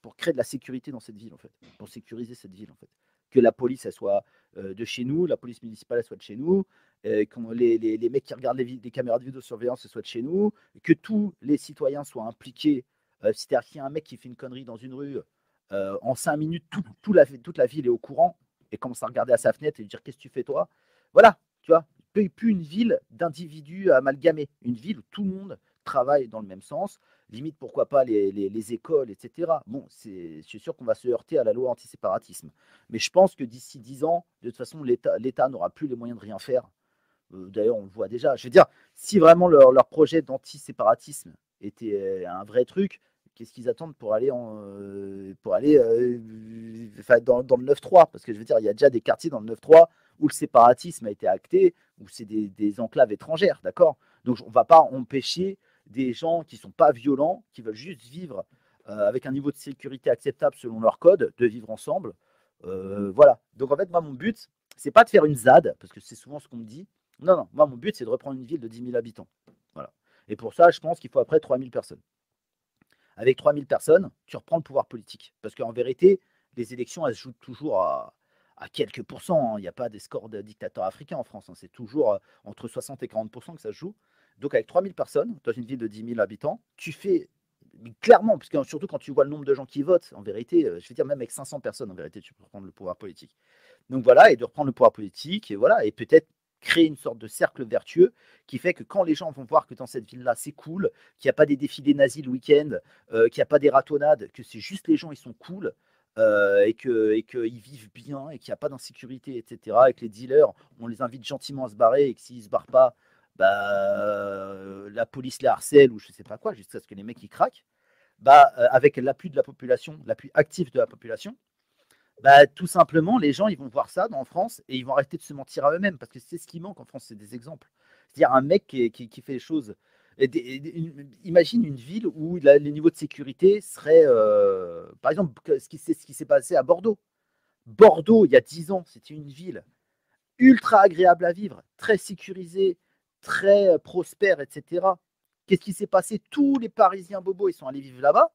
pour créer de la sécurité dans cette ville, en fait, pour sécuriser cette ville, en fait. Que la police, elle soit euh, de chez nous, la police municipale, elle soit de chez nous, euh, que les, les, les mecs qui regardent les, les caméras de vidéosurveillance, elles soient de chez nous, que tous les citoyens soient impliqués. Euh, c'est-à-dire qu'il y a un mec qui fait une connerie dans une rue, euh, en cinq minutes, tout, tout la, toute la ville est au courant et commence à regarder à sa fenêtre et lui dire qu'est-ce que tu fais toi? Voilà, tu vois, plus une ville d'individus amalgamés, une ville où tout le monde travaille dans le même sens, limite pourquoi pas les, les, les écoles, et cetera. Bon, c'est, je suis sûr qu'on va se heurter à la loi antiséparatisme. Mais je pense que d'ici dix ans, de toute façon, l'État, l'État n'aura plus les moyens de rien faire. Euh, d'ailleurs, on le voit déjà. Je veux dire, si vraiment leur, leur projet d'antiséparatisme était un vrai truc, qu'est-ce qu'ils attendent pour aller, en, euh, pour aller euh, dans, dans le neuf trois? Parce que je veux dire, il y a déjà des quartiers dans le neuf trois où le séparatisme a été acté, où c'est des, des enclaves étrangères, d'accord? Donc, on ne va pas empêcher des gens qui ne sont pas violents, qui veulent juste vivre euh, avec un niveau de sécurité acceptable selon leur code, de vivre ensemble. Euh, voilà. Donc, en fait, moi, mon but, c'est pas de faire une ZAD, parce que c'est souvent ce qu'on me dit. Non, non, moi, mon but, c'est de reprendre une ville de dix mille habitants. Voilà. Et pour ça, je pense qu'il faut après trois mille personnes. Avec trois mille personnes, tu reprends le pouvoir politique. Parce qu'en vérité, les élections, elles se jouent toujours à, à quelques pourcents. Il n'y a pas des scores de dictateurs africains en France. Hein. C'est toujours entre soixante et quarante pour cent que ça se joue. Donc, avec trois mille personnes, dans une ville de dix mille habitants, tu fais clairement, parce que surtout quand tu vois le nombre de gens qui votent, en vérité, je veux dire, même avec cinq cents personnes, en vérité, tu peux reprendre le pouvoir politique. Donc, voilà, et de reprendre le pouvoir politique, et voilà, et peut-être créer une sorte de cercle vertueux qui fait que quand les gens vont voir que dans cette ville-là, c'est cool, qu'il n'y a pas des défilés nazis le week-end, euh, qu'il n'y a pas des ratonnades, que c'est juste les gens, ils sont cool, euh, et que, et qu'ils vivent bien, et qu'il n'y a pas d'insécurité, et cetera, et que les dealers, on les invite gentiment à se barrer, et que s'ils ne se barrent pas, bah, la police les harcèle ou je sais pas quoi, jusqu'à ce que les mecs ils craquent, bah, euh, avec l'appui de la population, l'appui actif de la population, bah, tout simplement, les gens ils vont voir ça dans France et ils vont arrêter de se mentir à eux-mêmes, parce que c'est ce qui manque en France, c'est des exemples. C'est-à-dire un mec qui, qui, qui fait les choses. Et des, et, une, imagine une ville où la, les niveaux de sécurité seraient, euh, par exemple, ce qui, c'est ce qui s'est passé à Bordeaux. Bordeaux, il y a dix ans, c'était une ville ultra agréable à vivre, très sécurisée, très prospère, et cetera. Qu'est-ce qui s'est passé? Tous les Parisiens bobos, ils sont allés vivre là-bas.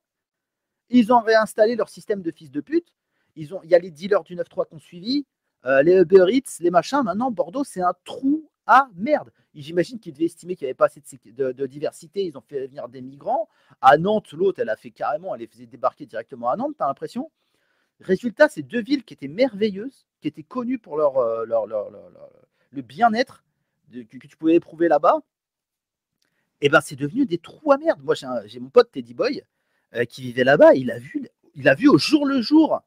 Ils ont réinstallé leur système de fils de pute. Ils ont, il y a les dealers du neuf trois qu'on suivit, euh, les Uber Eats, les machins. Maintenant, Bordeaux, c'est un trou à merde. Et j'imagine qu'ils devaient estimer qu'il n'y avait pas assez de, de, de diversité. Ils ont fait venir des migrants. À Nantes, l'autre, elle a fait carrément, elle les faisait débarquer directement à Nantes, t'as l'impression. Résultat, c'est deux villes qui étaient merveilleuses, qui étaient connues pour leur, euh, leur, leur, leur, leur, leur le bien-être que tu pouvais éprouver là-bas, et eh ben c'est devenu des trous à merde. Moi, j'ai, un, j'ai mon pote Teddy Boy euh, qui vivait là-bas. Il a vu, il a vu au jour le jour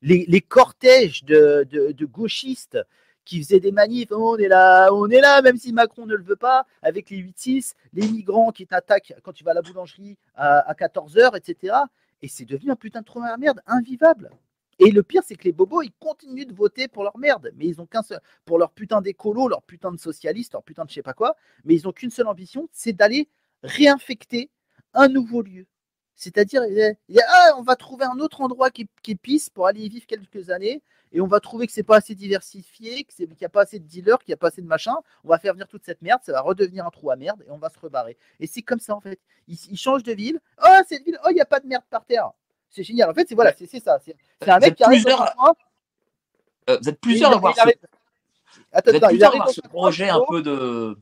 les, les cortèges de, de, de gauchistes qui faisaient des manifs. On est là, on est là, même si Macron ne le veut pas, avec les huit six, les migrants qui t'attaquent quand tu vas à la boulangerie à, à quatorze heures, et cetera. Et c'est devenu un putain de trou à merde invivable. Et le pire, c'est que les bobos, ils continuent de voter pour leur merde. Mais ils n'ont qu'un seul. Pour leur putain d'écolo, leur putain de socialiste, leur putain de je sais pas quoi. Mais ils n'ont qu'une seule ambition, c'est d'aller réinfecter un nouveau lieu. C'est-à-dire, ah, on va trouver un autre endroit qui est, qui est pisse pour aller y vivre quelques années. Et on va trouver que c'est pas assez diversifié, que c'est, qu'il n'y a pas assez de dealers, qu'il n'y a pas assez de machin. On va faire venir toute cette merde, ça va redevenir un trou à merde et on va se rebarrer. Et c'est comme ça, en fait. Ils, ils changent de ville. Oh, cette ville, oh, il n'y a pas de merde par terre. C'est génial. En fait, c'est voilà, c'est, c'est ça. C'est, c'est un vous mec qui arrive plusieurs... dans euh, Vous êtes plusieurs à voir ce, Attends, vous êtes plusieurs à voir ce projet un peu de,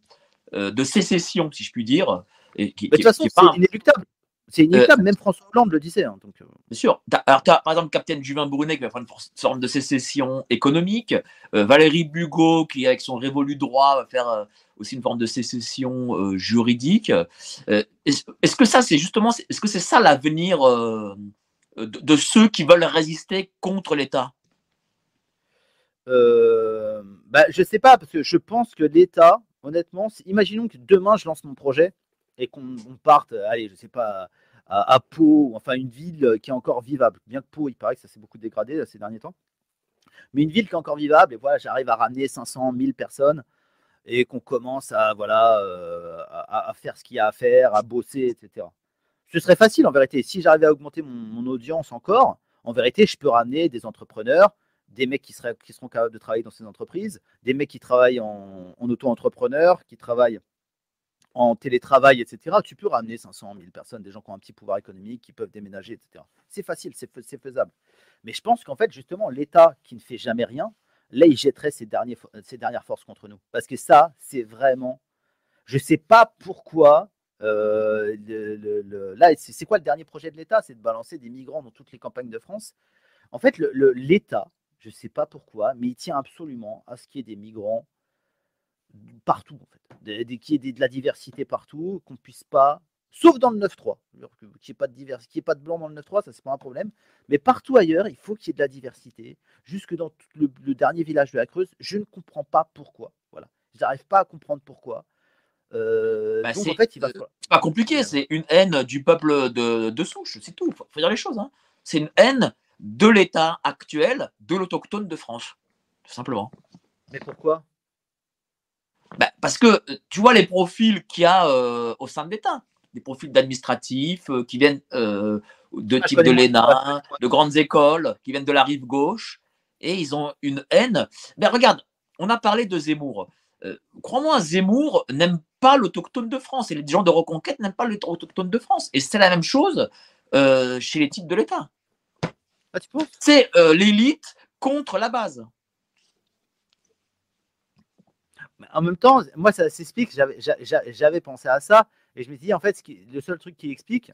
euh, de sécession, si je puis dire. Et qui, de toute façon, c'est pas... inéluctable. C'est inévitable, euh, même François Hollande le disait. Hein, donc... Bien sûr. T'as, alors, tu as par exemple Capitaine Juvin-Brunet qui va faire une forme de sécession économique. Euh, Valérie Bugot qui, avec son révolu droit, va faire euh, aussi une forme de sécession euh, juridique. Euh, est-ce, est-ce que ça, c'est justement, est-ce que c'est ça l'avenir euh, de, de ceux qui veulent résister contre l'État ? euh, bah, Je ne sais pas, parce que je pense que l'État, honnêtement, imaginons que demain, je lance mon projet. Et qu'on on parte, allez, je sais pas, à, à Pau, enfin une ville qui est encore vivable. Bien que Pau, il paraît que ça s'est beaucoup dégradé ces derniers temps. Mais une ville qui est encore vivable, et voilà, j'arrive à ramener cinq cent mille personnes et qu'on commence à, voilà, euh, à, à faire ce qu'il y a à faire, à bosser, et cetera. Ce serait facile en vérité. Si j'arrivais à augmenter mon, mon audience encore, en vérité, je peux ramener des entrepreneurs, des mecs qui, seraient, qui seront capables de travailler dans ces entreprises, des mecs qui travaillent en, en auto-entrepreneur, qui travaillent en télétravail, et cetera, tu peux ramener cinq cent mille personnes, des gens qui ont un petit pouvoir économique, qui peuvent déménager, et cetera. C'est facile, c'est, c'est faisable. Mais je pense qu'en fait, justement, l'État qui ne fait jamais rien, là, il jetterait ses, derniers, ses dernières forces contre nous. Parce que ça, c'est vraiment… Je ne sais pas pourquoi… Euh, le, le, le, là, c'est, c'est quoi le dernier projet de l'État ? C'est de balancer des migrants dans toutes les campagnes de France. En fait, le, le, l'État, je ne sais pas pourquoi, mais il tient absolument à ce qu'il y ait des migrants partout, en fait, qu'il y ait de la diversité partout, qu'on puisse pas, sauf dans le neuf trois, qu'il n'y ait pas de diversité, qu'il n'y ait pas de blanc dans le neuf trois, ça c'est pas un problème, mais partout ailleurs, il faut qu'il y ait de la diversité, jusque dans le, le dernier village de la Creuse, je ne comprends pas pourquoi, voilà, je n'arrive pas à comprendre pourquoi. Euh, bah donc c'est, en fait, il va... c'est pas compliqué, c'est une haine du peuple de, de souche, c'est tout, il faut, faut dire les choses, hein. C'est une haine de l'État actuel, de l'autochtone de France, tout simplement. Mais pourquoi ? Bah, parce que tu vois les profils qu'il y a euh, au sein de l'État, des profils d'administratifs euh, qui viennent euh, de type de l'E N A, de grandes écoles, qui viennent de la rive gauche, et ils ont une haine. Ben regarde, on a parlé de Zemmour. Euh, crois-moi, Zemmour n'aime pas l'autochtone de France, et les gens de Reconquête n'aiment pas l'autochtone de France. Et c'est la même chose euh, chez les types de l'État. Ah, tu penses ? C'est euh, l'élite contre la base. En même temps, moi, ça s'explique, j'avais, j'avais, j'avais pensé à ça, et je me suis dit, en fait, ce qui, le seul truc qui explique,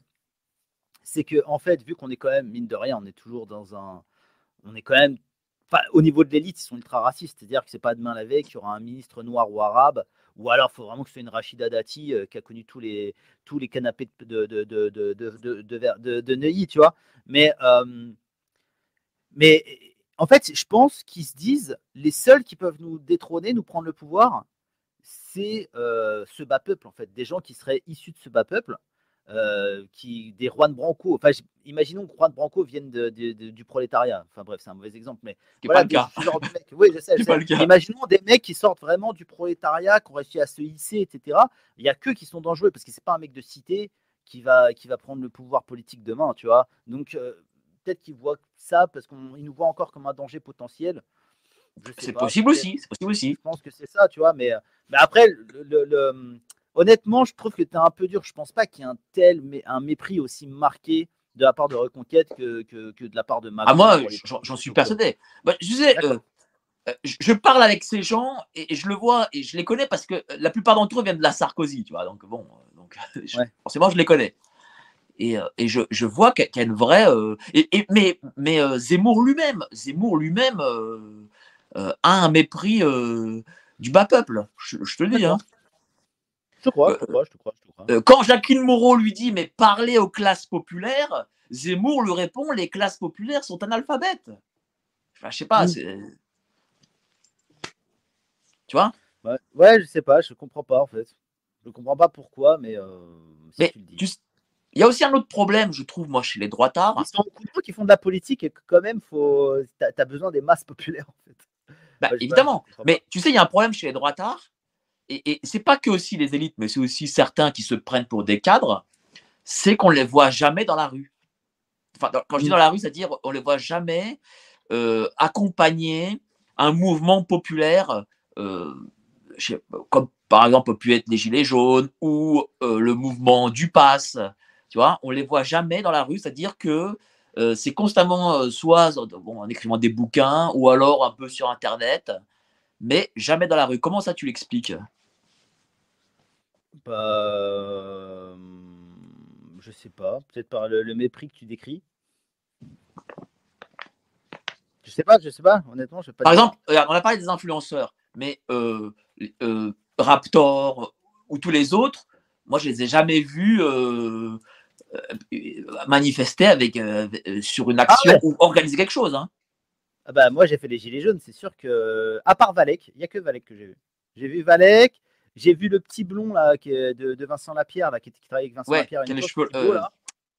c'est que, en fait, vu qu'on est quand même, mine de rien, on est toujours dans un... On est quand même... Enfin, au niveau de l'élite, ils sont ultra racistes, c'est-à-dire que c'est pas demain la veille qu'il y aura un ministre noir ou arabe, ou alors il faut vraiment que ce soit une Rachida Dati euh, qui a connu tous les, tous les canapés de, de, de, de, de, de, de, de, de Neuilly, tu vois. Mais... Euh, mais en fait, je pense qu'ils se disent, les seuls qui peuvent nous détrôner, nous prendre le pouvoir, c'est euh, ce bas peuple, en fait, des gens qui seraient issus de ce bas peuple, euh, qui, des Juan Branco. Enfin, imaginons que Juan Branco vienne de, de, de, du prolétariat. Enfin bref, c'est un mauvais exemple, mais c'est voilà, pas le cas. Des, mecs, oui, je sais, je sais. Imaginons des mecs qui sortent vraiment du prolétariat, qui ont réussi à se hisser, et cetera. Il y a qu'eux qui sont dangereux, parce que c'est pas un mec de cité qui va qui va prendre le pouvoir politique demain, tu vois. Donc euh, peut-être qu'ils voient ça parce qu'ils nous voient encore comme un danger potentiel. Je sais c'est, pas, possible aussi, c'est possible aussi. Je pense que c'est ça, tu vois. Mais, mais après, le, le, le, honnêtement, je trouve que tu es un peu dur. Je ne pense pas qu'il y ait un tel mais, un mépris aussi marqué de la part de Reconquête que, que, que de la part de Macron. Ah, moi, j'en, j'en suis persuadé. Bah, je sais, euh, je, je parle avec ces gens et, et je le vois et je les connais parce que la plupart d'entre eux viennent de la Sarkozy, tu vois. Donc, bon, donc, je, ouais. forcément, je les connais. Et, et je, je vois qu'il y a une vraie… Euh, et, et, mais mais euh, Zemmour lui-même, Zemmour lui-même euh, euh, a un mépris euh, du bas peuple, je, je te le dis. Hein. Je crois, euh, je crois, je te crois. Je te crois. Euh, quand Jacqueline Moreau lui dit « mais parlez aux classes populaires », Zemmour lui répond « les classes populaires sont analphabètes ». Enfin, je sais pas, mmh. c'est… Tu vois ? ouais, ouais, je sais pas, je comprends pas en fait. Je comprends pas pourquoi, mais euh, si mais tu le dis… Tu... Il y a aussi un autre problème, je trouve, moi, chez les droitards. Ils sont beaucoup qui font de la politique et que quand même, faut... tu as besoin des masses populaires, en fait. Bah, enfin, évidemment. Pas, mais tu sais, il y a un problème chez les droitards. Et, et ce n'est pas que aussi les élites, mais c'est aussi certains qui se prennent pour des cadres. C'est qu'on ne les voit jamais dans la rue. Enfin, dans, quand je dis dans la rue, c'est-à-dire qu'on ne les voit jamais euh, accompagner un mouvement populaire euh, je sais, comme, par exemple, peut être les Gilets jaunes ou euh, le mouvement du Pass. Tu vois, on ne les voit jamais dans la rue, c'est-à-dire que euh, c'est constamment euh, soit bon, en écrivant des bouquins ou alors un peu sur Internet, mais jamais dans la rue. Comment ça, tu l'expliques ? Bah, je je sais pas, peut-être par le, le mépris que tu décris. Je sais pas, je sais pas, honnêtement, je sais pas. Par exemple, on a parlé des influenceurs, mais euh, euh, Raptor ou tous les autres, moi je les ai jamais vus euh, euh, manifester avec, euh, sur une action ah ouais. ou organiser quelque chose. Hein. Ah bah, moi j'ai fait les gilets jaunes, c'est sûr que, à part Valec, il n'y a que Valec que j'ai vu. J'ai vu Valec, j'ai vu le petit blond là, qui est de, de Vincent Lapierre, là, qui, qui travaille avec Vincent ouais, Lapierre. Une époque, Thibaut, euh, là.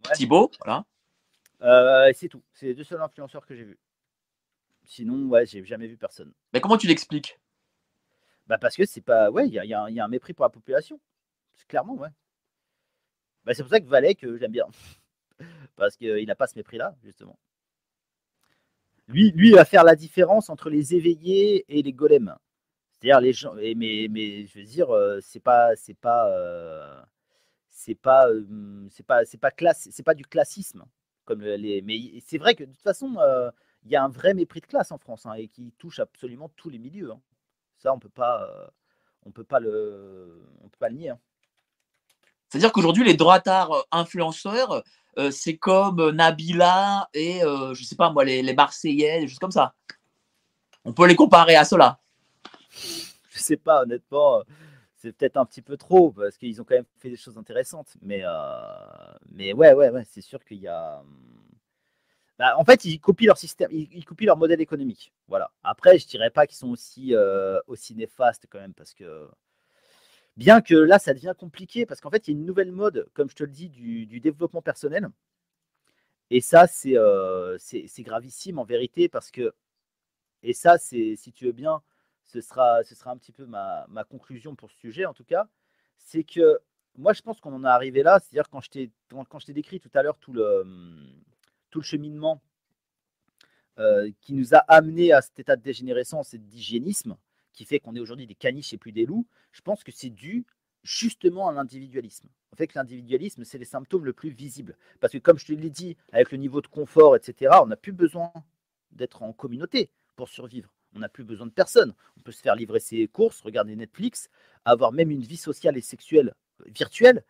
Ouais. Thibaut, voilà. Euh, c'est tout, c'est les deux seuls influenceurs que j'ai vus. Sinon, ouais, j'ai jamais vu personne. Mais comment tu l'expliques? Bah parce que c'est pas, ouais, il y, y, y a un mépris pour la population. Clairement, ouais. Bah c'est pour ça que Valec, euh, j'aime bien, parce qu'il euh, n'a pas ce mépris-là, justement. Lui, lui, il va faire la différence entre les éveillés et les golems. C'est-à-dire les gens, et mais, mais je veux dire, euh, c'est pas, c'est pas, euh, c'est pas, euh, c'est pas, c'est pas classe, c'est pas du classisme comme les. Mais c'est vrai que de toute façon. Euh, Il y a un vrai mépris de classe en France hein, et qui touche absolument tous les milieux. Hein. Ça, on peut pas, euh, on peut pas le, on peut pas le nier. Hein. C'est-à-dire qu'aujourd'hui, les droitards influenceurs, euh, c'est comme Nabila et euh, je sais pas moi, les, les Marseillais, des choses comme ça. On peut les comparer à cela. Je sais pas, honnêtement, c'est peut-être un petit peu trop parce qu'ils ont quand même fait des choses intéressantes. Mais, euh, mais ouais, ouais, ouais, c'est sûr qu'il y a. Bah, en fait, ils copient leur système, ils, ils copient leur modèle économique. Voilà. Après, je dirais pas qu'ils sont aussi, euh, aussi néfastes quand même, parce que bien que là, ça devient compliqué, parce qu'en fait, il y a une nouvelle mode, comme je te le dis, du, du développement personnel. Et ça, c'est, euh, c'est, c'est gravissime en vérité, parce que et ça, c'est, si tu veux bien, ce sera, ce sera un petit peu ma, ma conclusion pour ce sujet en tout cas, c'est que moi, je pense qu'on en est arrivé là. C'est-à-dire quand je t'ai, quand je t'ai décrit tout à l'heure tout le tout le cheminement euh, qui nous a amené à cet état de dégénérescence et d'hygiénisme qui fait qu'on est aujourd'hui des caniches et plus des loups, je pense que c'est dû justement à l'individualisme. En fait, l'individualisme, c'est les symptômes le plus visibles. Parce que comme je te l'ai dit, avec le niveau de confort, et cetera, on n'a plus besoin d'être en communauté pour survivre. On n'a plus besoin de personne. On peut se faire livrer ses courses, regarder Netflix, avoir même une vie sociale et sexuelle virtuelle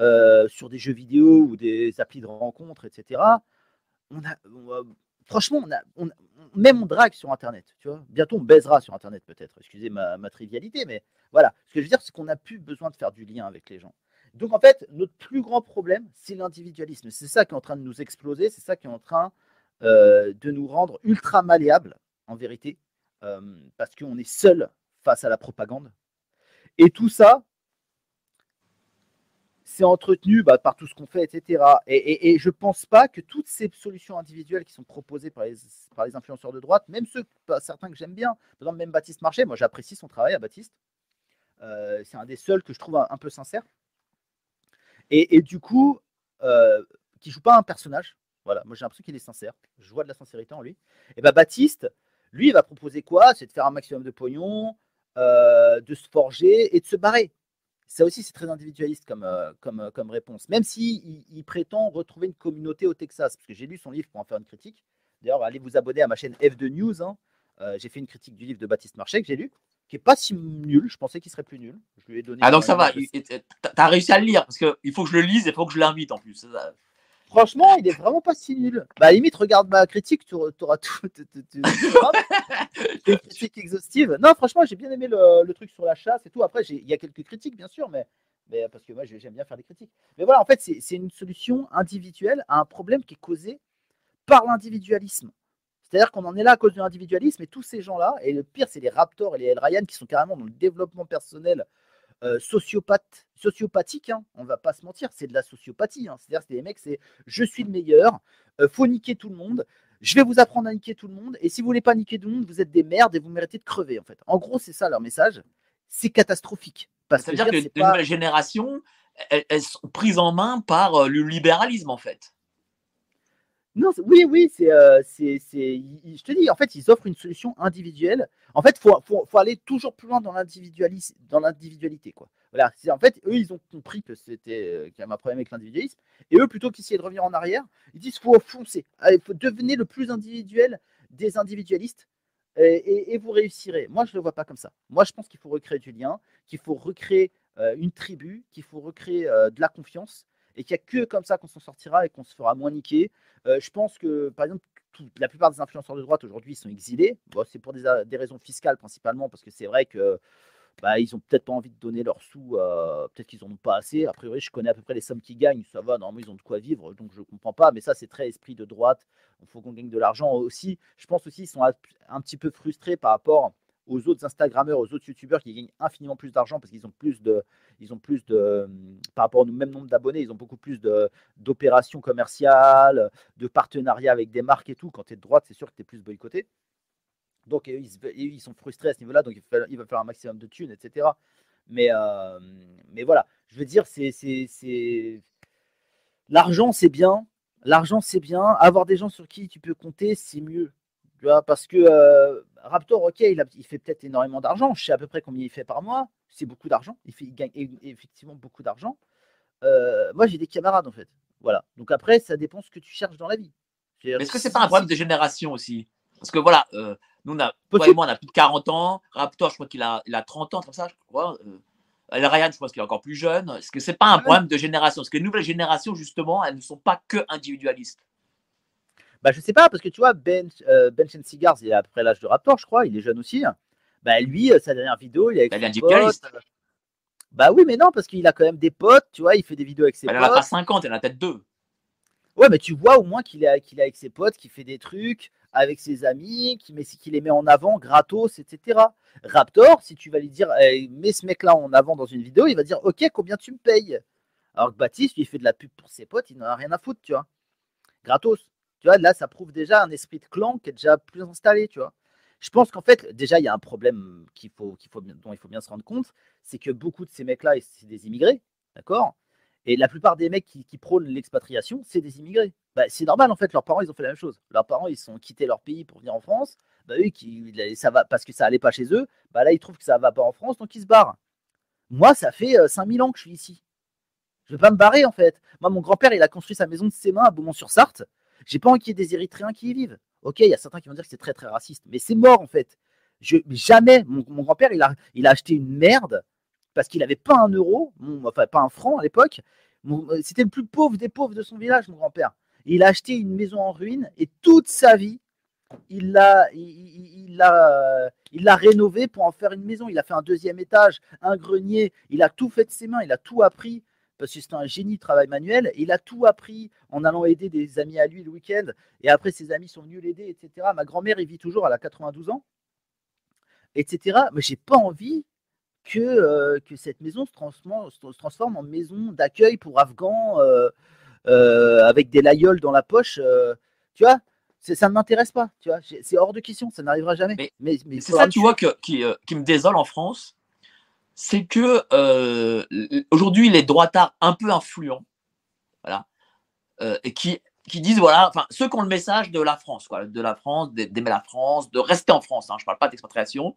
euh, sur des jeux vidéo ou des applis de rencontres, et cetera, On a, on a, franchement, on a, on a, même on drague sur Internet, tu vois. Bientôt, on baisera sur Internet peut-être. Excusez ma, ma trivialité, mais voilà. Ce que je veux dire, c'est qu'on n'a plus besoin de faire du lien avec les gens. Donc, en fait, notre plus grand problème, c'est l'individualisme. C'est ça qui est en train de nous exploser. C'est ça qui est en train euh, de nous rendre ultra malléables, en vérité, euh, parce qu'on est seul face à la propagande. Et tout ça, c'est entretenu bah, par tout ce qu'on fait, et cetera. Et, et, et je ne pense pas que toutes ces solutions individuelles qui sont proposées par les, par les influenceurs de droite, même ceux, certains que j'aime bien, par exemple même Baptiste Marchais, moi j'apprécie son travail à Baptiste, euh, c'est un des seuls que je trouve un, un peu sincère, et, et du coup, euh, qui ne joue pas un personnage, voilà, moi j'ai l'impression qu'il est sincère, je vois de la sincérité en lui, et bien bah, Baptiste, lui il va proposer quoi? C'est de faire un maximum de pognon, euh, de se forger et de se barrer. Ça aussi, c'est très individualiste comme, euh, comme, comme réponse. Même s'il si il prétend retrouver une communauté au Texas, parce que j'ai lu son livre pour en faire une critique. D'ailleurs, allez vous abonner à ma chaîne F deux News. Hein. Euh, j'ai fait une critique du livre de Baptiste Marchais que j'ai lu, qui n'est pas si nul. Je pensais qu'il serait plus nul. Je lui ai donné. Ah, donc ça va. Tu as réussi à le lire, parce qu'il faut que je le lise et il faut que je l'invite en plus. Franchement, il n'est vraiment pas si nul. Bah, à la limite, regarde ma critique, tu auras tout. C'est une critique exhaustive. Non, franchement, j'ai bien aimé le, le truc sur la chasse et tout. Après, il y a quelques critiques, bien sûr, mais, mais parce que moi, j'aime bien faire des critiques. Mais voilà, en fait, c'est, c'est une solution individuelle à un problème qui est causé par l'individualisme. C'est-à-dire qu'on en est là à cause de l'individualisme et tous ces gens-là, et le pire, c'est les Raptors et les El Rayhan qui sont carrément dans le développement personnel Euh, sociopathe, sociopathique, hein, on va pas se mentir, c'est de la sociopathie, hein, c'est-à-dire c'est des mecs, c'est je suis le meilleur, euh, faut niquer tout le monde, je vais vous apprendre à niquer tout le monde, et si vous voulez pas niquer tout le monde, vous êtes des merdes et vous méritez de crever en fait. En gros, c'est ça leur message, c'est catastrophique. Parce ça veut que, dire que les pas... nouvelles générations, elles, elles sont prises en main par euh, le libéralisme en fait. Non, oui, oui, c'est, euh, c'est, c'est, je te dis, en fait, ils offrent une solution individuelle. En fait, il faut, faut, faut aller toujours plus loin dans, l'individualis- dans l'individualité. Quoi. Voilà, c'est, en fait, eux, ils ont compris que c'était qu'il y avait un problème avec l'individualisme. Et eux, plutôt qu'essayer de revenir en arrière, ils disent faut foncer. Allez, faut devenir le plus individuel des individualistes et, et, et vous réussirez. Moi, je ne le vois pas comme ça. Moi, je pense qu'il faut recréer du lien, qu'il faut recréer euh, une tribu, qu'il faut recréer euh, de la confiance. et qu'il n'y a que comme ça qu'on s'en sortira et qu'on se fera moins niquer. Euh, je pense que, par exemple, tout, la plupart des influenceurs de droite aujourd'hui sont exilés. Bon, c'est pour des, des raisons fiscales principalement, parce que c'est vrai que bah, ils n'ont peut-être pas envie de donner leurs sous, euh, peut-être qu'ils n'en ont pas assez. A priori, je connais à peu près les sommes qu'ils gagnent, ça va, normalement ils ont de quoi vivre, donc je ne comprends pas. Mais ça, c'est très esprit de droite, il faut qu'on gagne de l'argent aussi. Je pense aussi qu'ils sont un petit peu frustrés par rapport aux autres Instagrammeurs, aux autres YouTubeurs qui gagnent infiniment plus d'argent parce qu'ils ont plus de, ils ont plus de, par rapport au même nombre d'abonnés, ils ont beaucoup plus d'opérations commerciales, de partenariats avec des marques et tout. Quand tu es de droite, c'est sûr que tu es plus boycotté. Donc, ils, ils sont frustrés à ce niveau-là, donc il va faire un maximum de thunes, et cetera. Mais, euh, mais voilà, je veux dire, c'est, c'est, c'est... l'argent, c'est bien. L'argent, c'est bien. Avoir des gens sur qui tu peux compter, c'est mieux. Tu vois, parce que euh, Raptor, ok, il, a, il fait peut-être énormément d'argent. Je sais à peu près combien il fait par mois. C'est beaucoup d'argent. Il, il gagne effectivement beaucoup d'argent. Euh, moi, j'ai des camarades, en fait. Voilà. Donc après, ça dépend ce que tu cherches dans la vie. Mais est-ce que c'est pas un problème de génération aussi? Parce que voilà... Euh... Nous, on a, toi et moi, on a plus de quarante ans. Raptor, je crois qu'il a, il a trente ans, comme ça, je crois. El Rayhan, je pense qu'il est encore plus jeune. Est-ce que ce n'est pas un problème de génération? Parce que les nouvelles générations, justement, elles ne sont pas que individualistes. Bah, je ne sais pas, parce que tu vois, Ben, euh, Ben Chen Cigars, il est après l'âge de Raptor, je crois. Il est jeune aussi. Bah, lui, sa dernière vidéo, il est avec bah, son pote. Bah oui, mais non, parce qu'il a quand même des potes. Tu vois, il fait des vidéos avec ses bah, potes. Il n'en a pas cinquante, il en a peut-être deux. Ouais, mais tu vois au moins qu'il est, qu'il est avec ses potes, qu'il fait des trucs avec ses amis, qui, met, qui les met en avant gratos, et cetera. Raptor, si tu vas lui dire, hey, mets ce mec-là en avant dans une vidéo, il va dire, ok, combien tu me payes? Alors que Baptiste, lui, il fait de la pub pour ses potes, il n'en a rien à foutre, tu vois. Gratos. Tu vois, là, ça prouve déjà un esprit de clan qui est déjà plus installé, tu vois. Je pense qu'en fait, déjà, il y a un problème qu'il faut, qu'il faut, dont il faut bien se rendre compte, c'est que beaucoup de ces mecs-là, c'est des immigrés, d'accord? Et la plupart des mecs qui, qui prônent l'expatriation, c'est des immigrés. Bah, c'est normal, en fait, leurs parents, ils ont fait la même chose. Leurs parents, ils ont quitté leur pays pour venir en France. Bah, eux, qui, ça va, parce que ça n'allait pas chez eux, bah, là, ils trouvent que ça ne va pas en France, donc ils se barrent. Moi, ça fait euh, cinq mille ans que je suis ici. Je ne vais pas me barrer, en fait. Moi, mon grand-père, il a construit sa maison de ses mains à Beaumont-sur-Sarthe. Je n'ai pas envie qu'il y ait des Érythréens qui y vivent. Ok, il y a certains qui vont dire que c'est très, très raciste. Mais c'est mort, en fait. Je, jamais. Mon, mon grand-père, il a, il a acheté une merde. Parce qu'il n'avait pas un euro, enfin pas un franc à l'époque. C'était le plus pauvre des pauvres de son village, mon grand-père. Il a acheté une maison en ruine et toute sa vie, il l'a il, il a, il a rénovée pour en faire une maison. Il a fait un deuxième étage, un grenier. Il a tout fait de ses mains, il a tout appris. Parce que c'était un génie de travail manuel. Il a tout appris en allant aider des amis à lui le week-end. Et après, ses amis sont venus l'aider, et cetera. Ma grand-mère, elle vit toujours, elle a quatre-vingt-douze ans, et cetera. Mais je n'ai pas envie... Que, euh, que cette maison se transforme, se transforme en maison d'accueil pour Afghans euh, euh, avec des laïoles dans la poche. Euh, tu vois, ça ne m'intéresse pas. Tu vois, c'est hors de question, ça n'arrivera jamais. Mais, mais, mais c'est ça, tu vois, que, qui, euh, qui me désole en France, c'est que euh, aujourd'hui, les droitards un peu influents, voilà, euh, et qui, qui disent, voilà, enfin, ceux qui ont le message de la France, quoi, de la France, d'aimer la France, de rester en France, hein, je ne parle pas d'expatriation,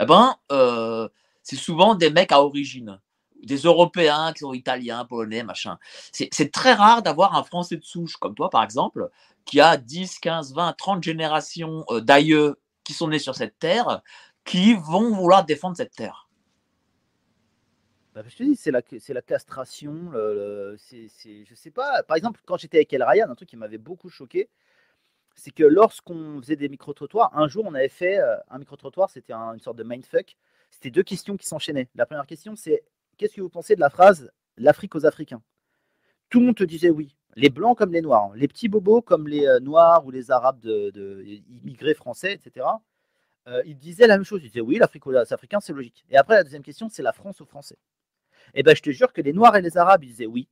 eh ben, euh, c'est souvent des mecs à origine, des Européens qui sont italiens, polonais, machin. C'est, c'est très rare d'avoir un Français de souche, comme toi par exemple, qui a dix, quinze, vingt, trente générations d'aïeux qui sont nés sur cette terre, qui vont vouloir défendre cette terre. Bah, je te dis, c'est la, c'est la castration, le, le, c'est, c'est, je sais pas. Par exemple, quand j'étais avec El Rayhan, un truc qui m'avait beaucoup choqué, c'est que lorsqu'on faisait des micro-trottoirs, un jour on avait fait un micro-trottoir, c'était un, une sorte de mindfuck. C'était deux questions qui s'enchaînaient. La première question, c'est qu'est-ce que vous pensez de la phrase « l'Afrique aux Africains » ? Tout le monde te disait oui. Les Blancs comme les Noirs, hein. Les petits bobos comme les euh, Noirs ou les Arabes de, de, immigrés français, et cetera. Euh, ils disaient la même chose. Ils disaient oui, l'Afrique aux Africains, c'est logique. Et après, la deuxième question, c'est la France aux Français. Et bien, je te jure que les Noirs et les Arabes, ils disaient oui.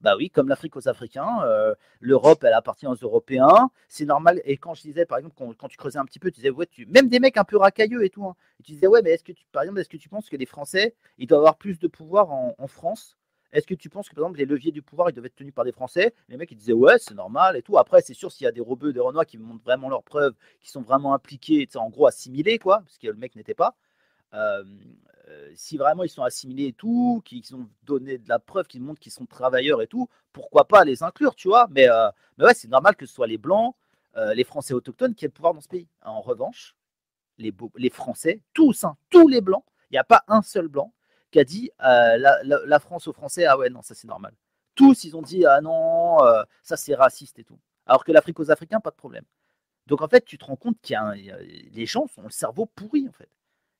Bah oui, comme l'Afrique aux Africains, euh, l'Europe, elle appartient aux Européens, c'est normal. Et quand je disais, par exemple, quand, quand tu creusais un petit peu, tu disais, ouais, tu, même des mecs un peu racailleux et tout, hein, et tu disais, ouais, mais est-ce que tu, par exemple, est-ce que tu penses que les Français, ils doivent avoir plus de pouvoir en, en France? Est-ce que tu penses que, par exemple, les leviers du pouvoir, ils doivent être tenus par des Français? Les mecs, ils disaient, ouais, c'est normal et tout. Après, c'est sûr, s'il y a des Rebeux, des Renois qui montrent vraiment leurs preuves, qui sont vraiment impliqués, en gros, assimilés, quoi, parce que le mec n'était pas. Euh, euh, si vraiment ils sont assimilés et tout, qu'ils ont donné de la preuve, qu'ils montrent qu'ils sont travailleurs et tout, pourquoi pas les inclure, tu vois, mais, euh, mais ouais, c'est normal que ce soit les Blancs, euh, les Français autochtones qui aient le pouvoir dans ce pays. En revanche, les, beaux, les Français, tous, hein, tous les Blancs, il n'y a pas un seul Blanc qui a dit euh, la, la, la France aux Français, ah ouais, non, ça c'est normal. tous, ils ont dit « Ah non, euh, ça c'est raciste et tout ». Alors que l'Afrique aux Africains, pas de problème. Donc en fait, tu te rends compte qu'il y a un, les gens ont le cerveau pourri en fait.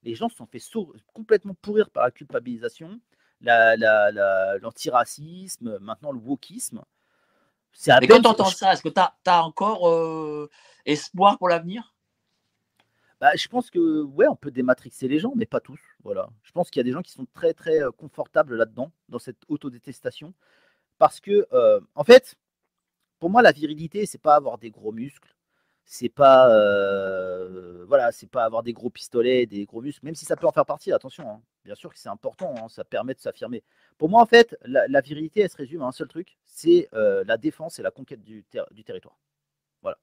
Les gens se sont fait sour- complètement pourrir par la culpabilisation, la, la, la, l'antiracisme, maintenant le wokisme. C'est mais quand tu entends ça, est-ce que tu as encore euh, espoir pour l'avenir? Bah, je pense que ouais, on peut dématrixer les gens, mais pas tous. Voilà. Je pense qu'il y a des gens qui sont très très confortables là-dedans, dans cette autodétestation, parce que euh, en fait, pour moi, la virilité, c'est pas avoir des gros muscles. C'est pas, euh, voilà, c'est pas avoir des gros pistolets, des gros muscles, même si ça peut en faire partie, attention, hein. Bien sûr que c'est important, hein, ça permet de s'affirmer. Pour moi, en fait, la, la virilité, elle se résume à un seul truc, c'est euh, la défense et la conquête du, ter- du territoire. Voilà.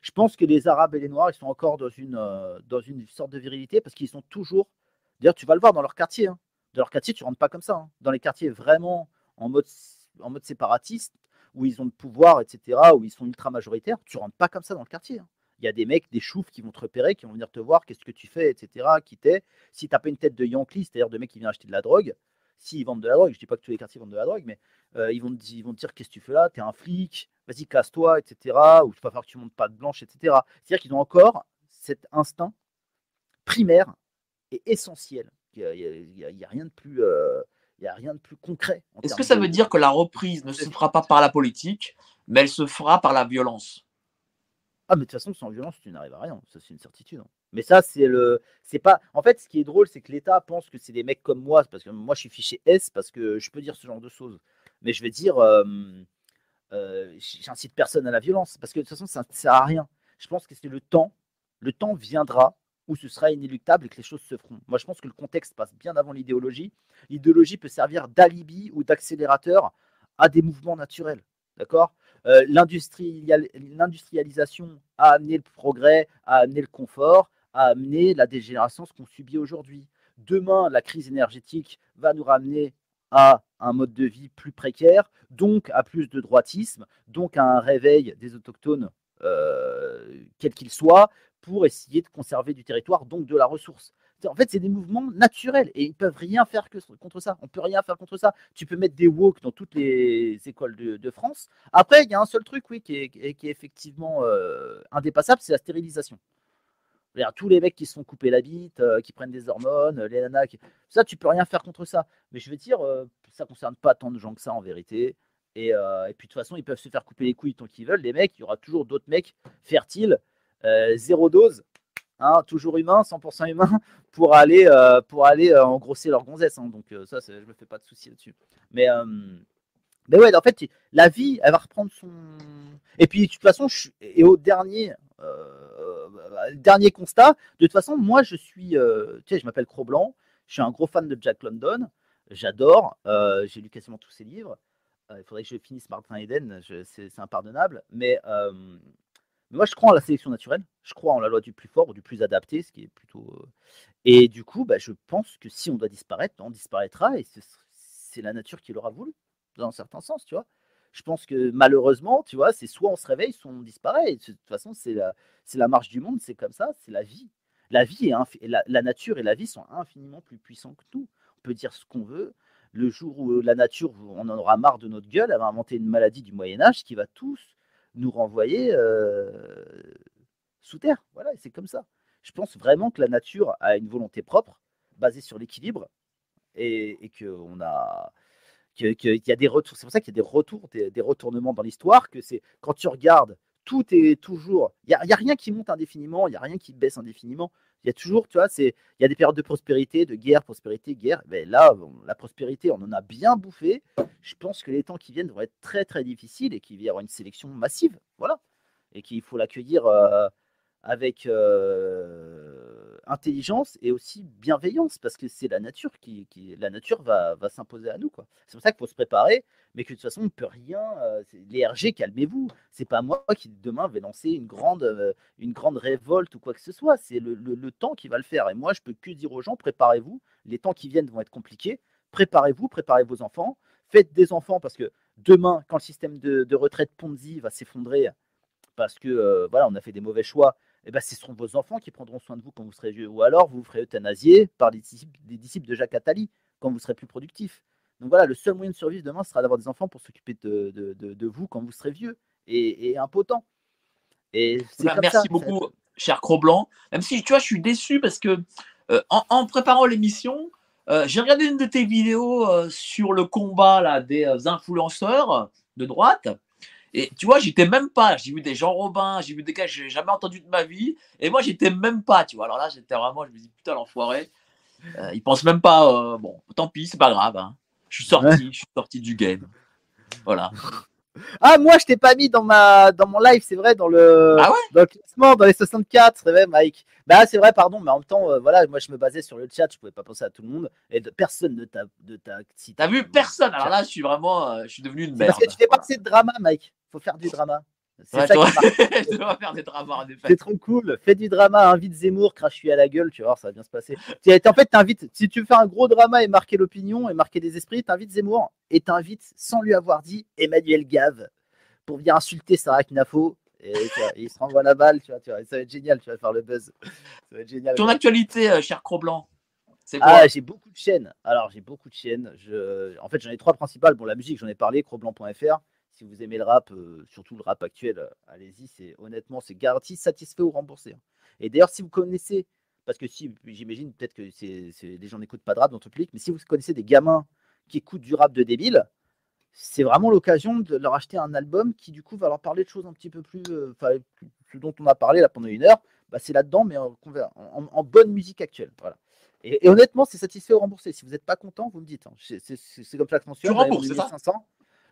Je pense que les Arabes et les Noirs, ils sont encore dans une, euh, dans une sorte de virilité parce qu'ils sont toujours, d'ailleurs, tu vas le voir dans leur quartier, hein. Dans leur quartier, tu rentres pas comme ça, hein. Dans les quartiers vraiment en mode, en mode séparatiste, où ils ont le pouvoir, et cetera, où ils sont ultra majoritaires, tu rentres pas comme ça dans le quartier. Il y a des mecs, des choufs qui vont te repérer, qui vont venir te voir, qu'est-ce que tu fais, et cetera, qui t'es. Si tu n'as pas une tête de Yankee, c'est-à-dire de mec qui vient acheter de la drogue, s'ils vendent de la drogue, je ne dis pas que tous les quartiers vendent de la drogue, mais euh, ils, vont te, ils vont te dire, qu'est-ce que tu fais là, t'es un flic, vas-y, casse-toi, et cetera, ou il va falloir que tu montes pas de blanche, et cetera. C'est-à-dire qu'ils ont encore cet instinct primaire et essentiel. Il n'y a, a, a rien de plus... Euh, Il n'y a rien de plus concret. Est-ce que ça de... veut dire que la reprise ne se fera pas par la politique, mais elle se fera par la violence? Ah, mais de toute façon, sans violence, tu n'arrives à rien. Ça, c'est une certitude. Mais ça, c'est le... c'est pas... En fait, ce qui est drôle, c'est que l'État pense que c'est des mecs comme moi, parce que moi, je suis fiché S, parce que je peux dire ce genre de choses. Mais je vais dire, euh, euh, j'incite personne à la violence, parce que de toute façon, ça ne sert à rien. Je pense que c'est le temps. Le temps viendra où ce sera inéluctable et que les choses se feront. Moi, je pense que le contexte passe bien avant l'idéologie. L'idéologie peut servir d'alibi ou d'accélérateur à des mouvements naturels. D'accord ? euh, l'industrial, l'industrialisation a amené le progrès, a amené le confort, a amené la dégénérescence qu'on subit aujourd'hui. Demain, la crise énergétique va nous ramener à un mode de vie plus précaire, donc à plus de droitisme, donc à un réveil des autochtones, euh, quels qu'ils soient, pour essayer de conserver du territoire, donc de la ressource. En fait, c'est des mouvements naturels et ils ne peuvent rien faire que, contre ça. On ne peut rien faire contre ça. Tu peux mettre des woke dans toutes les écoles de, de France. Après, il y a un seul truc oui, qui, est, qui est effectivement euh, indépassable, c'est la stérilisation. C'est-à-dire, tous les mecs qui se font couper la bite, euh, qui prennent des hormones, les nanas, qui... ça, tu ne peux rien faire contre ça. Mais je veux dire, euh, ça ne concerne pas tant de gens que ça en vérité. Et, euh, et puis, de toute façon, ils peuvent se faire couper les couilles tant qu'ils veulent. Les mecs, il y aura toujours d'autres mecs fertiles. Euh, zéro dose, hein, toujours humain, cent pour cent humain, pour aller, euh, pour aller euh, engrosser leur gonzesse. Hein, donc euh, ça, c'est, je ne me fais pas de soucis là-dessus. Mais, euh, mais ouais, en fait, la vie, elle va reprendre son... Et puis, de toute façon, je suis... et au dernier, euh, dernier constat, de toute façon, moi, je suis... Euh, tu sais, je m'appelle Kroc Blanc, je suis un gros fan de Jack London, j'adore, euh, j'ai lu quasiment tous ses livres. Euh, il faudrait que je finisse Martin Eden, je, c'est, c'est impardonnable, mais... Euh, moi, je crois en la sélection naturelle, je crois en la loi du plus fort ou du plus adapté, ce qui est plutôt. Et du coup, bah, je pense que si on doit disparaître, on disparaîtra et c'est la nature qui l'aura voulu, dans un certain sens, tu vois. Je pense que malheureusement, tu vois, c'est soit on se réveille, soit on disparaît. Et de toute façon, c'est la, c'est la marche du monde, c'est comme ça, c'est la vie. La vie est infi- la, la nature et la vie sont infiniment plus puissants que nous. On peut dire ce qu'on veut. Le jour où la nature, on en aura marre de notre gueule, elle va inventer une maladie du Moyen-Âge qui va tous nous renvoyer euh, sous terre. Voilà, et c'est comme ça. Je pense vraiment que la nature a une volonté propre, basée sur l'équilibre, et, et qu'on a, que, que, qu'il y a des retours. C'est pour ça qu'il y a des retours, des, des retournements dans l'histoire, que c'est, quand tu regardes, tout est toujours... Il n'y a, a rien qui monte indéfiniment, il n'y a rien qui baisse indéfiniment. Il y a toujours, tu vois, c'est, il y a des périodes de prospérité, de guerre, prospérité, guerre. Mais là, bon, la prospérité, on en a bien bouffé. Je pense que les temps qui viennent vont être très, très difficiles et qu'il y aura une sélection massive. Voilà. Et qu'il faut l'accueillir euh, avec euh, intelligence et aussi bienveillance parce que c'est la nature qui, qui la nature va, va s'imposer à nous, quoi. C'est pour ça qu'il faut se préparer, mais que de toute façon, on ne peut rien. Euh, les R G, calmez-vous. C'est pas moi qui, demain, vais lancer une grande, euh, une grande révolte ou quoi que ce soit. C'est le, le, le temps qui va le faire. Et moi, je ne peux que dire aux gens, préparez-vous. Les temps qui viennent vont être compliqués. Préparez-vous, préparez vos enfants. Faites des enfants parce que demain, quand le système de, de retraite Ponzi va s'effondrer, parce que euh, voilà, on a fait des mauvais choix, eh ben, ce seront vos enfants qui prendront soin de vous quand vous serez vieux. Ou alors, vous vous ferez euthanasier par les disciples, les disciples de Jacques Attali quand vous serez plus productif. Donc voilà, le seul moyen de survivre demain sera d'avoir des enfants pour s'occuper de, de, de, de vous quand vous serez vieux et, et impotent. Et c'est bah, comme merci ça, beaucoup, cher Kroc Blanc. Même si, tu vois, je suis déçu parce que euh, en, en préparant l'émission, euh, j'ai regardé une de tes vidéos euh, sur le combat là, des euh, influenceurs de droite. Et tu vois, j'étais même pas. J'ai vu des Jean Robin, j'ai vu des gars que j'ai jamais entendu de ma vie. Et moi, j'étais même pas. Tu vois, alors là, j'étais vraiment. Je me dis putain, l'enfoiré. Euh, ils pensent même pas. Euh, bon, tant pis, c'est pas grave. Hein. Je suis sorti, ouais. Je suis sorti du game. Voilà. Ah moi, je t'ai pas mis dans ma, dans mon live, c'est vrai, dans le, ah ouais dans le classement, dans les soixante-quatre, c'est vrai, Mike. Bah c'est vrai, pardon, mais en même temps, euh, voilà, moi je me basais sur le chat, je pouvais pas penser à tout le monde et de, personne ne t'a, de ta. Si t'as vu personne. Alors là, je suis vraiment, euh, je suis devenu une merde. Parce que tu t'es pas passé de drama, Mike. Faut faire du drama. C'est ouais, ça toi, tu dois faire des dramas en effet. C'est trop cool. Fais du drama, invite Zemmour, crache-lui à la gueule, tu vas voir, ça va bien se passer. En fait, t'invites, si tu veux faire un gros drama et marquer l'opinion et marquer des esprits, t'invites Zemmour et t'invites, sans lui avoir dit, Emmanuel Gave pour venir insulter Sarah Knafo et, et il se renvoie la balle, tu vois, tu vois, ça va être génial, tu vas faire le buzz. Ça va être génial. Ton actualité, euh, cher Kroc Blanc. C'est quoi ? Ah, j'ai beaucoup de chaînes. Alors, j'ai beaucoup de chaînes. Je... En fait, j'en ai trois principales. Bon, la musique, j'en ai parlé, crocblanc point f r. Si vous aimez le rap, euh, surtout le rap actuel, euh, allez-y, c'est honnêtement, c'est garanti, satisfait ou remboursé. Et d'ailleurs, si vous connaissez, parce que si, j'imagine peut-être que c'est, c'est, les gens n'écoutent pas de rap dans tout le public, mais si vous connaissez des gamins qui écoutent du rap de débile, c'est vraiment l'occasion de leur acheter un album qui, du coup, va leur parler de choses un petit peu plus, enfin, euh, ce dont on a parlé là pendant une heure, bah, c'est là-dedans, mais en, en, en bonne musique actuelle, voilà. Et, et honnêtement, c'est satisfait ou remboursé. Si vous n'êtes pas content, vous me dites, hein. c'est, c'est, c'est comme ça que fonctionne. Tu rembourses, c'est ça?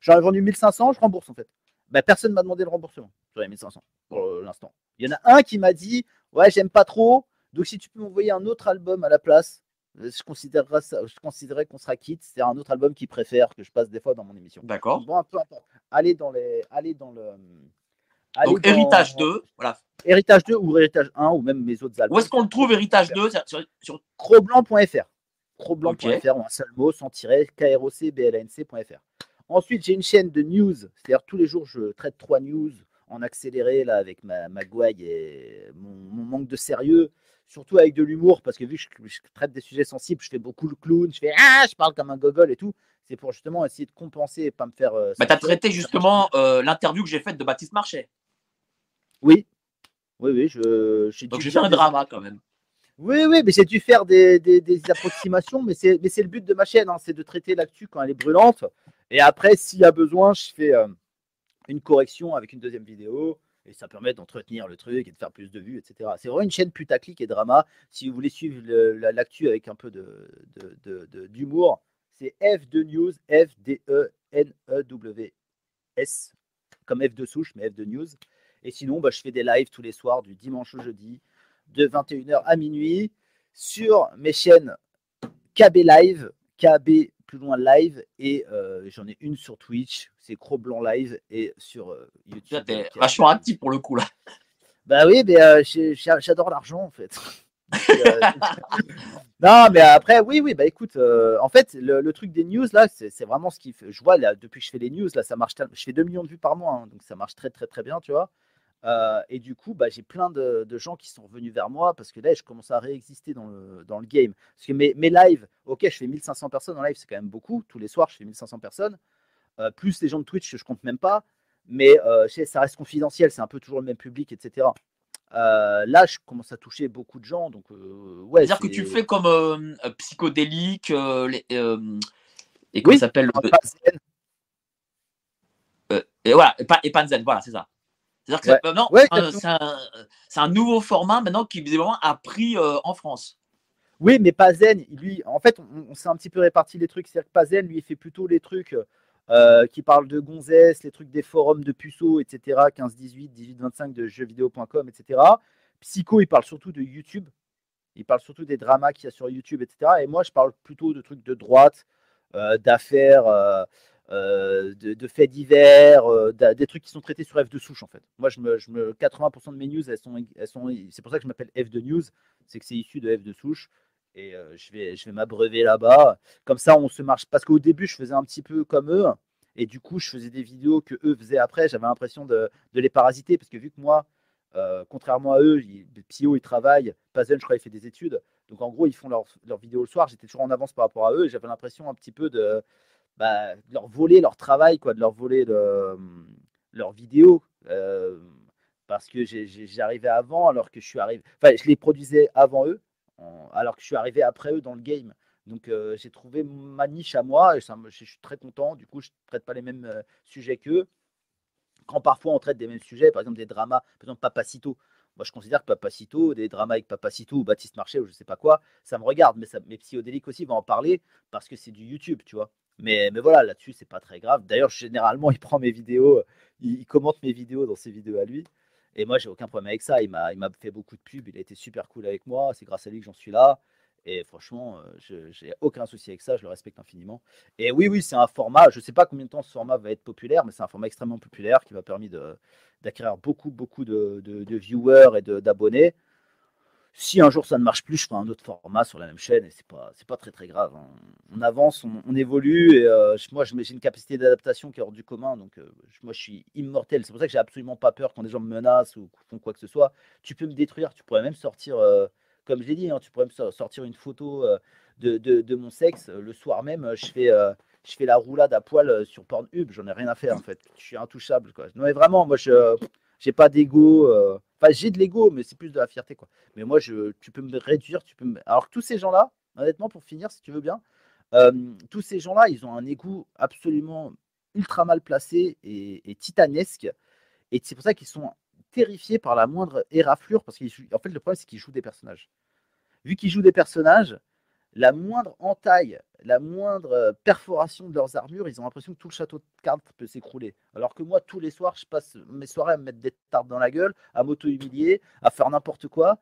J'en ai vendu mille cinq cents, je rembourse en fait. Bah, personne ne m'a demandé le remboursement sur les mille cinq cents pour l'instant. Il y en a un qui m'a dit ouais, j'aime pas trop, donc si tu peux m'envoyer un autre album à la place, je considérerais, ça, je considérerais qu'on sera quitte. C'est un autre album qu'il préfère que je passe des fois dans mon émission. D'accord. Bon, un peu, un peu. Allez dans les. Allez dans le. Allez donc, dans... Héritage deux, voilà. Héritage deux ou Héritage un ou même mes autres albums. Où est-ce qu'on le trouve, Héritage deux? Sur, sur... crocblanc point f r. crocblanc point f r, okay. En un seul mot, sans tirer, crocblanc point f r. Ensuite, j'ai une chaîne de news, c'est-à-dire tous les jours, je traite trois news en accéléré là, avec ma, ma gouaille et mon, mon manque de sérieux, surtout avec de l'humour, parce que vu que je, je traite des sujets sensibles, je fais beaucoup le clown, je fais ah, je parle comme un gogol et tout. C'est pour justement essayer de compenser et pas me faire… Euh, bah, tu as traité justement euh, l'interview que j'ai faite de Baptiste Marchais. Oui, oui, oui. Je, j'ai Donc, j'ai fait un des... drama quand même. Oui, oui, mais j'ai dû faire des, des, des approximations, mais c'est, mais c'est le but de ma chaîne, hein, c'est de traiter l'actu quand elle est brûlante. Et après, s'il y a besoin, je fais euh, une correction avec une deuxième vidéo et ça permet d'entretenir le truc et de faire plus de vues, et cetera. C'est vraiment une chaîne putaclic et drama. Si vous voulez suivre le, la, l'actu avec un peu de, de, de, de, d'humour, c'est F deux News, F D E N E W S, comme F deux souche, mais F deux News. Et sinon, bah, je fais des lives tous les soirs du dimanche au jeudi, de vingt et une heures à minuit sur mes chaînes K B Live, K B plus loin Live et euh, j'en ai une sur Twitch, c'est Kroc Blanc Live et sur euh, YouTube. Là, t'es vachement actif pour le coup là. Bah oui, mais euh, j'ai, j'ai, j'adore l'argent en fait. Et, euh, non, mais après, oui, oui, bah écoute, euh, en fait, le, le truc des news là, c'est, c'est vraiment ce qui fait. Je vois là, depuis que je fais les news là, ça marche. Je fais deux millions de vues par mois, hein, donc ça marche très, très, très bien, tu vois. Euh, et du coup, bah, j'ai plein de, de gens qui sont revenus vers moi parce que là, je commence à réexister dans le, dans le game. Parce que mes, mes lives, ok, je fais mille cinq cents personnes en live, c'est quand même beaucoup. Tous les soirs, je fais mille cinq cents personnes. Euh, plus les gens de Twitch que je compte même pas. Mais euh, ça reste confidentiel, c'est un peu toujours le même public, et cetera. Euh, là, je commence à toucher beaucoup de gens. Donc, euh, ouais, c'est-à-dire c'est... que tu fais comme euh, psychodélique euh, les, euh, et comment oui, ça s'appelle le... Pas Zen. Euh, et voilà, et, pa- et Pazen, voilà, c'est ça. C'est-à-dire que ouais. Ça, ouais, euh, c'est, un, c'est un nouveau format maintenant qui visiblement a pris euh, en France. Oui, mais Pazen, lui, en fait, on, on s'est un petit peu réparti les trucs. C'est-à-dire que Pazen, lui, il fait plutôt les trucs euh, qui parlent de gonzesses, les trucs des forums de puceaux, et cetera. quinze dix-huit, dix-huit vingt-cinq de jeux vidéo point com, et cetera. Psycho, il parle surtout de YouTube. Il parle surtout des dramas qu'il y a sur YouTube, et cetera. Et moi, je parle plutôt de trucs de droite, euh, d'affaires... Euh, Euh, de, de faits divers, euh, des trucs qui sont traités sur F deux souche en fait. Moi, je me, je me, quatre-vingts pour cent de mes news, elles sont, elles sont, c'est pour ça que je m'appelle F deux News, c'est que c'est issu de F deux souche et euh, je vais, je vais m'abreuver là-bas. Comme ça, on se marche. Parce qu'au début, je faisais un petit peu comme eux et du coup, je faisais des vidéos que eux faisaient après. J'avais l'impression de, de les parasiter parce que vu que moi, euh, contrairement à eux, il, Pio, ils travaillent, Pazen, je crois, il fait des études. Donc en gros, ils font leurs leur vidéos le soir. J'étais toujours en avance par rapport à eux et j'avais l'impression un petit peu de bah, de leur voler leur travail, quoi, de leur voler le, leur vidéo. Euh, parce que j'arrivais avant alors que je suis arrivé. Enfin, je les produisais avant eux, alors que je suis arrivé après eux dans le game. Donc, euh, j'ai trouvé ma niche à moi et ça, je suis très content. Du coup, je ne traite pas les mêmes euh, sujets qu'eux. Quand parfois on traite des mêmes sujets, par exemple des dramas, par exemple Papacito. Moi, je considère que Papacito, des dramas avec Papacito ou Baptiste Marchais ou je ne sais pas quoi, ça me regarde. Mais ça, mes psychodéliques aussi vont en parler parce que c'est du YouTube, tu vois. Mais, mais voilà, là-dessus, c'est pas très grave. D'ailleurs, généralement, il prend mes vidéos, il, il commente mes vidéos dans ses vidéos à lui. Et moi, j'ai aucun problème avec ça. Il m'a fait beaucoup de pubs. Il a été super cool avec moi. C'est grâce à lui que j'en suis là. Et franchement, j'ai aucun souci avec ça, je le respecte infiniment. Et oui, oui, c'est un format, je ne sais pas combien de temps ce format va être populaire, mais c'est un format extrêmement populaire qui m'a permis d'acquérir beaucoup, beaucoup de, de, de viewers et d'abonnés. Si un jour ça ne marche plus, je ferai un autre format sur la même chaîne et ce n'est pas, pas très, très grave. On, on avance, on, on évolue et euh, moi, j'ai une capacité d'adaptation qui est hors du commun. Donc, euh, moi, je suis immortel. C'est pour ça que j'ai absolument pas peur quand des gens me menacent ou font quoi que ce soit. Tu peux me détruire, tu pourrais même sortir... Euh, Comme je l'ai dit, hein, tu pourrais me sortir une photo euh, de, de, de mon sexe. Le soir même, je fais, euh, je fais la roulade à poil sur Pornhub. J'en ai rien à faire, en fait. Je suis intouchable, quoi. Non, mais vraiment, moi, je n'ai pas d'ego. Euh... Enfin, j'ai de l'ego, mais c'est plus de la fierté, quoi. Mais moi, je, tu peux me réduire. Tu peux me... Alors, tous ces gens-là, honnêtement, pour finir, si tu veux bien, euh, tous ces gens-là, ils ont un ego absolument ultra mal placé et, et titanesque. Et c'est pour ça qu'ils sont... terrifiés par la moindre éraflure, parce qu'en fait, le problème, c'est qu'ils jouent des personnages. Vu qu'ils jouent des personnages, la moindre entaille, la moindre perforation de leurs armures, ils ont l'impression que tout le château de cartes peut s'écrouler. Alors que moi, tous les soirs, je passe mes soirées à me mettre des tartes dans la gueule, à m'auto-humilier, à faire n'importe quoi.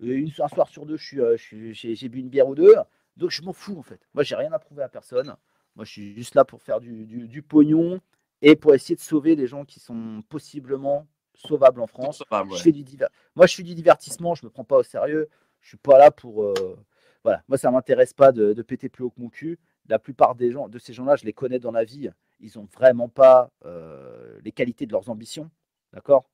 Une, un soir sur deux, j'ai bu une bière ou deux. Donc, je m'en fous, en fait. Moi, j'ai rien à prouver à personne. Moi, je suis juste là pour faire du, du, du pognon et pour essayer de sauver les gens qui sont possiblement... sauvable en France. Sauvable, ouais. Je fais du diver... Moi, je suis du divertissement, je me prends pas au sérieux. Je suis pas là pour. Euh... Voilà, moi, ça m'intéresse pas de, de péter plus haut que mon cul. La plupart des gens, de ces gens-là, je les connais dans la vie. Ils ont vraiment pas euh, les qualités de leurs ambitions, d'accord.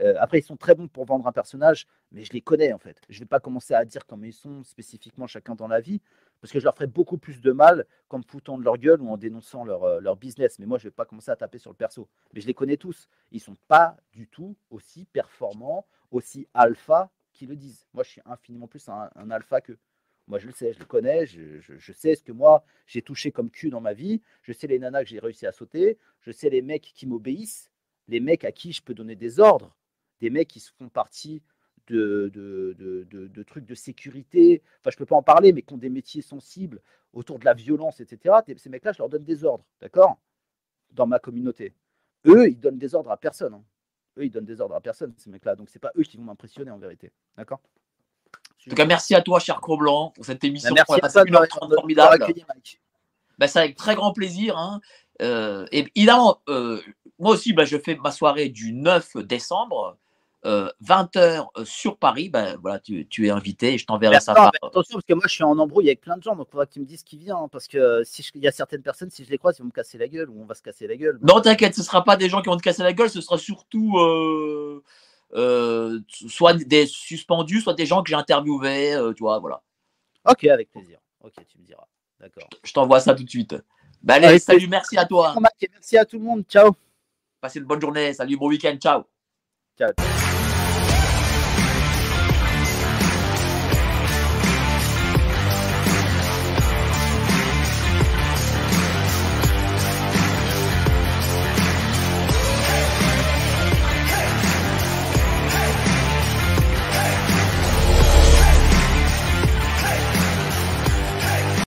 Euh, après, ils sont très bons pour vendre un personnage, mais je les connais en fait. Je vais pas commencer à dire comment ils sont spécifiquement chacun dans la vie, parce que je leur ferai beaucoup plus de mal qu'en me foutant de leur gueule ou en dénonçant leur, euh, leur business. Mais moi, je vais pas commencer à taper sur le perso. Mais je les connais tous. Ils sont pas du tout aussi performants, aussi alpha qu'ils le disent. Moi, je suis infiniment plus un, un alpha qu'eux. Moi, je le sais, je le connais, je, je, je sais ce que moi, j'ai touché comme cul dans ma vie. Je sais les nanas que j'ai réussi à sauter. Je sais les mecs qui m'obéissent, les mecs à qui je peux donner des ordres. Des mecs qui font partie de, de, de, de, de trucs de sécurité, enfin je peux pas en parler, mais qui ont des métiers sensibles autour de la violence, et cetera. Ces mecs-là, je leur donne des ordres, d'accord, dans ma communauté. Eux, ils donnent des ordres à personne. Hein. Eux, ils donnent des ordres à personne, ces mecs-là. Donc, c'est pas eux qui vont m'impressionner en vérité, d'accord. En tout cas, merci à toi, cher Kroc Blanc, pour cette émission. Ben, merci à toi, de formidable. Ben, c'est avec très grand plaisir. Hein. Euh, et évidemment, euh, moi aussi, ben, je fais ma soirée du neuf décembre. Euh, vingt heures sur Paris, ben voilà, tu, tu es invité et je t'enverrai ça. Par... Attention, parce que moi je suis en embrouille avec plein de gens, donc il faudra qu'ils me disent qui vient, hein, parce que si je, y a certaines personnes, si je les croise, ils vont me casser la gueule ou on va se casser la gueule. Non, t'inquiète, ce ne sera pas des gens qui vont te casser la gueule, ce sera surtout euh, euh, soit des suspendus, soit des gens que j'ai interviewés, euh, tu vois, voilà. Ok, avec plaisir. Ok, tu me diras. D'accord. Je t'envoie ça tout de suite. Ben, allez, ouais, salut, merci à toi. Merci à tout le monde, ciao. Passez une bonne journée, salut, bon week-end, ciao. Ciao.